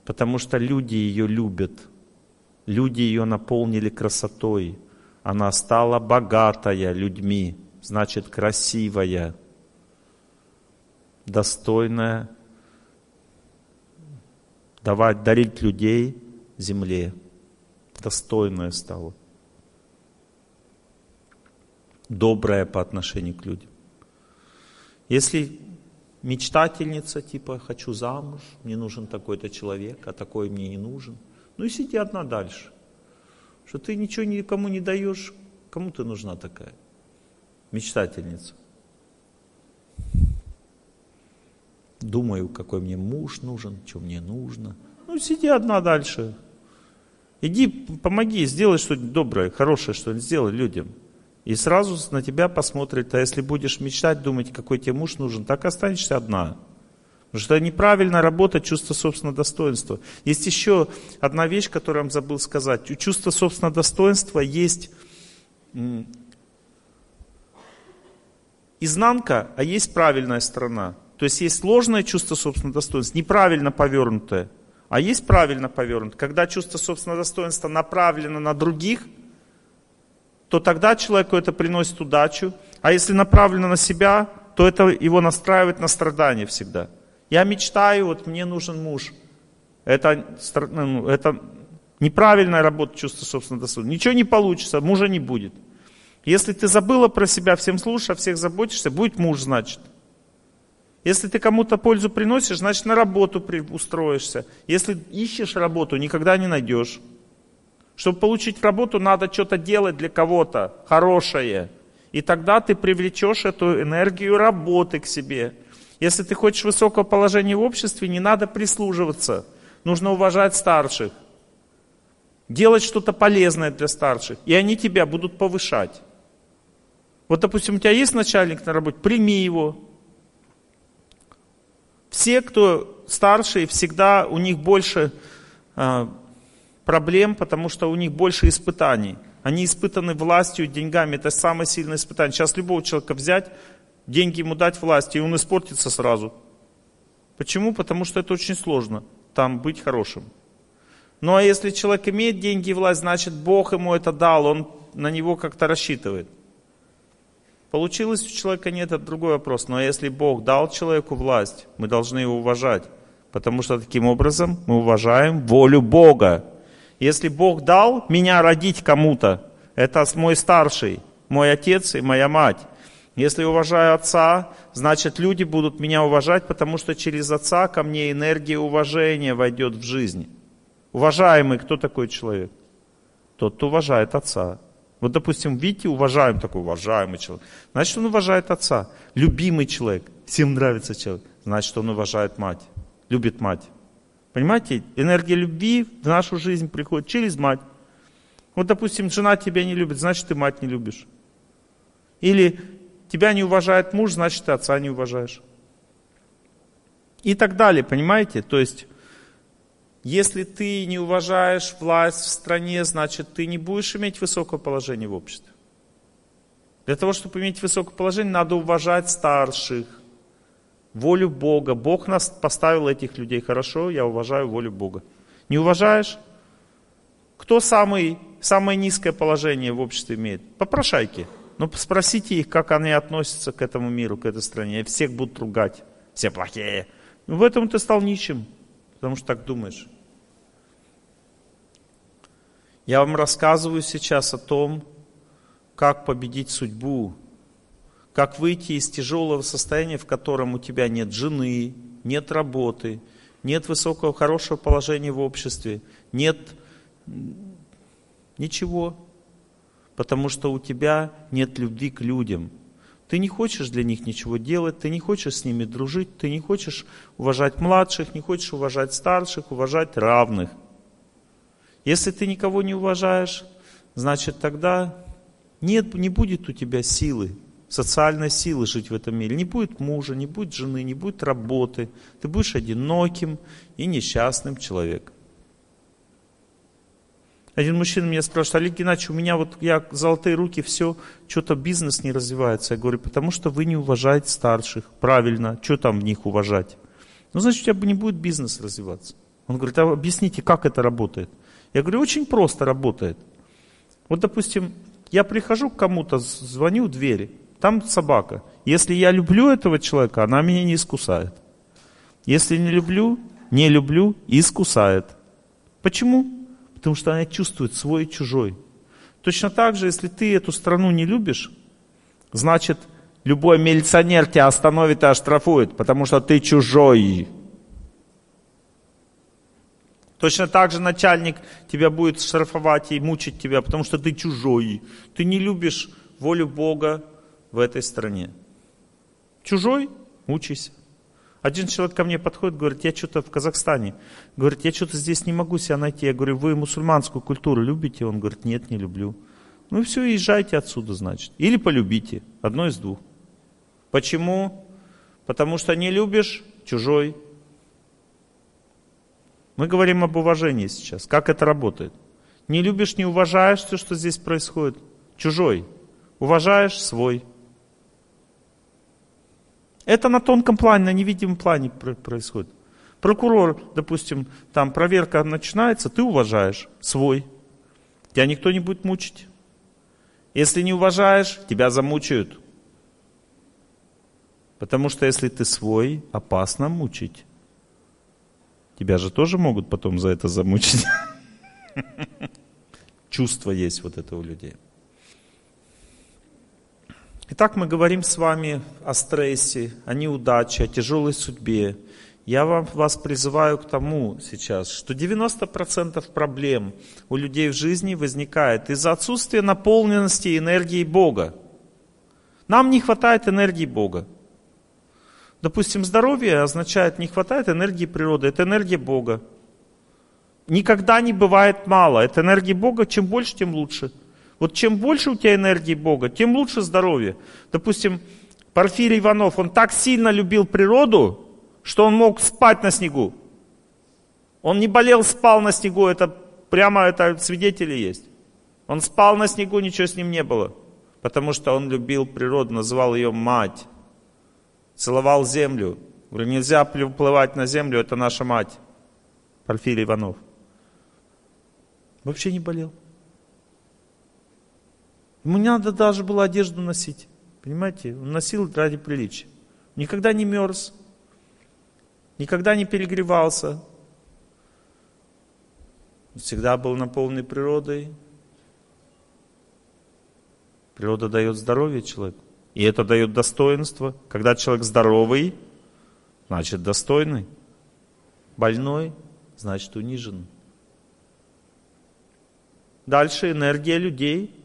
потому что люди ее любят. Люди ее наполнили красотой. Она стала богатая людьми, значит красивая, достойная давать, дарить людей земле. Достойная стала. Добрая по отношению к людям. Если мечтательница, типа, хочу замуж, мне нужен такой-то человек, а такой мне не нужен, ну и сиди одна дальше. Что ты ничего никому не даешь, кому ты нужна такая? мечтательница. Думаю, какой мне муж нужен, что мне нужно. Ну, сиди одна дальше. Иди, помоги, сделай что-нибудь доброе, хорошее, что-нибудь сделай людям. И сразу на тебя посмотрят. А если будешь мечтать, думать, какой тебе муж нужен, так останешься одна. Потому что неправильно работать чувство собственного достоинства. Есть еще одна вещь, которую я вам забыл сказать. У чувства собственного достоинства есть изнанка, а есть правильная сторона. То есть есть сложное чувство собственного достоинства, неправильно повернутое, а есть правильно повернутое. Когда чувство собственного достоинства направлено на других, то тогда человеку это приносит удачу, а если направлено на себя, то это его настраивает на страдания всегда. Я мечтаю, вот мне нужен муж. Это, это неправильная работа чувства собственного достоинства. Ничего не получится, мужа не будет. Если ты забыла про себя, всем служишь, о всех заботишься, будет муж, значит. Если ты кому-то пользу приносишь, значит, на работу устроишься. Если ищешь работу, никогда не найдешь. Чтобы получить работу, надо что-то делать для кого-то хорошее. И тогда ты привлечешь эту энергию работы к себе. Если ты хочешь высокого положения в обществе, не надо прислуживаться. Нужно уважать старших. Делать что-то полезное для старших. И они тебя будут повышать. Вот, допустим, у тебя есть начальник на работе, прими его. Все, кто старше, всегда у них больше э, проблем, потому что у них больше испытаний. Они испытаны властью, деньгами. Это самое сильное испытание. Сейчас любого человека взять, деньги ему дать, власть, и он испортится сразу. Почему? Потому что это очень сложно, там быть хорошим. Ну а если человек имеет деньги и власть, значит Бог ему это дал, он на него как-то рассчитывает. Получилось у человека нет, это другой вопрос. Но если Бог дал человеку власть, мы должны его уважать. Потому что таким образом мы уважаем волю Бога. Если Бог дал меня родить кому-то, это мой старший, мой отец и моя мать. Если я уважаю отца, значит люди будут меня уважать, потому что через отца ко мне энергия уважения войдет в жизнь. Уважаемый, кто такой человек? Тот, кто уважает отца. Вот, допустим, видите, уважаем такой уважаемый человек. Значит, он уважает отца. Любимый человек. Всем нравится человек. Значит, он уважает мать. Любит мать. Понимаете? Энергия любви в нашу жизнь приходит через мать. Вот, допустим, жена тебя не любит, значит, ты мать не любишь. Или тебя не уважает муж, значит, ты отца не уважаешь. И так далее, понимаете? То есть... Если ты не уважаешь власть в стране, значит, ты не будешь иметь высокого положения в обществе. Для того, чтобы иметь высокое положение, надо уважать старших, волю Бога. Бог нас поставил, этих людей. Хорошо, я уважаю волю Бога. Не уважаешь? Кто самый, самое низкое положение в обществе имеет? Попрошайки. Но спросите их, как они относятся к этому миру, к этой стране. И всех будут ругать. Все плохие. Но в этом ты стал нищим. Потому что так думаешь. Я вам рассказываю сейчас о том, как победить судьбу, как выйти из тяжелого состояния, в котором у тебя нет жены, нет работы, нет высокого, хорошего положения в обществе, нет ничего, потому что у тебя нет любви к людям. Ты не хочешь для них ничего делать, ты не хочешь с ними дружить, ты не хочешь уважать младших, не хочешь уважать старших, уважать равных. Если ты никого не уважаешь, значит тогда нет, не будет у тебя силы, социальной силы жить в этом мире. Не будет мужа, не будет жены, не будет работы. Ты будешь одиноким и несчастным человеком. Один мужчина меня спрашивает: Олег Геннадьевич, у меня вот я золотые руки, все, что-то бизнес не развивается. Я говорю, потому что вы не уважаете старших. Правильно, что там в них уважать? Ну, значит, у тебя не будет бизнес развиваться. Он говорит, а объясните, как это работает? Я говорю, очень просто работает. Вот, допустим, я прихожу к кому-то, звоню в дверь, там собака. Если я люблю этого человека, она меня не искусает. Если не люблю, не люблю, искусает. Почему? Потому что она чувствует свой и чужой. Точно так же, если ты эту страну не любишь, значит, любой милиционер тебя остановит и оштрафует, потому что ты чужой. Точно так же начальник тебя будет штрафовать и мучить тебя, потому что ты чужой. Ты не любишь волю Бога, в этой стране. Чужой? Учись. Один человек ко мне подходит, говорит, я что-то в Казахстане. Говорит, я что-то здесь не могу себя найти. Я говорю, вы мусульманскую культуру любите? Он говорит, нет, не люблю. Ну и все, езжайте отсюда, значит. Или полюбите. Одно из двух. Почему? Потому что не любишь — чужой. Мы говорим об уважении сейчас. Как это работает? Не любишь, не уважаешь все, что здесь происходит. Чужой. Уважаешь — свой. Это на тонком плане, на невидимом плане происходит. Прокурор, допустим, там проверка начинается, ты уважаешь — свой. Тебя никто не будет мучить. Если не уважаешь, тебя замучают. Потому что если ты свой, опасно мучить. Тебя же тоже могут потом за это замучить. Чувство есть вот это у людей. Итак, мы говорим с вами о стрессе, о неудаче, о тяжелой судьбе. Я вам, вас призываю к тому сейчас, что девяносто процентов проблем у людей в жизни возникает из-за отсутствия наполненности энергии Бога. Нам не хватает энергии Бога. Допустим, здоровье означает, не хватает энергии природы. Это энергия Бога. Никогда не бывает мало. Это энергия Бога. Чем больше, тем лучше. Вот чем больше у тебя энергии Бога, тем лучше здоровье. Допустим, Порфирий Иванов, он так сильно любил природу, что он мог спать на снегу. Он не болел, спал на снегу. Это прямо это свидетели есть. Он спал на снегу, ничего с ним не было. Потому что он любил природу, называл ее мать. Целовал землю. Говорю, нельзя плевать на землю, это наша мать. Порфирий Иванов. Вообще не болел. Ему не надо даже было одежду носить. Понимаете? Он носил ради приличия. Никогда не мерз. Никогда не перегревался. Всегда был наполнен природой. Природа дает здоровье человеку. И это дает достоинство. Когда человек здоровый, значит достойный. Больной, значит унижен. Дальше энергия людей.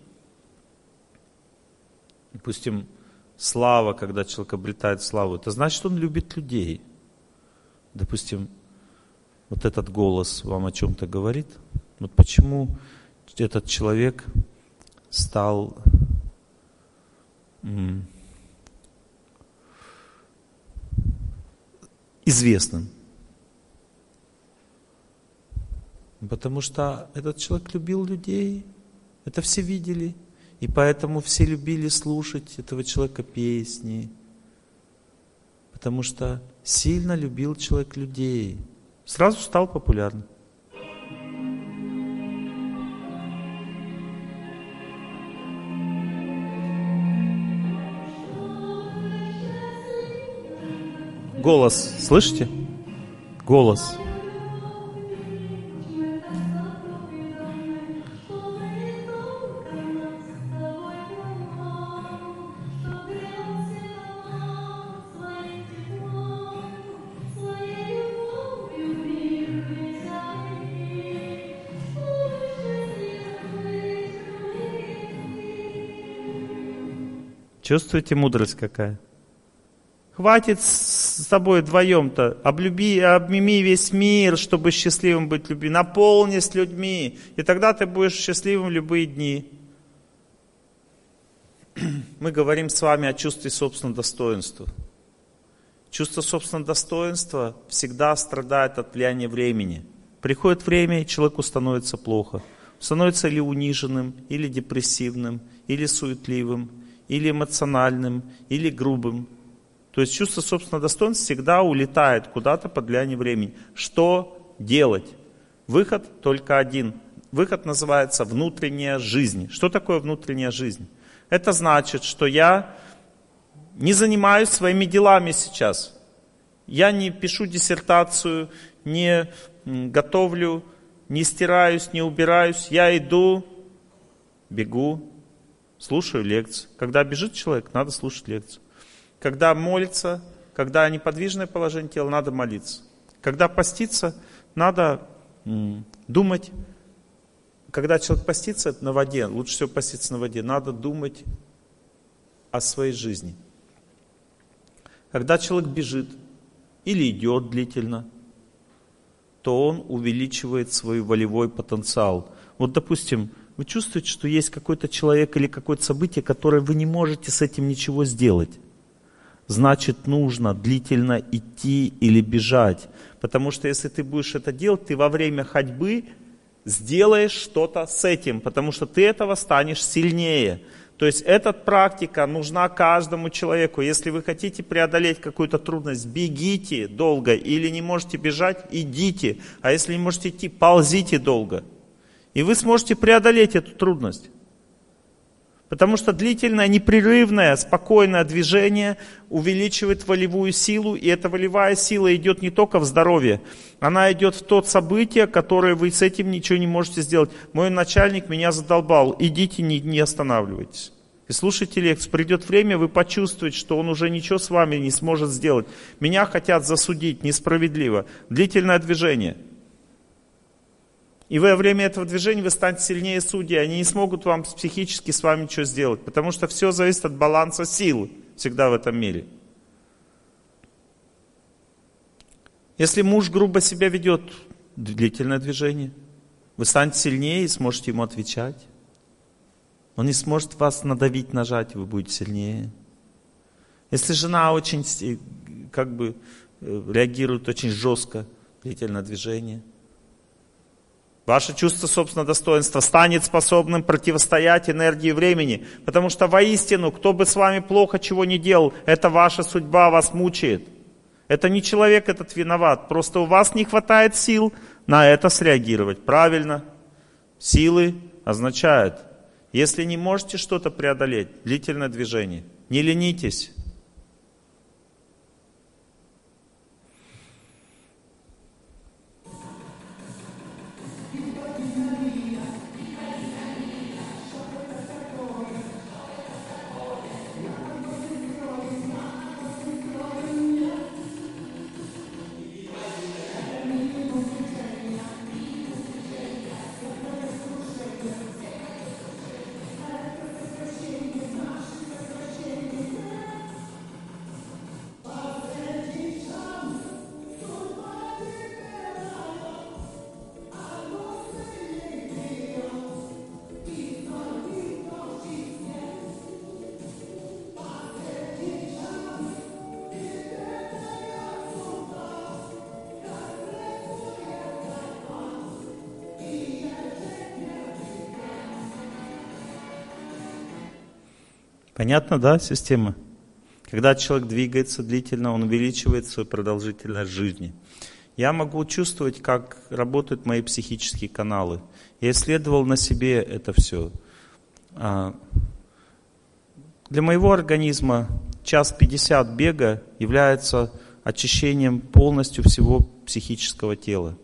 Допустим, слава, когда человек обретает славу, это значит, он любит людей. Допустим, вот этот голос вам о чем-то говорит. Вот почему этот человек стал... известным. Потому что этот человек любил людей, это все видели, и поэтому все любили слушать этого человека песни, потому что сильно любил человек людей, сразу стал популярным. Голос, слышите? Голос. Чувствуете, мудрость какая? Хватит с тобой вдвоем-то, облюби, обними весь мир, чтобы счастливым быть в любви. Наполнись людьми, и тогда ты будешь счастливым в любые дни. Мы говорим с вами о чувстве собственного достоинства. Чувство собственного достоинства всегда страдает от влияния времени. Приходит время, и человеку становится плохо. Становится ли униженным, или депрессивным, или суетливым, или эмоциональным, или грубым. То есть чувство собственного достоинства всегда улетает куда-то под влияние времени. Что делать? Выход только один. Выход называется внутренняя жизнь. Что такое внутренняя жизнь? Это значит, что я не занимаюсь своими делами сейчас. Я не пишу диссертацию, не готовлю, не стираюсь, не убираюсь. Я иду, бегу, слушаю лекцию. Когда бежит человек, надо слушать лекцию. Когда молится, когда неподвижное положение тела, надо молиться. Когда поститься, надо думать. Когда человек постится на воде, лучше всего поститься на воде, надо думать о о своей жизни. Когда человек бежит или идет длительно, то он увеличивает свой волевой потенциал. Вот, допустим, вы чувствуете, что есть какой-то человек или какое-то событие, которое вы не можете с этим ничего сделать. Значит, нужно длительно идти или бежать. Потому что если ты будешь это делать, ты во время ходьбы сделаешь что-то с этим, потому что ты этого станешь сильнее. То есть эта практика нужна каждому человеку. Если вы хотите преодолеть какую-то трудность, бегите долго, или не можете бежать, идите. А если не можете идти, ползите долго. И вы сможете преодолеть эту трудность. Потому что длительное, непрерывное, спокойное движение увеличивает волевую силу. И эта волевая сила идет не только в здоровье. Она идет в то событие, которое вы с этим ничего не можете сделать. Мой начальник меня задолбал. Идите, не, не останавливайтесь. И слушайте лекцию. Придет время, вы почувствуете, что он уже ничего с вами не сможет сделать. Меня хотят засудить несправедливо. Длительное движение. И во время этого движения вы станете сильнее судей. Они не смогут вам психически с вами ничего сделать. Потому что все зависит от баланса сил всегда в этом мире. Если муж грубо себя ведет, длительное движение. Вы станете сильнее и сможете ему отвечать. Он не сможет вас надавить, нажать, вы будете сильнее. Если жена очень, как бы, реагирует очень жестко, длительное движение. Ваше чувство собственного достоинства станет способным противостоять энергии времени. Потому что воистину, кто бы с вами плохо чего ни делал, это ваша судьба вас мучает. Это не человек этот виноват. Просто у вас не хватает сил на это среагировать. Правильно. Силы означают, если не можете что-то преодолеть, длительное движение. Не ленитесь. Понятно, да, система? Когда человек двигается длительно, он увеличивает свою продолжительность жизни. Я могу чувствовать, как работают мои психические каналы. Я исследовал на себе это все. Для моего организма час пятьдесят бега является очищением полностью всего психического тела.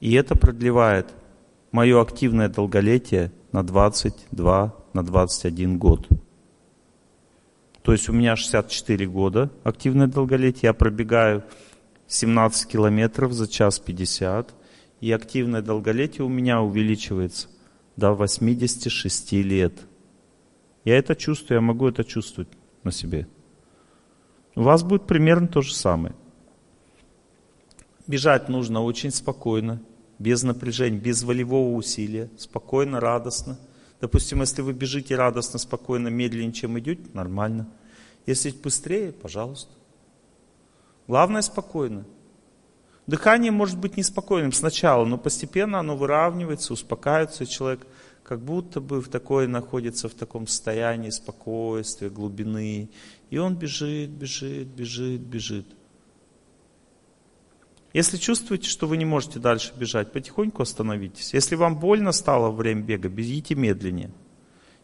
И это продлевает мое активное долголетие на двадцать два, на двадцать один год. То есть у меня шестьдесят четыре года активное долголетие, я пробегаю семнадцать километров за час пятьдесят, и активное долголетие у меня увеличивается до восьмидесяти шести лет. Я это чувствую, я могу это чувствовать на себе. У вас будет примерно то же самое. Бежать нужно очень спокойно, без напряжения, без волевого усилия, спокойно, радостно. Допустим, если вы бежите радостно, спокойно, медленнее, чем идете, нормально. Если быстрее, пожалуйста. Главное, спокойно. Дыхание может быть неспокойным сначала, но постепенно оно выравнивается, успокаивается, и человек как будто бы в такой, находится в таком состоянии спокойствия, глубины. И он бежит, бежит, бежит, бежит. Если чувствуете, что вы не можете дальше бежать, потихоньку остановитесь. Если вам больно стало во время бега, бегите медленнее.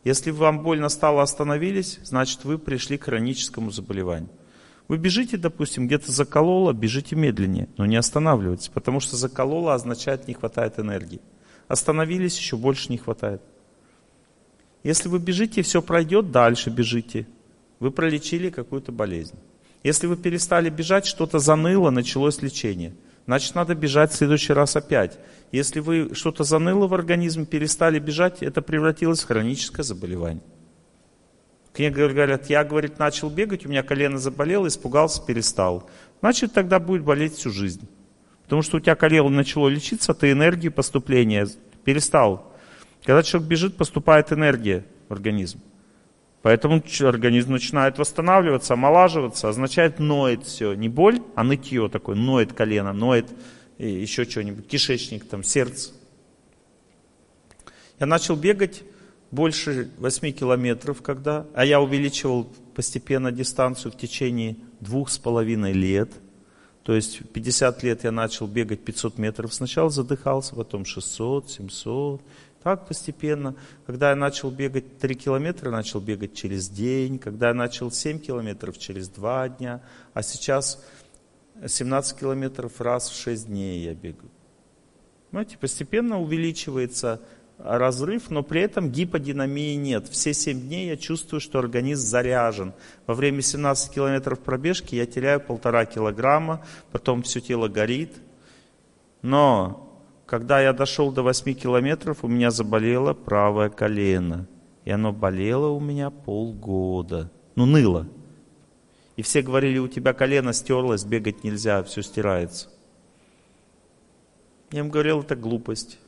Если вам больно стало, остановились, значит вы пришли к хроническому заболеванию. Вы бежите, допустим, где-то закололо, бежите медленнее, но не останавливайтесь, потому что закололо означает не хватает энергии. Остановились, еще больше не хватает. Если вы бежите, все пройдет, дальше бежите. Вы пролечили какую-то болезнь. Если вы перестали бежать, что-то заныло, началось лечение. Значит, надо бежать в следующий раз опять. Если вы что-то заныло в организме, перестали бежать, это превратилось в хроническое заболевание. Мне говорят, я, говорит, начал бегать, у меня колено заболело, испугался, перестал. Значит, тогда будет болеть всю жизнь. Потому что у тебя колено начало лечиться, ты энергию поступления перестал. Когда человек бежит, поступает энергия в организм. Поэтому организм начинает восстанавливаться, омолаживаться, означает ноет все. Не боль, а нытье такое, ноет колено, ноет еще что-нибудь, кишечник, там, сердце. Я начал бегать. Больше восьми километров, когда, а я увеличивал постепенно дистанцию в течение двух с половиной лет. То есть в пятьдесят лет я начал бегать пятьсот метров. Сначала задыхался, потом шестьсот, семьсот. Так постепенно. Когда я начал бегать три километра, начал бегать через день. Когда я начал семь километров, через два дня. А сейчас семнадцать километров раз в шесть дней я бегаю. Понимаете, постепенно увеличивается разрыв, но при этом гиподинамии нет. Все семь дней я чувствую, что организм заряжен. Во время семнадцати километров пробежки я теряю полтора килограмма, потом все тело горит. Но когда я дошел до восьми километров, у меня заболело правое колено. И оно болело у меня полгода. Ну, ныло. И все говорили, у тебя колено стерлось, бегать нельзя, все стирается. Я им говорил, это глупость.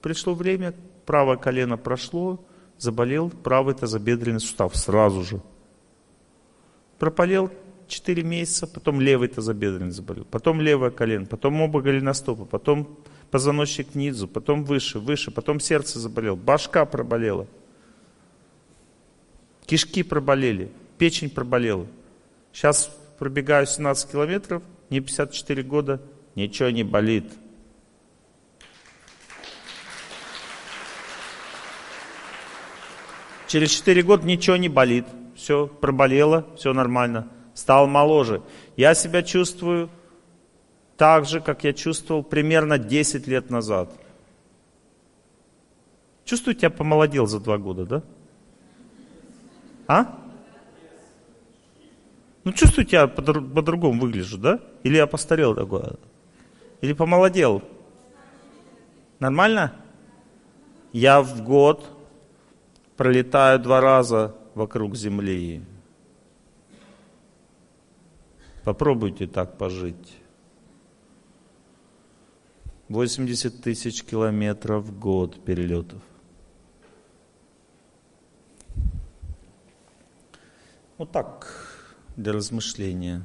Пришло время, правое колено прошло, заболел правый тазобедренный сустав сразу же. Пропалел четыре месяца, потом левый тазобедренный заболел, потом левое колено, потом оба голеностопа, потом позвоночник внизу, потом выше, выше, потом сердце заболело, башка проболела, кишки проболели, печень проболела. Сейчас пробегаю семнадцать километров, мне пятьдесят четыре года, ничего не болит. Через четыре года ничего не болит. Все, проболело, все нормально. Стал моложе. Я себя чувствую так же, как я чувствовал примерно десять лет назад. Чувствую, я помолодел за два года, да? А? Ну, чувствую, я по-другому выгляжу, да? Или я постарел такое? Или помолодел? Нормально? Я в год пролетаю два раза вокруг Земли. Попробуйте так пожить. восемьдесят тысяч километров в год перелетов. Вот так, для размышления.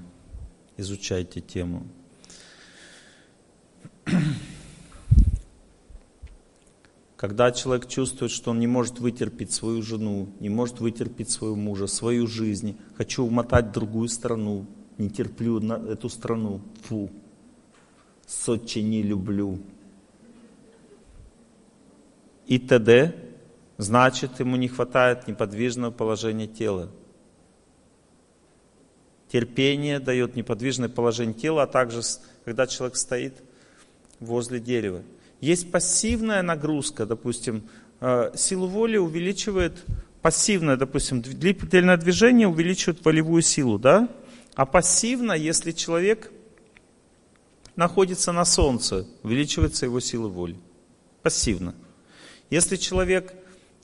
Изучайте тему. Когда человек чувствует, что он не может вытерпеть свою жену, не может вытерпеть своего мужа, свою жизнь, хочу умотать в другую страну, не терплю на эту страну, фу, Сочи не люблю. И т.д. Значит, ему не хватает неподвижного положения тела. Терпение дает неподвижное положение тела, а также, когда человек стоит возле дерева. Есть пассивная нагрузка, допустим, силу воли увеличивает, пассивное, допустим, длительное движение увеличивает волевую силу, да? А пассивно, если человек находится на солнце, увеличивается его сила воли. Пассивно. Если человек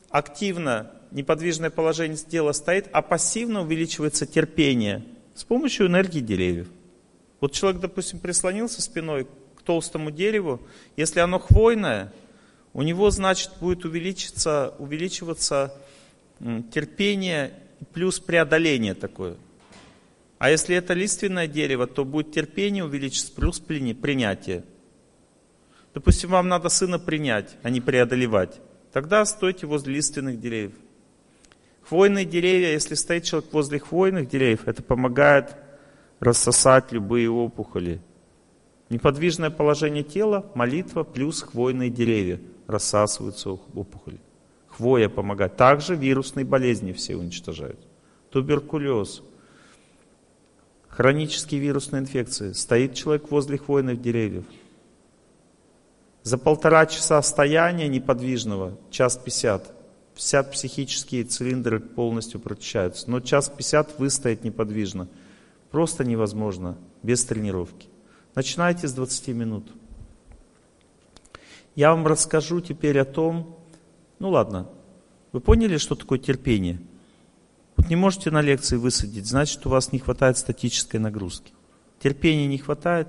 активно, неподвижное положение тела стоит, а пассивно увеличивается терпение с помощью энергии деревьев. Вот человек, допустим, прислонился спиной к толстому дереву, если оно хвойное, у него, значит, будет увеличиться, увеличиваться терпение плюс преодоление такое. А если это лиственное дерево, то будет терпение увеличиться плюс принятие. Допустим, вам надо сына принять, а не преодолевать. Тогда стойте возле лиственных деревьев. Хвойные деревья, если стоит человек возле хвойных деревьев, это помогает рассосать любые опухоли. Неподвижное положение тела, молитва плюс хвойные деревья. Рассасываются опухоли. Хвоя помогает. Также вирусные болезни все уничтожают. Туберкулез. Хронические вирусные инфекции. Стоит человек возле хвойных деревьев. За полтора часа стояния неподвижного, час пятьдесят, все психические цилиндры полностью прочищаются. Но час пятьдесят выстоять неподвижно просто невозможно без тренировки. Начинайте с двадцати минут. Я вам расскажу теперь о том... Ну ладно, вы поняли, что такое терпение? Вот не можете на лекции высадить, значит, у вас не хватает статической нагрузки. Терпения не хватает,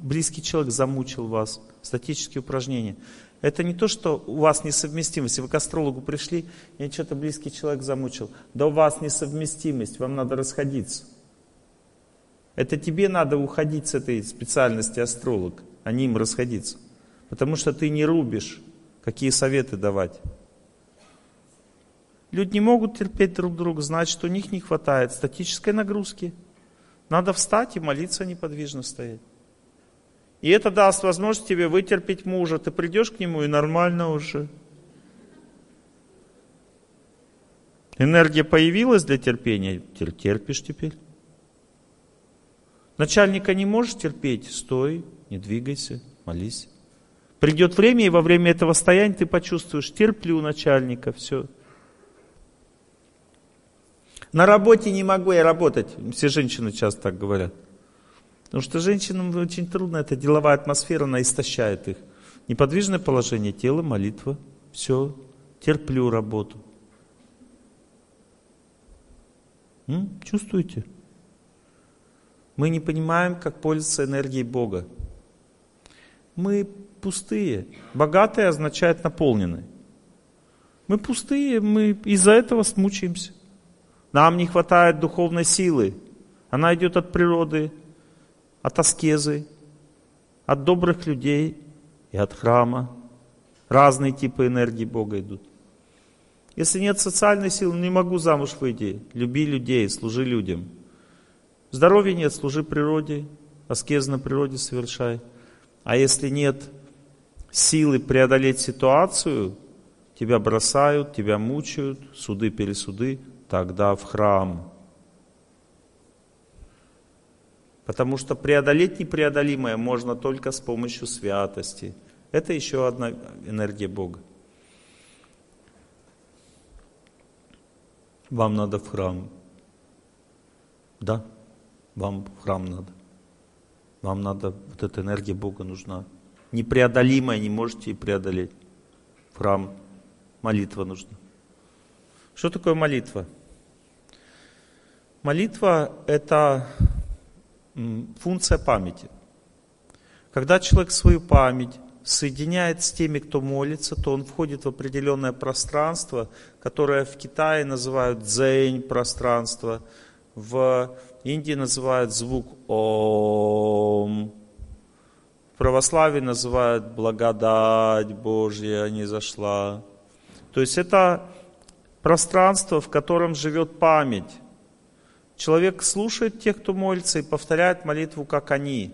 близкий человек замучил вас, статические упражнения. Это не то, что у вас несовместимость. Вы к астрологу пришли, и что-то близкий человек замучил. Да у вас несовместимость, вам надо расходиться. Это тебе надо уходить с этой специальности астролог, а не им расходиться. Потому что ты не рубишь, какие советы давать. Люди не могут терпеть друг друга, значит, у них не хватает статической нагрузки. Надо встать и молиться, неподвижно стоять. И это даст возможность тебе вытерпеть мужа. Ты придешь к нему и нормально уже. Энергия появилась для терпения, терпишь теперь. Начальника не можешь терпеть, стой, не двигайся, молись. Придет время, и во время этого стояния ты почувствуешь, терплю начальника, все. На работе не могу я работать. Все женщины часто так говорят. Потому что женщинам очень трудно, эта деловая атмосфера, она истощает их. Неподвижное положение тела, молитва, все, терплю работу. М? Чувствуете? Мы не понимаем, как пользоваться энергией Бога. Мы пустые. Богатые означает наполненные. Мы пустые, мы из-за этого смучаемся. Нам не хватает духовной силы. Она идет от природы, от аскезы, от добрых людей и от храма. Разные типы энергии Бога идут. Если нет социальной силы, не могу замуж выйти. Люби людей, служи людям. Здоровья нет, служи природе, аскез на природе совершай. А если нет силы преодолеть ситуацию, тебя бросают, тебя мучают, суды, пересуды, тогда в храм. Потому что преодолеть непреодолимое можно только с помощью святости. Это еще одна энергия Бога. Вам надо в храм. Да, вам в храм надо. Вам надо, вот эта энергия Бога нужна. Непреодолимая, не можете и преодолеть. В храм молитва нужна. Что такое молитва? Молитва — это функция памяти. Когда человек свою память соединяет с теми, кто молится, то он входит в определенное пространство, которое в Китае называют дзэнь-пространство, в Индии называют звук ом, в православии называют благодать Божья не зашла. То есть это пространство, в котором живет память. Человек слушает тех, кто молится, и повторяет молитву, как они.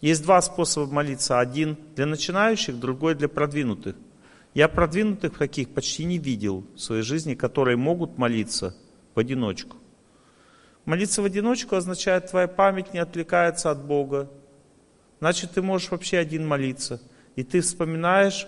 Есть два способа молиться. Один для начинающих, другой для продвинутых. Я продвинутых таких почти не видел в своей жизни, которые могут молиться в одиночку. Молиться в одиночку означает, твоя память не отвлекается от Бога. Значит, ты можешь вообще один молиться. И ты вспоминаешь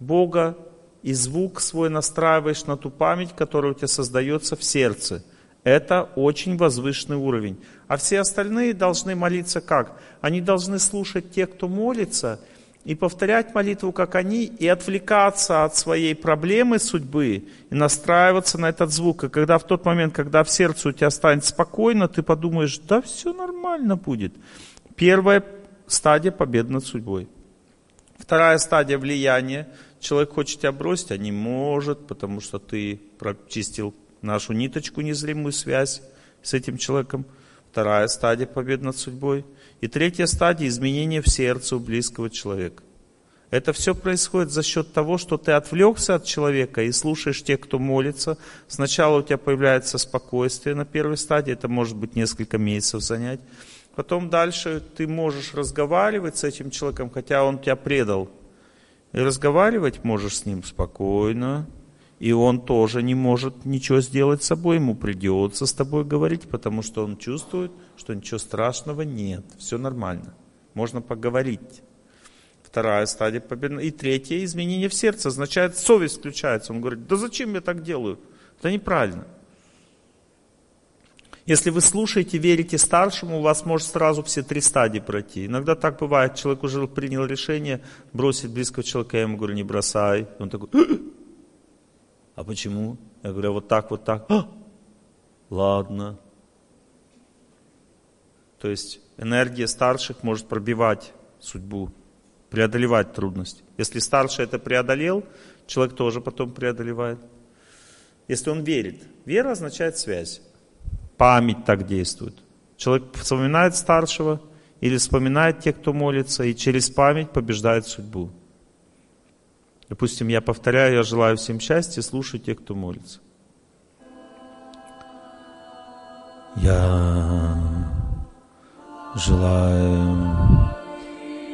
Бога, и звук свой настраиваешь на ту память, которая у тебя создается в сердце. Это очень возвышенный уровень. А все остальные должны молиться как? Они должны слушать тех, кто молится, и повторять молитву, как они, и отвлекаться от своей проблемы, судьбы, и настраиваться на этот звук. И когда в тот момент, когда в сердце у тебя станет спокойно, ты подумаешь, да все нормально будет. Первая стадия — победы над судьбой. Вторая стадия — влияния. Человек хочет тебя бросить, а не может, потому что ты прочистил нашу ниточку, незримую связь с этим человеком. Вторая стадия — победы над судьбой. И третья стадия — изменение в сердце у близкого человека. Это все происходит за счет того, что ты отвлекся от человека и слушаешь тех, кто молится. Сначала у тебя появляется спокойствие на первой стадии, это может быть несколько месяцев занять. Потом дальше ты можешь разговаривать с этим человеком, хотя он тебя предал. И разговаривать можешь с ним спокойно. И он тоже не может ничего сделать с собой, ему придется с тобой говорить, потому что он чувствует, что ничего страшного нет, все нормально, можно поговорить. Вторая стадия победы. И третье — изменение в сердце, означает, совесть включается. Он говорит, да зачем я так делаю, это неправильно. Если вы слушаете, верите старшему, у вас может сразу все три стадии пройти. Иногда так бывает, человек уже принял решение бросить близкого человека, я ему говорю, не бросай. Он такой... А почему? Я говорю, вот так, вот так. А! Ладно. То есть энергия старших может пробивать судьбу, преодолевать трудности. Если старший это преодолел, человек тоже потом преодолевает. Если он верит. Вера означает связь. Память так действует. Человек вспоминает старшего или вспоминает тех, кто молится, и через память побеждает судьбу. Допустим, я повторяю, я желаю всем счастья, слушаю тех, кто молится. Я желаю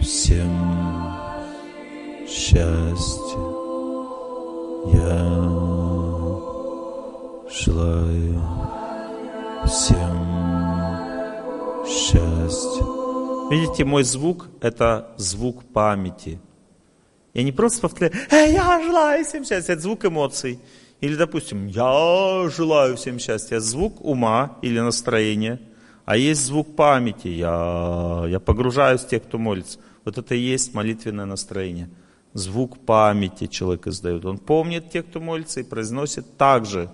всем счастья. Я желаю всем счастья. Видите, мой звук – это звук памяти. Я не просто повторяю, э, я желаю всем счастья, это звук эмоций. Или, допустим, я желаю всем счастья, звук ума или настроения. А есть звук памяти, я, я погружаюсь в тех, кто молится. Вот это и есть молитвенное настроение. Звук памяти человек издает. Он помнит тех, кто молится, и произносит так же.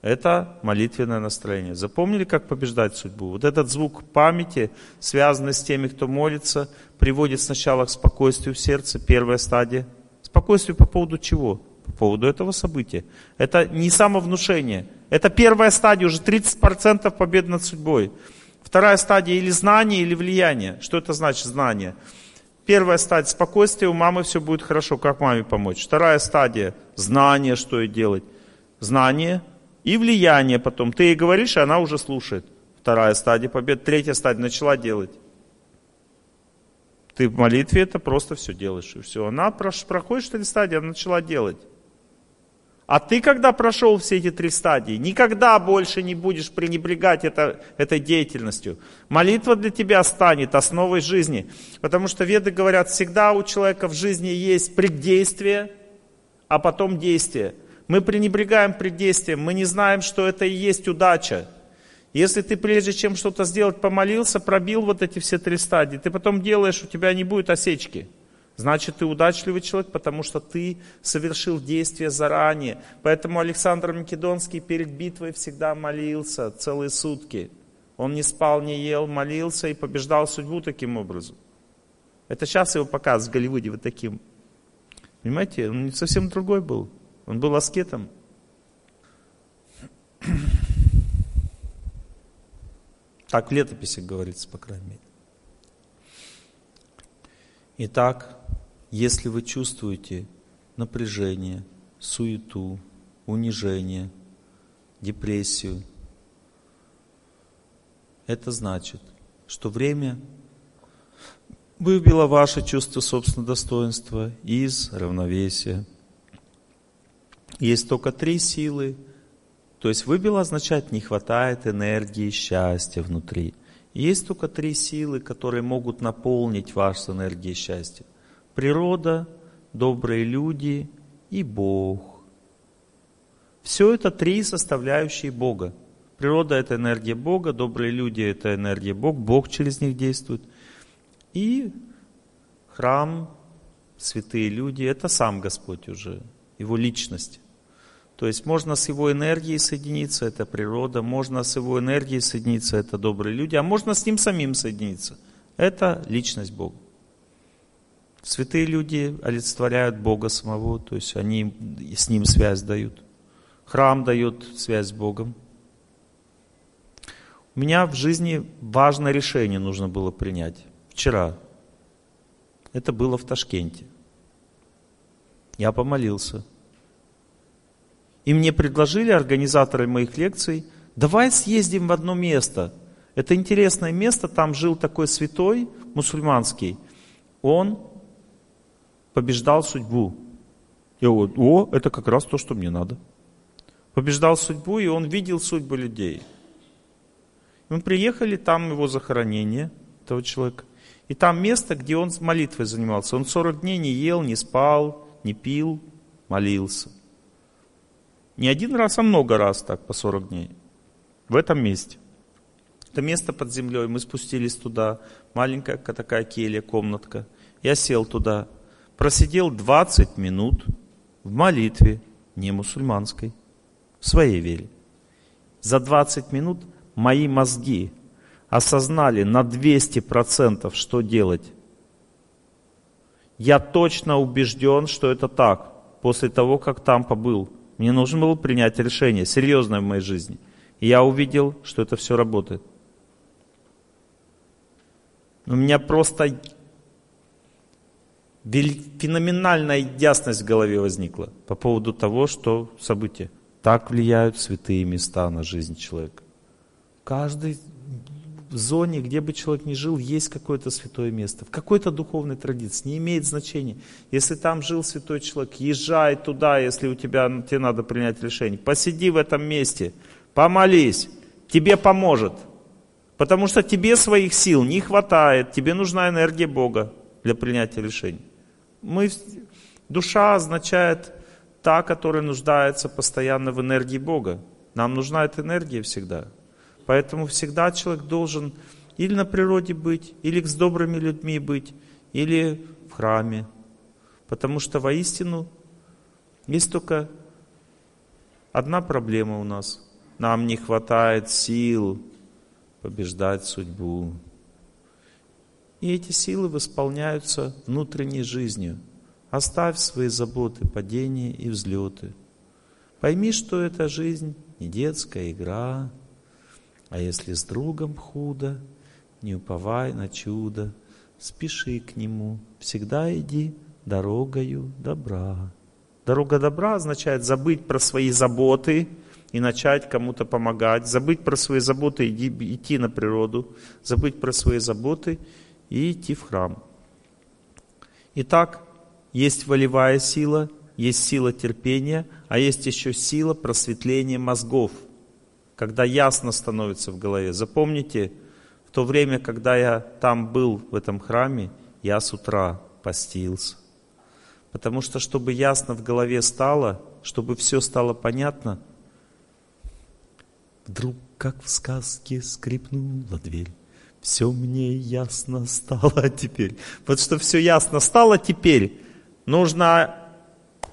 Это молитвенное настроение. Запомнили, как побеждать судьбу? Вот этот звук памяти, связанный с теми, кто молится, приводит сначала к спокойствию в сердце, первая стадия. Спокойствие по поводу чего? По поводу этого события. Это не самовнушение. Это первая стадия, уже тридцать процентов побед над судьбой. Вторая стадия или знание, или влияние. Что это значит знание? Первая стадия спокойствие, у мамы все будет хорошо, как маме помочь. Вторая стадия знание, что ей делать. Знание. И влияние потом. Ты ей говоришь, и она уже слушает. Вторая стадия побед. Третья стадия. Начала делать. Ты в молитве это просто все делаешь. И все. Она проходит три стадии, она начала делать. А ты когда прошел все эти три стадии, никогда больше не будешь пренебрегать это, этой деятельностью. Молитва для тебя станет основой жизни. Потому что веды говорят, всегда у человека в жизни есть преддействие, а потом действие. Мы пренебрегаем преддействием, мы не знаем, что это и есть удача. Если ты прежде чем что-то сделать, помолился, пробил вот эти все три стадии, ты потом делаешь, у тебя не будет осечки. Значит, ты удачливый человек, потому что ты совершил действие заранее. Поэтому Александр Македонский перед битвой всегда молился целые сутки. Он не спал, не ел, молился и побеждал судьбу таким образом. Это сейчас его показ в Голливуде вот таким. Понимаете, он совсем другой был. Он был аскетом. Так в летописи говорится, по крайней мере. Итак, если вы чувствуете напряжение, суету, унижение, депрессию, это значит, что время выбило ваше чувство собственного достоинства из равновесия. Есть только три силы, то есть выбило означает, не хватает энергии счастья внутри. Есть только три силы, которые могут наполнить вас энергией счастья. Природа, добрые люди и Бог. Все это три составляющие Бога. Природа — это энергия Бога, добрые люди — это энергия Бога, Бог через них действует. И храм, святые люди — это сам Господь уже, его личность. То есть можно с его энергией соединиться, это природа, можно с его энергией соединиться, это добрые люди, а можно с ним самим соединиться. Это личность Бога. Святые люди олицетворяют Бога самого, то есть они с ним связь дают. Храм дает связь с Богом. У меня в жизни важное решение нужно было принять. Вчера. Это было в Ташкенте. Я помолился. И мне предложили организаторы моих лекций, давай съездим в одно место. Это интересное место, там жил такой святой мусульманский. Он побеждал судьбу. Я говорю, о, это как раз то, что мне надо. Побеждал судьбу, и он видел судьбу людей. Мы приехали, там его захоронение, этого человека. И там место, где он молитвой занимался. Он сорок дней не ел, не спал, не пил, молился. Не один раз, а много раз так, по сорок дней. В этом месте. Это место под землей. Мы спустились туда. Маленькая такая келья, комнатка. Я сел туда. Просидел двадцать минут в молитве, не мусульманской. в своей вере. За двадцать минут мои мозги осознали на двести процентов, что делать. Я точно убежден, что это так, после того, как там побыл. Мне нужно было принять решение, серьезное в моей жизни. И я увидел, что это все работает. У меня просто феноменальная ясность в голове возникла по поводу того, что события. Так влияют святые места на жизнь человека. В каждой зоне, где бы человек ни жил, есть какое-то святое место. В какой-то духовной традиции. Не имеет значения. Если там жил святой человек, езжай туда, если у тебя, тебе надо принять решение. Посиди в этом месте, помолись, тебе поможет. Потому что тебе своих сил не хватает, тебе нужна энергия Бога для принятия решений. Мы, душа означает та, которая нуждается постоянно в энергии Бога. Нам нужна эта энергия всегда. Поэтому всегда человек должен или на природе быть, или с добрыми людьми быть, или в храме. Потому что воистину есть только одна проблема у нас. Нам не хватает сил побеждать судьбу. И эти силы восполняются внутренней жизнью. Оставь свои заботы, падения и взлеты. Пойми, что эта жизнь не детская игра. А если с другом худо, не уповай на чудо, спеши к нему, всегда иди дорогою добра. Дорога добра означает забыть про свои заботы и начать кому-то помогать, забыть про свои заботы и идти на природу, забыть про свои заботы и идти в храм. Итак, есть волевая сила, есть сила терпения, а есть еще сила просветления мозгов. Когда ясно становится в голове. Запомните, в то время, когда я там был, в этом храме, я с утра постился. Потому что, чтобы ясно в голове стало, чтобы все стало понятно, вдруг, как в сказке, скрипнула дверь. Все мне ясно стало теперь. Вот что все ясно стало теперь, нужно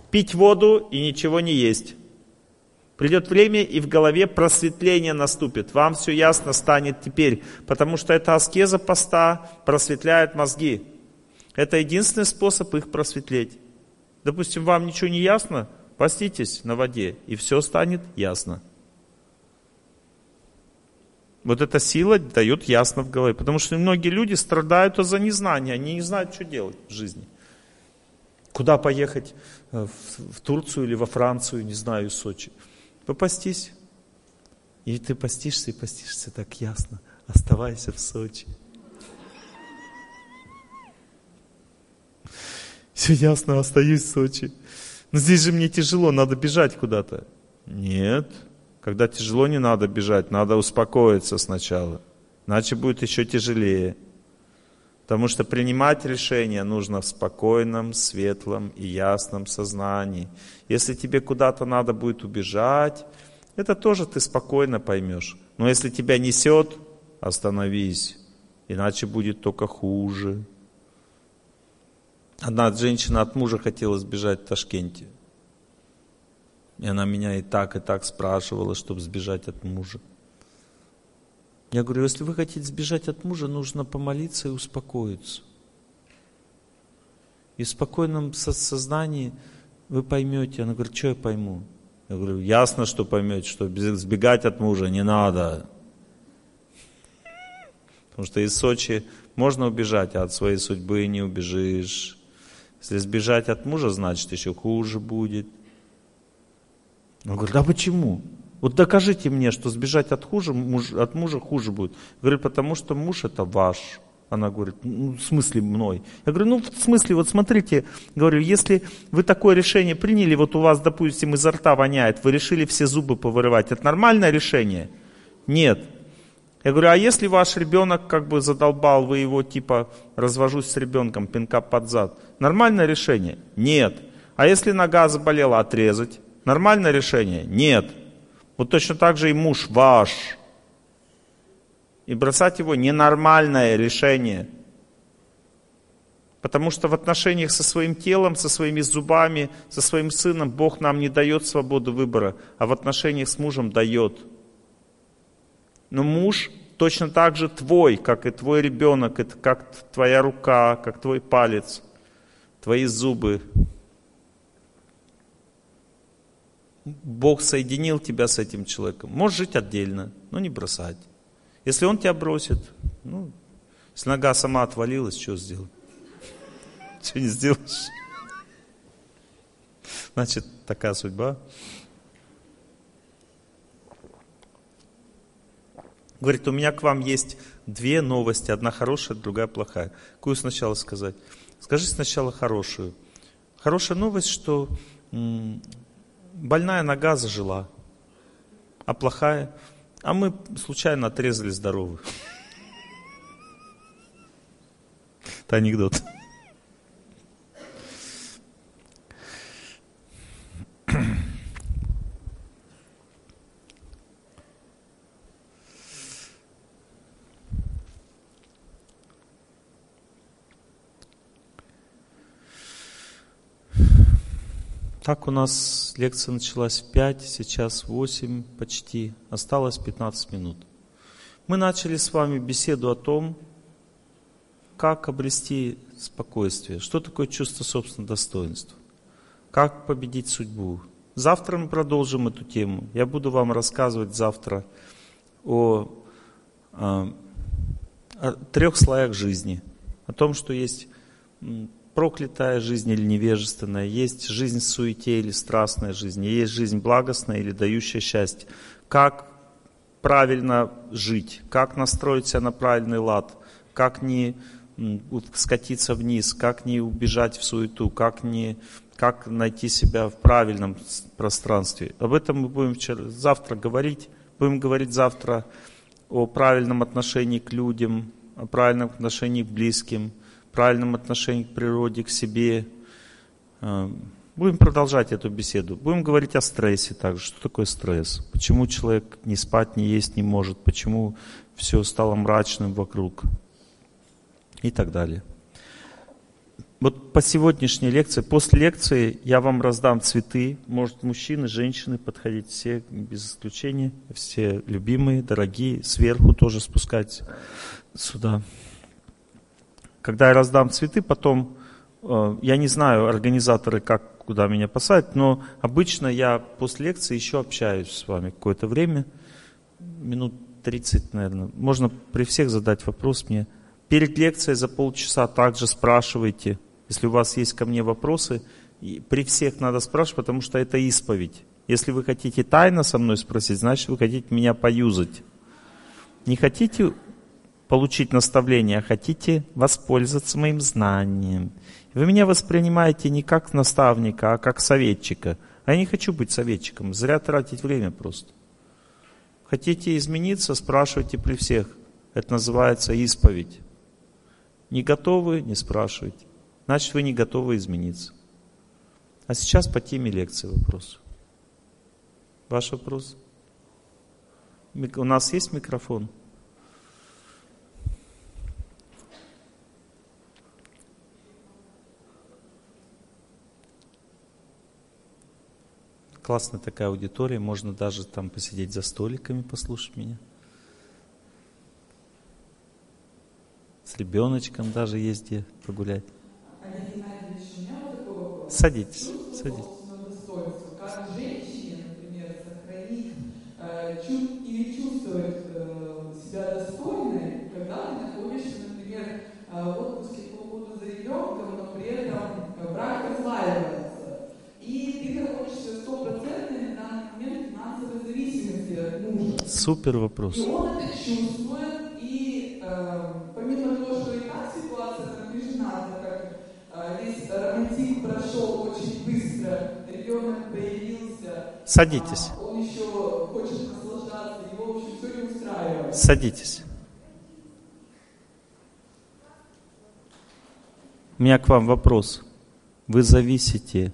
пить воду и ничего не есть. Придет время, и в голове просветление наступит. Вам все ясно станет теперь, потому что эта аскеза поста просветляет мозги. Это единственный способ их просветлеть. Допустим, вам ничего не ясно, поститесь на воде, и все станет ясно. Вот эта сила дает ясно в голове, потому что многие люди страдают из-за незнания, они не знают, что делать в жизни. Куда поехать, в Турцию или во Францию, не знаю, в Сочи. Попастись. И ты постишься, и постишься так ясно. Оставайся в Сочи. Все ясно, остаюсь в Сочи. Но здесь же мне тяжело, надо бежать куда-то. Нет. Когда тяжело, не надо бежать. Надо успокоиться сначала. Иначе будет еще тяжелее. Потому что принимать решение нужно в спокойном, светлом и ясном сознании. Если тебе куда-то надо будет убежать, это тоже ты спокойно поймешь. Но если тебя несет, остановись, иначе будет только хуже. Одна женщина от мужа хотела сбежать в Ташкенте. И она меня и так, и так спрашивала, чтобы сбежать от мужа. Я говорю, если вы хотите сбежать от мужа, нужно помолиться и успокоиться. И в спокойном сознании вы поймете. Она говорит, что я пойму? Я говорю, ясно, что поймете, что сбегать от мужа не надо. Потому что из Сочи можно убежать, а от своей судьбы не убежишь. Если сбежать от мужа, значит, еще хуже будет. Он говорит, а почему? Вот докажите мне, что сбежать от, хуже, муж, от мужа хуже будет. Я говорю, потому что муж это ваш. Она говорит, ну в смысле мной? Я говорю, ну в смысле, вот смотрите, говорю, если вы такое решение приняли, вот у вас, допустим, изо рта воняет, вы решили все зубы повырывать, это нормальное решение? Нет. Я говорю, а если ваш ребенок как бы задолбал, вы его типа развожусь с ребенком, пинка под зад, нормальное решение? Нет. А если нога заболела, отрезать? Нормальное решение? Нет. Вот точно так же и муж ваш. И бросать его ненормальное решение. Потому что в отношениях со своим телом, со своими зубами, со своим сыном Бог нам не дает свободу выбора, а в отношениях с мужем дает. Но муж точно так же твой, как и твой ребенок, как твоя рука, как твой палец, твои зубы. Бог соединил тебя с этим человеком. Можешь жить отдельно, но не бросать. Если он тебя бросит, ну, если нога сама отвалилась, что сделать? Что не сделаешь? Значит, такая судьба. Говорит, у меня к вам есть две новости. Одна хорошая, другая плохая. Какую сначала сказать? Скажи сначала хорошую. Хорошая новость, что м- больная нога зажила. А плохая? А мы случайно отрезали здоровых. Это анекдот. Так, у нас лекция началась в пять, сейчас восемь почти, осталось пятнадцать минут. Мы начали с вами беседу о том, как обрести спокойствие, что такое чувство собственного достоинства, как победить судьбу. Завтра мы продолжим эту тему. Я буду вам рассказывать завтра о, о, о трех слоях жизни, о том, что есть проклятая жизнь или невежественная, есть жизнь в суете или страстная жизнь, есть жизнь благостная или дающая счастье. Как правильно жить, как настроить себя на правильный лад, как не скатиться вниз, как не убежать в суету, как, не, как найти себя в правильном пространстве. Об этом мы будем вчера, завтра говорить. Будем говорить завтра о правильном отношении к людям, о правильном отношении к близким, правильном отношении к природе, к себе. Будем продолжать эту беседу. Будем говорить о стрессе также. Что такое стресс? Почему человек не спать, не есть не может? Почему все стало мрачным вокруг? И так далее. Вот по сегодняшней лекции, после лекции я вам раздам цветы. Может, мужчины, женщины, подходить все, без исключения. Все любимые, дорогие. Сверху тоже спускать сюда. Когда я раздам цветы, потом, я не знаю, организаторы, как, куда меня посадят, но обычно я после лекции еще общаюсь с вами какое-то время, минут тридцать, наверное. Можно при всех задать вопрос мне. Перед лекцией за полчаса также спрашивайте, если у вас есть ко мне вопросы. И при всех надо спрашивать, потому что это исповедь. Если вы хотите тайно со мной спросить, значит, вы хотите меня поюзать. Не хотите получить наставление, а хотите воспользоваться моим знанием. Вы меня воспринимаете не как наставника, а как советчика. А я не хочу быть советчиком, зря тратить время просто. Хотите измениться, спрашивайте при всех. Это называется исповедь. Не готовы, не спрашивайте. Значит, вы не готовы измениться. А сейчас по теме лекции вопрос. Ваш вопрос? У нас есть микрофон? Классная такая аудитория, можно даже там посидеть за столиками, послушать меня. С ребеночком даже есть где погулять. Алексей Владимирович, у меня вот такой вопрос. Садитесь, садитесь. Как женщине, например, сохранить или чувствовать себя достойной, когда ты находишься, например, в отпуске по уходу за ребенком, но при этом брак разваливается. И ты находишься стопроцентной на данный момент финансовой зависимости от мужа. Супер вопрос. И он это чувствует, и э, помимо того, что и так ситуация напряжена, так как э, весь романтик прошел очень быстро, ребенок появился. Садитесь. А, он еще хочет наслаждаться, его, в общем, все не устраивает. Садитесь. У меня к вам вопрос. Вы зависите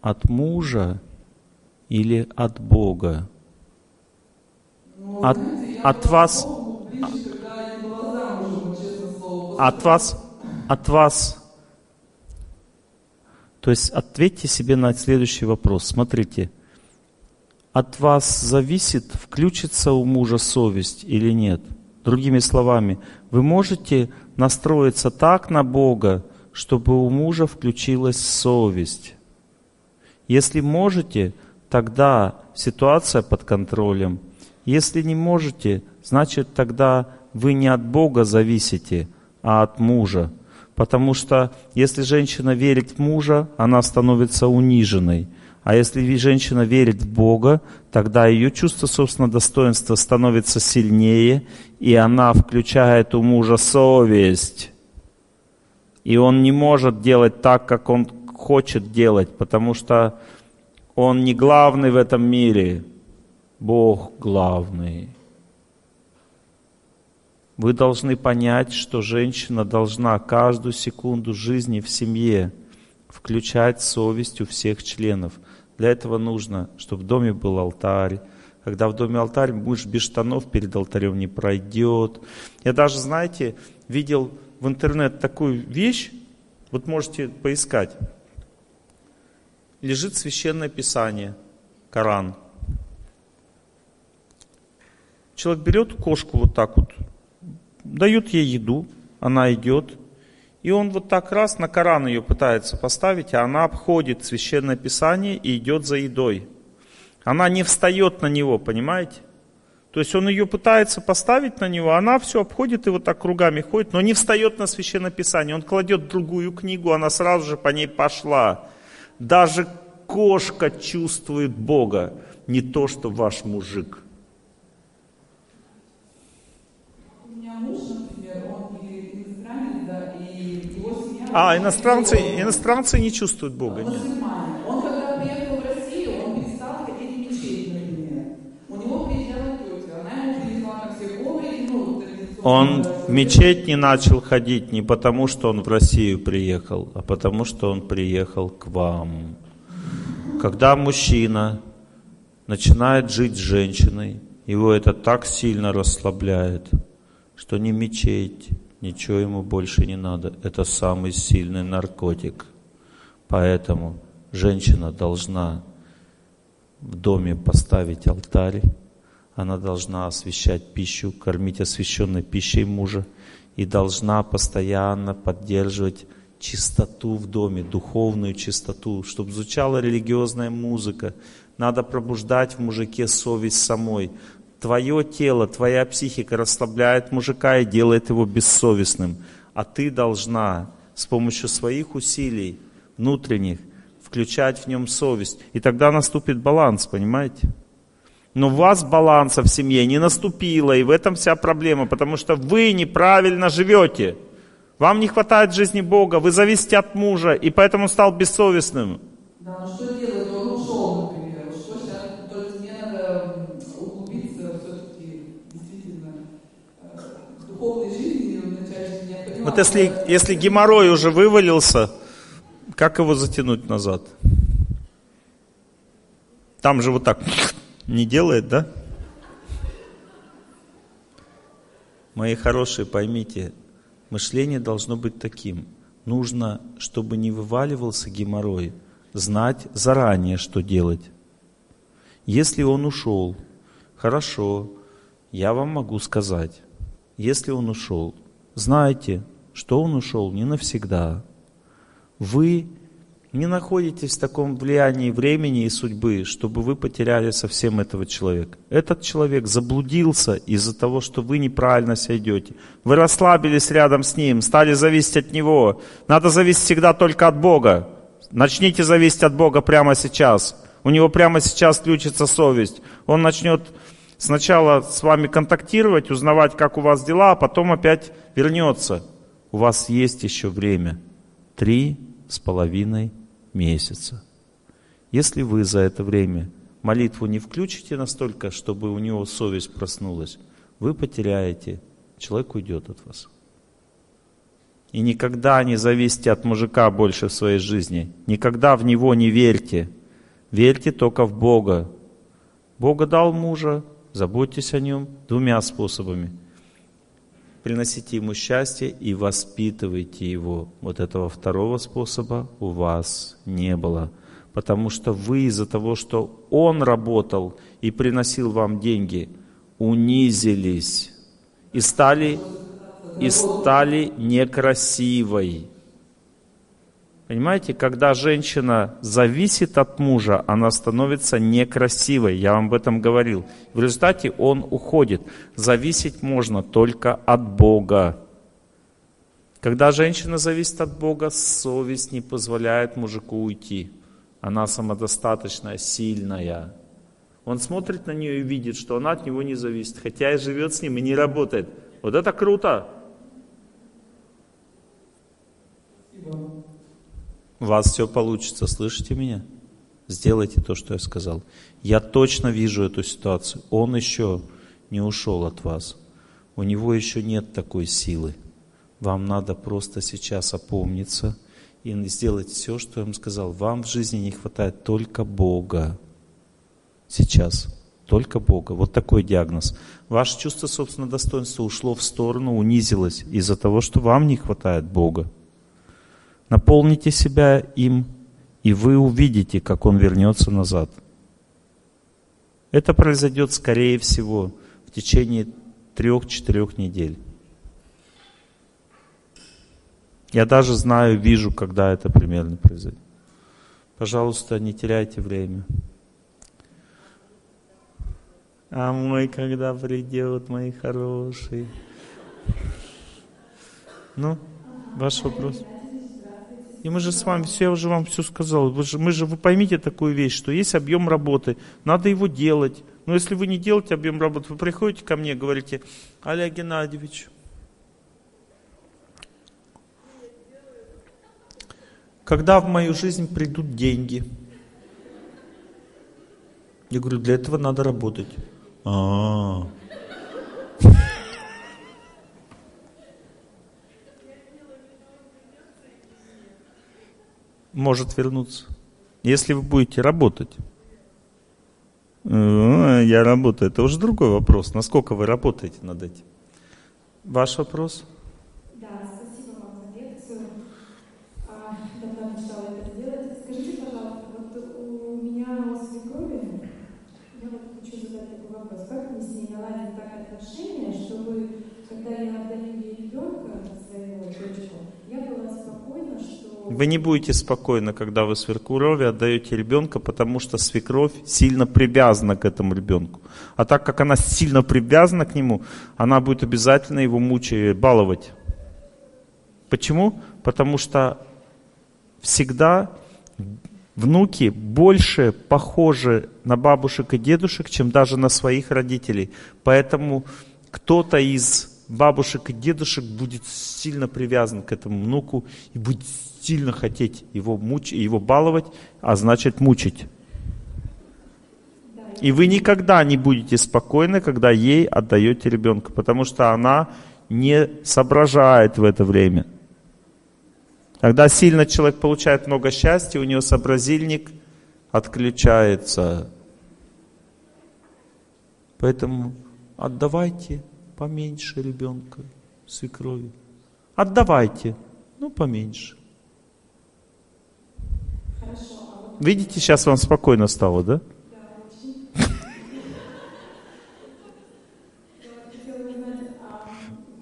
от мужа или от Бога? Ну, от, знаете, от вас, ближе, от, замужем, от вас, от вас То есть ответьте себе на следующий вопрос. Смотрите, от вас зависит, включится у мужа совесть или нет. Другими словами, вы можете настроиться так на Бога, чтобы у мужа включилась совесть. Если можете, тогда ситуация под контролем. Если не можете, значит тогда вы не от Бога зависите, а от мужа. Потому что если женщина верит в мужа, она становится униженной. А если женщина верит в Бога, тогда ее чувство собственного достоинства становится сильнее, и она включает у мужа совесть. И он не может делать так, как он хочет делать, потому что он не главный в этом мире. Бог главный. Вы должны понять, что женщина должна каждую секунду жизни в семье включать совесть у всех членов. Для этого нужно, чтобы в доме был алтарь. Когда в доме алтарь, муж без штанов перед алтарем не пройдет. Я даже, знаете, видел в интернет такую вещь, вот можете поискать. Лежит священное писание, Коран. Человек берет кошку вот так вот, дает ей еду, она идет, и он вот так раз на Коран ее пытается поставить, а она обходит священное писание и идет за едой. Она не встает на него, понимаете? То есть он ее пытается поставить на него, она все обходит и вот так кругами ходит, но не встает на священное писание. Он кладет другую книгу, она сразу же по ней пошла. Даже кошка чувствует Бога, не то что ваш мужик. А, иностранцы, иностранцы не чувствуют Бога. Нет. Он когда приехал в Россию, он перестал ходить в мечеть, например. У него приезжала тетя, она ему принесла на все ковры, ну, традиционно. Он в мечеть не начал ходить не потому, что он в Россию приехал, а потому, что он приехал к вам. Когда мужчина начинает жить с женщиной, его это так сильно расслабляет, что не мечеть, ничего ему больше не надо. Это самый сильный наркотик. Поэтому женщина должна в доме поставить алтарь. Она должна освящать пищу, кормить освященной пищей мужа. И должна постоянно поддерживать чистоту в доме, духовную чистоту, чтобы звучала религиозная музыка. Надо пробуждать в мужике совесть самой. Твое тело, твоя психика расслабляет мужика и делает его бессовестным. А ты должна с помощью своих усилий внутренних включать в нем совесть. И тогда наступит баланс, понимаете? Но у вас баланса в семье не наступило, и в этом вся проблема, потому что вы неправильно живете. Вам не хватает жизни Бога, вы зависите от мужа, и поэтому стал бессовестным. Да, ну что делать? Он ушел, например. Что сейчас? То есть мне надо... Вот если, если геморрой уже вывалился, как его затянуть назад? Там же вот так не делает, да? Мои хорошие, поймите, мышление должно быть таким. Нужно, чтобы не вываливался геморрой, знать заранее, что делать. Если он ушел, хорошо, я вам могу сказать. Если он ушел, знайте, что он ушел не навсегда. Вы не находитесь в таком влиянии времени и судьбы, чтобы вы потеряли совсем этого человека. Этот человек заблудился из-за того, что вы неправильно себя ведете. Вы расслабились рядом с ним, стали зависеть от него. Надо зависеть всегда только от Бога. Начните зависеть от Бога прямо сейчас. У него прямо сейчас включится совесть. Он начнет... Сначала с вами контактировать, узнавать, как у вас дела, а потом опять вернется. У вас есть еще время. Три с половиной месяца. Если вы за это время молитву не включите настолько, чтобы у него совесть проснулась, вы потеряете. Человек уйдет от вас. И никогда не зависите от мужика больше в своей жизни. Никогда в него не верьте. Верьте только в Бога. Бога дал мужа. Заботьтесь о нем двумя способами. приносите ему счастье и воспитывайте его. Вот этого второго способа у вас не было. Потому что вы из-за того, что он работал и приносил вам деньги, унизились и стали, и стали некрасивой. Понимаете, когда женщина зависит от мужа, она становится некрасивой. Я вам об этом говорил. В результате он уходит. Зависеть можно только от Бога. Когда женщина зависит от Бога, совесть не позволяет мужику уйти. Она самодостаточная, сильная. Он смотрит на нее и видит, что она от него не зависит. Хотя и живет с ним, и не работает. Вот это круто! У вас все получится, слышите меня? Сделайте то, что я сказал. Я точно вижу эту ситуацию. Он еще не ушел от вас. У него еще нет такой силы. Вам надо просто сейчас опомниться и сделать все, что я вам сказал. Вам в жизни не хватает только Бога. Сейчас. Только Бога. Вот такой диагноз. Ваше чувство собственного достоинства ушло в сторону, унизилось из-за того, что вам не хватает Бога. Наполните себя им, и вы увидите, как он вернется назад. Это произойдет, скорее всего, в течение трех-четырех недель. Я даже знаю, вижу, когда это примерно произойдет. Пожалуйста, не теряйте время. А мой когда придет, мои хорошие? Ну, ваш вопрос. И мы же с вами, все, я уже вам все сказал. Вы же, мы же, вы поймите такую вещь, что есть объем работы, надо его делать. Но если вы не делаете объем работы, вы приходите ко мне, говорите: Олег Геннадьевич, когда в мою жизнь придут деньги? Я говорю, для этого надо работать. А-а-а. Может вернуться, если вы будете работать. Я работаю. Это уже другой вопрос. Насколько вы работаете над этим? Ваш вопрос? Да, спасибо вам за лекцию. А, давно мечтала это сделать. Скажите, пожалуйста, вот у меня у свекрови, я вот хочу задать такой вопрос. Как мне с ней наладить так отношения, чтобы, когда я отдаю ей ребенка, своего дочку, я была спокойна, что... Вы не будете спокойны, когда вы свекрови отдаете ребенка, потому что свекровь сильно привязана к этому ребенку. А так как она сильно привязана к нему, она будет обязательно его мучить, баловать. Почему? Потому что всегда внуки больше похожи на бабушек и дедушек, чем даже на своих родителей. Поэтому кто-то из бабушек и дедушек будет сильно привязан к этому внуку и будет сильно хотеть его мучить, его баловать, а значит мучить. И вы никогда не будете спокойны, когда ей отдаете ребенка, потому что она не соображает в это время. Когда сильно человек получает много счастья, у него сообразильник отключается. Поэтому отдавайте поменьше ребенка свекрови. Отдавайте, ну поменьше. Хорошо, а вот... Видите, сейчас вам спокойно стало, да? Да, очень. Я хотела узнать, а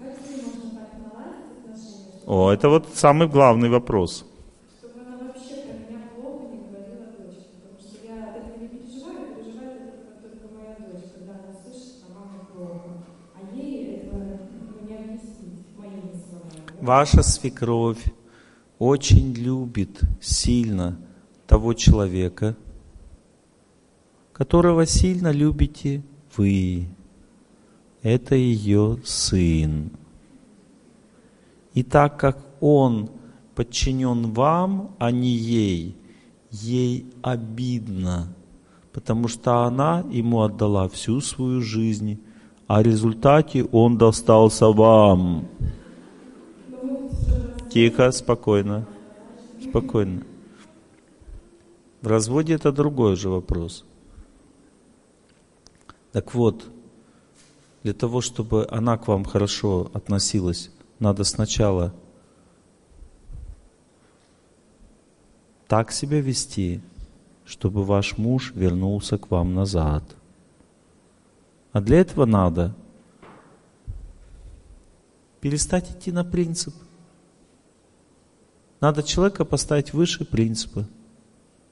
как с ней можно так наладить отношения? О, это вот самый главный вопрос. Чтобы она вообще про меня плохо не говорила дочке, потому что я это не переживаю, переживает это только моя дочь, когда она слышит, что мама плохо. Ваша свекровь очень любит сильно того человека, которого сильно любите вы. Это ее сын. И так как он подчинен вам, а не ей, ей обидно, потому что она ему отдала всю свою жизнь, а в результате он достался вам. Тихо, спокойно, спокойно. В разводе это другой же вопрос. Так вот, Для того, чтобы она к вам хорошо относилась, надо сначала так себя вести, чтобы ваш муж вернулся к вам назад. А для этого надо перестать идти на принцип. Надо человека поставить выше принципа.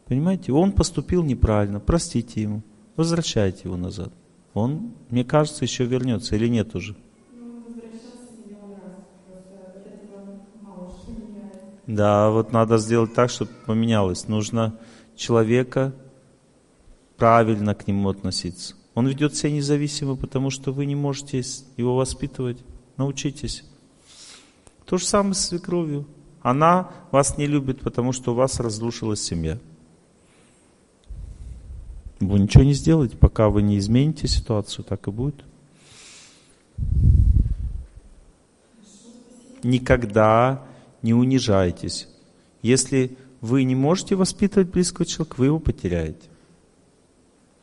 Понимаете? Он поступил неправильно. Простите ему. Возвращайте его назад. Он, мне кажется, еще вернется или нет уже? Ну, возвращаться не раз. Просто от этого мало что меняется. Да, вот надо сделать так, чтобы поменялось. Нужно человека правильно к нему относиться. Он ведет себя независимо, потому что вы не можете его воспитывать. Научитесь. То же самое с свекровью. Она вас не любит, потому что у вас разрушилась семья. Вы ничего не сделаете, пока вы не измените ситуацию, так и будет. Никогда не унижайтесь. Если вы не можете воспитывать близкого человека, вы его потеряете.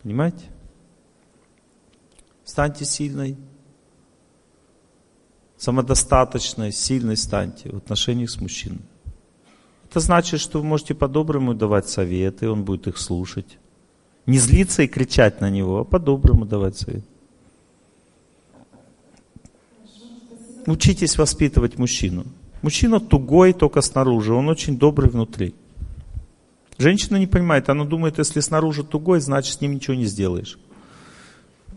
Понимаете? Станьте сильной. Самодостаточной, сильной станьте в отношениях с мужчиной. Это значит, что вы можете по-доброму давать советы, он будет их слушать. Не злиться и кричать на него, а по-доброму давать совет. Учитесь воспитывать мужчину. Мужчина тугой только снаружи, он очень добрый внутри. Женщина не понимает, она думает, если снаружи тугой, значит с ним ничего не сделаешь.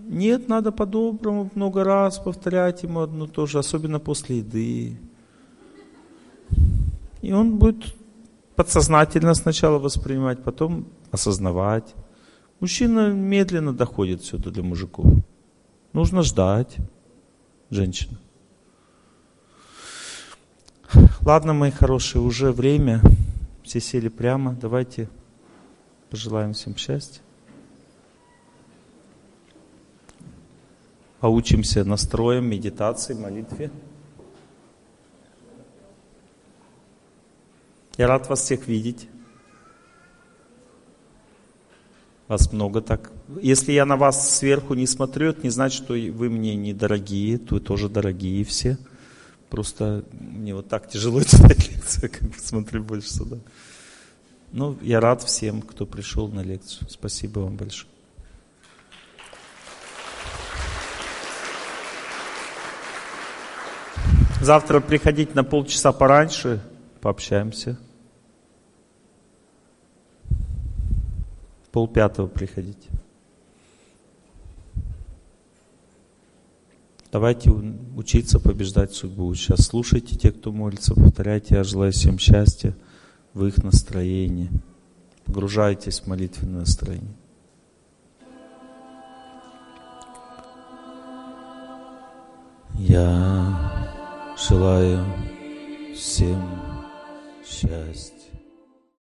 Нет, надо по-доброму много раз повторять ему одно и то же, особенно после еды. И он будет подсознательно сначала воспринимать, потом осознавать. Мужчина медленно доходит сюда для мужиков. Нужно ждать женщину. Ладно, мои хорошие, уже время. Все сели прямо. Давайте пожелаем всем счастья. Поучимся настроем, медитации, молитве. Я рад вас всех видеть. Вас много так. Если я на вас сверху не смотрю, это не значит, что вы мне недорогие. Вы тоже дорогие все. Просто мне вот так тяжело читать лекцию, как бы смотрю больше сюда. Ну, я рад всем, кто пришел на лекцию. Спасибо вам большое. Завтра приходите на полчаса пораньше, пообщаемся. Полпятого приходите. Давайте учиться побеждать судьбу. Сейчас слушайте те, кто молится, повторяйте, я желаю всем счастья в их настроении. Погружайтесь в молитвенное настроение. Я желаю всем счастья.